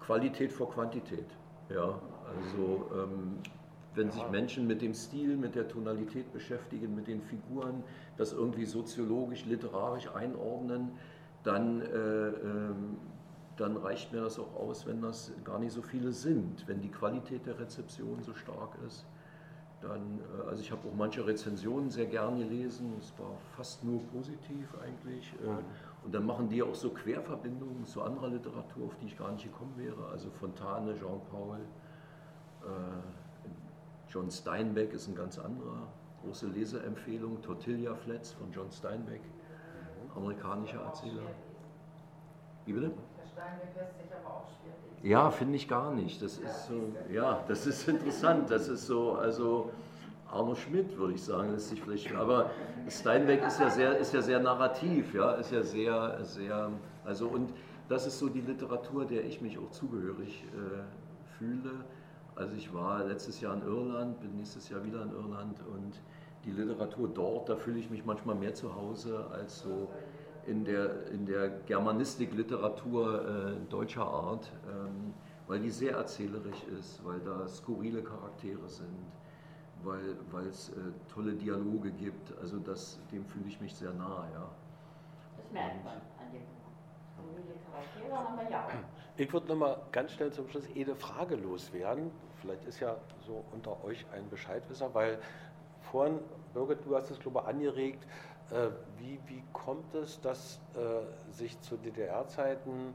Qualität vor Quantität. Ja, also ähm, wenn sich Menschen mit dem Stil, mit der Tonalität beschäftigen, mit den Figuren, das irgendwie soziologisch, literarisch einordnen, dann, äh, ähm, dann reicht mir das auch aus, wenn das gar nicht so viele sind. Wenn die Qualität der Rezeption so stark ist, dann, äh, also ich habe auch manche Rezensionen sehr gern gelesen, es war fast nur positiv eigentlich. Äh, und dann machen die auch so Querverbindungen zu anderer Literatur, auf die ich gar nicht gekommen wäre, also Fontane, Jean-Paul, äh, John Steinbeck ist ein ganz anderer, große Leseempfehlung, Tortilla Flats von John Steinbeck, amerikanischer Erzähler. Wie bitte? Herr Steinbeck lässt sich aber auch schwer lesen. Ja, finde ich gar nicht. Das ist so, ja, das ist interessant. Das ist so, also Arno Schmidt würde ich sagen, lässt sich vielleicht. Aber Steinbeck ist ja sehr, ist ja sehr narrativ, ja, ist ja sehr, sehr, also und das ist so die Literatur, der ich mich auch zugehörig äh, fühle. Also ich war letztes Jahr in Irland, bin nächstes Jahr wieder in Irland und die Literatur dort, da fühle ich mich manchmal mehr zu Hause als so in der, in der Germanistik-Literatur äh, deutscher Art, ähm, weil die sehr erzählerisch ist, weil da skurrile Charaktere sind, weil, weil es äh, tolle Dialoge gibt, also das, dem fühle ich mich sehr nah. Ja. Das merkt man an dem skurrile Charaktere haben wir ja auch. Ich würde nochmal ganz schnell zum Schluss eine Frage loswerden. Vielleicht ist ja so unter euch ein Bescheidwisser, weil vorhin, Birgit, du hast es, glaube ich, angeregt, äh, wie, wie kommt es, dass äh, sich zu D D R-Zeiten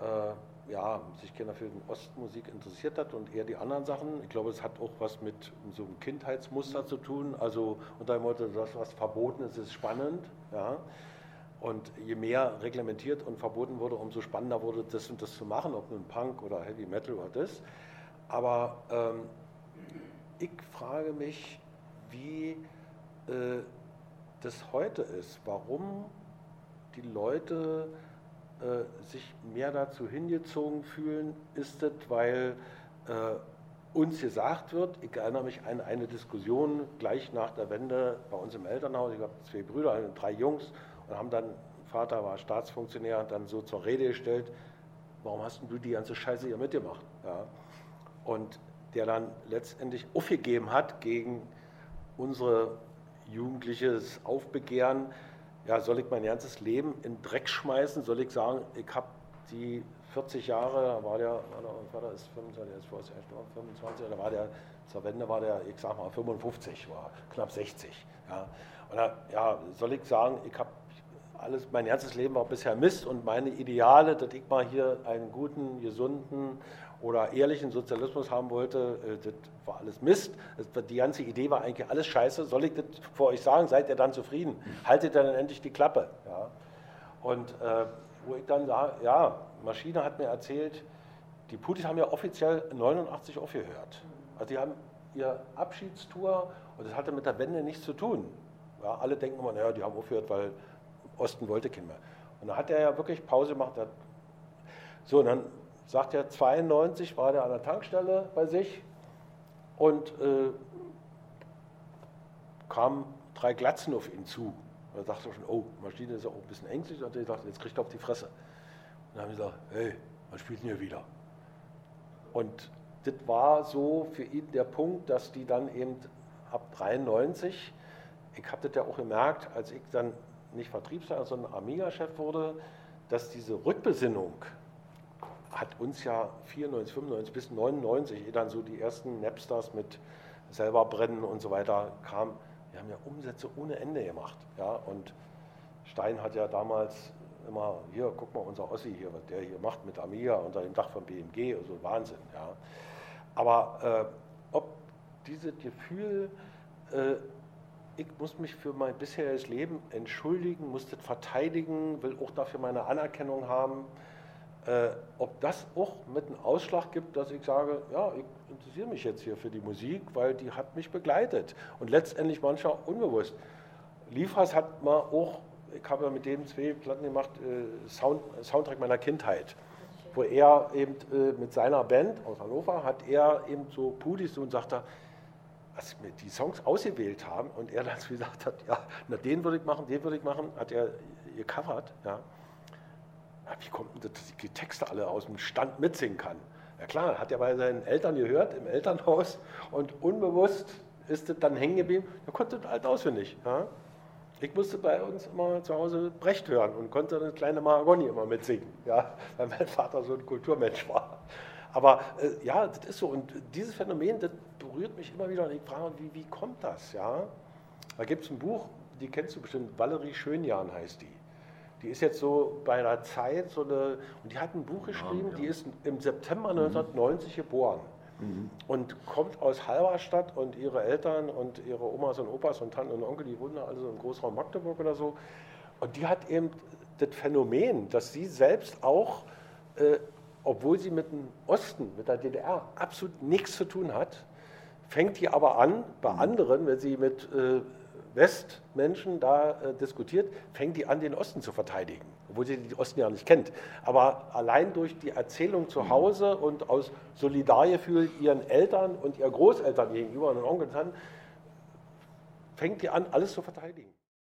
äh, ja, sich keiner für den Ostmusik interessiert hat und eher die anderen Sachen. Ich glaube, es hat auch was mit so einem Kindheitsmuster zu tun. Also unter dem Motto, das, was verboten ist, ist spannend. Ja. Und je mehr reglementiert und verboten wurde, umso spannender wurde, das und das zu machen, ob nun Punk oder Heavy Metal oder das. Aber ähm, ich frage mich, wie äh, das heute ist, warum die Leute äh, sich mehr dazu hingezogen fühlen. Ist das, weil äh, uns gesagt wird, ich erinnere mich an eine Diskussion gleich nach der Wende bei uns im Elternhaus, ich habe zwei Brüder, drei Jungs, und haben dann, Vater war Staatsfunktionär, dann so zur Rede gestellt, warum hast denn du die ganze Scheiße hier mitgemacht? Ja. Und der dann letztendlich aufgegeben hat gegen unsere jugendliches Aufbegehren, ja, soll ich mein ganzes Leben in Dreck schmeißen, soll ich sagen, ich habe die vierzig Jahre, da war der, mein Vater ist fünfundzwanzig, der ist vorher fünfundzwanzig, da war der, zur Wende war der, ich sag mal, fünfundfünfzig, war knapp sechzig. Ja. Und da, ja, soll ich sagen, ich habe alles, mein ganzes Leben war bisher Mist und meine Ideale, dass ich mal hier einen guten, gesunden oder ehrlichen Sozialismus haben wollte, das war alles Mist. Die ganze Idee war eigentlich alles Scheiße. Soll ich das vor euch sagen? Seid ihr dann zufrieden? Haltet dann endlich die Klappe. Ja. Und äh, wo ich dann sage, ja, Maschine hat mir erzählt, die Puhdys haben ja offiziell neunundachtzig aufgehört. Also die haben ihre Abschiedstour und das hatte mit der Wende nichts zu tun. Ja, alle denken immer, naja, die haben aufgehört, weil Osten wollte keiner mehr. Und da hat er ja wirklich Pause gemacht. So, und dann sagt er, zweiundneunzig war der an der Tankstelle bei sich und äh, kamen drei Glatzen auf ihn zu. Und er sagte schon, oh, Maschine ist ja auch ein bisschen ängstlich. Und er sagte, jetzt kriegt er auf die Fresse. Und dann haben sie gesagt, hey, was spielt denn hier wieder? Und das war so für ihn der Punkt, dass die dann eben ab dreiundneunzig, ich habe das ja auch gemerkt, als ich dann nicht Vertriebsleiter, sondern Amiga-Chef wurde, dass diese Rückbesinnung hat uns ja vierundneunzig, fünfundneunzig bis neunundneunzig, dann so die ersten Napsters mit selber brennen und so weiter kam. Wir haben ja Umsätze ohne Ende gemacht. Ja? Und Stein hat ja damals immer, hier, guck mal, unser Ossi hier, was der hier macht mit Amiga unter dem Dach von B M G, also Wahnsinn. Ja? Aber äh, ob dieses Gefühl, äh, ich muss mich für mein bisheriges Leben entschuldigen, muss das verteidigen, will auch dafür meine Anerkennung haben. Äh, ob das auch mit einem Ausschlag gibt, dass ich sage, ja, ich interessiere mich jetzt hier für die Musik, weil die hat mich begleitet. Und letztendlich manchmal unbewusst. Liefers hat man auch, ich habe ja mit dem zwei Platten gemacht, äh, Sound, Soundtrack meiner Kindheit, wo er eben äh, mit seiner Band aus Hannover hat er eben so Puhdys und sagt da, als wir die Songs ausgewählt haben und er dann gesagt hat, ja, na, den würde ich machen, den würde ich machen, hat er gecovert, ja. Ja, wie kommt denn das, dass ich die Texte alle aus dem Stand mitsingen kann? Ja klar, hat er bei seinen Eltern gehört, im Elternhaus, und unbewusst ist das dann hängen geblieben, er konnte das halt auswendig, ja. Ich musste bei uns immer zu Hause Brecht hören und konnte eine kleine Mahagoni immer mitsingen, ja, weil mein Vater so ein Kulturmensch war. Aber äh, ja, das ist so. Und dieses Phänomen, das berührt mich immer wieder. Und ich frage, wie, wie kommt das? Ja? Da gibt es ein Buch, die kennst du bestimmt, Valerie Schönjahn heißt die. Die ist jetzt so bei der Zeit so eine, und die hat ein Buch geschrieben, ja, ja. Die ist im September neunzehnhundertneunzig mhm. geboren. Mhm. Und kommt aus Halberstadt und ihre Eltern und ihre Omas und Opas und Tanten und Onkel, die wohnen also im Großraum Magdeburg oder so. Und die hat eben das Phänomen, dass sie selbst auch, äh, obwohl sie mit dem Osten, mit der D D R absolut nichts zu tun hat, fängt die aber an, bei mhm. anderen, wenn sie mit äh, Westmenschen da äh, diskutiert, fängt die an, den Osten zu verteidigen, obwohl sie den Osten ja nicht kennt. Aber allein durch die Erzählung zu Hause und aus Solidargefühl ihren Eltern und ihren Großeltern gegenüber und Onkel und Tanten, fängt die an, alles zu verteidigen.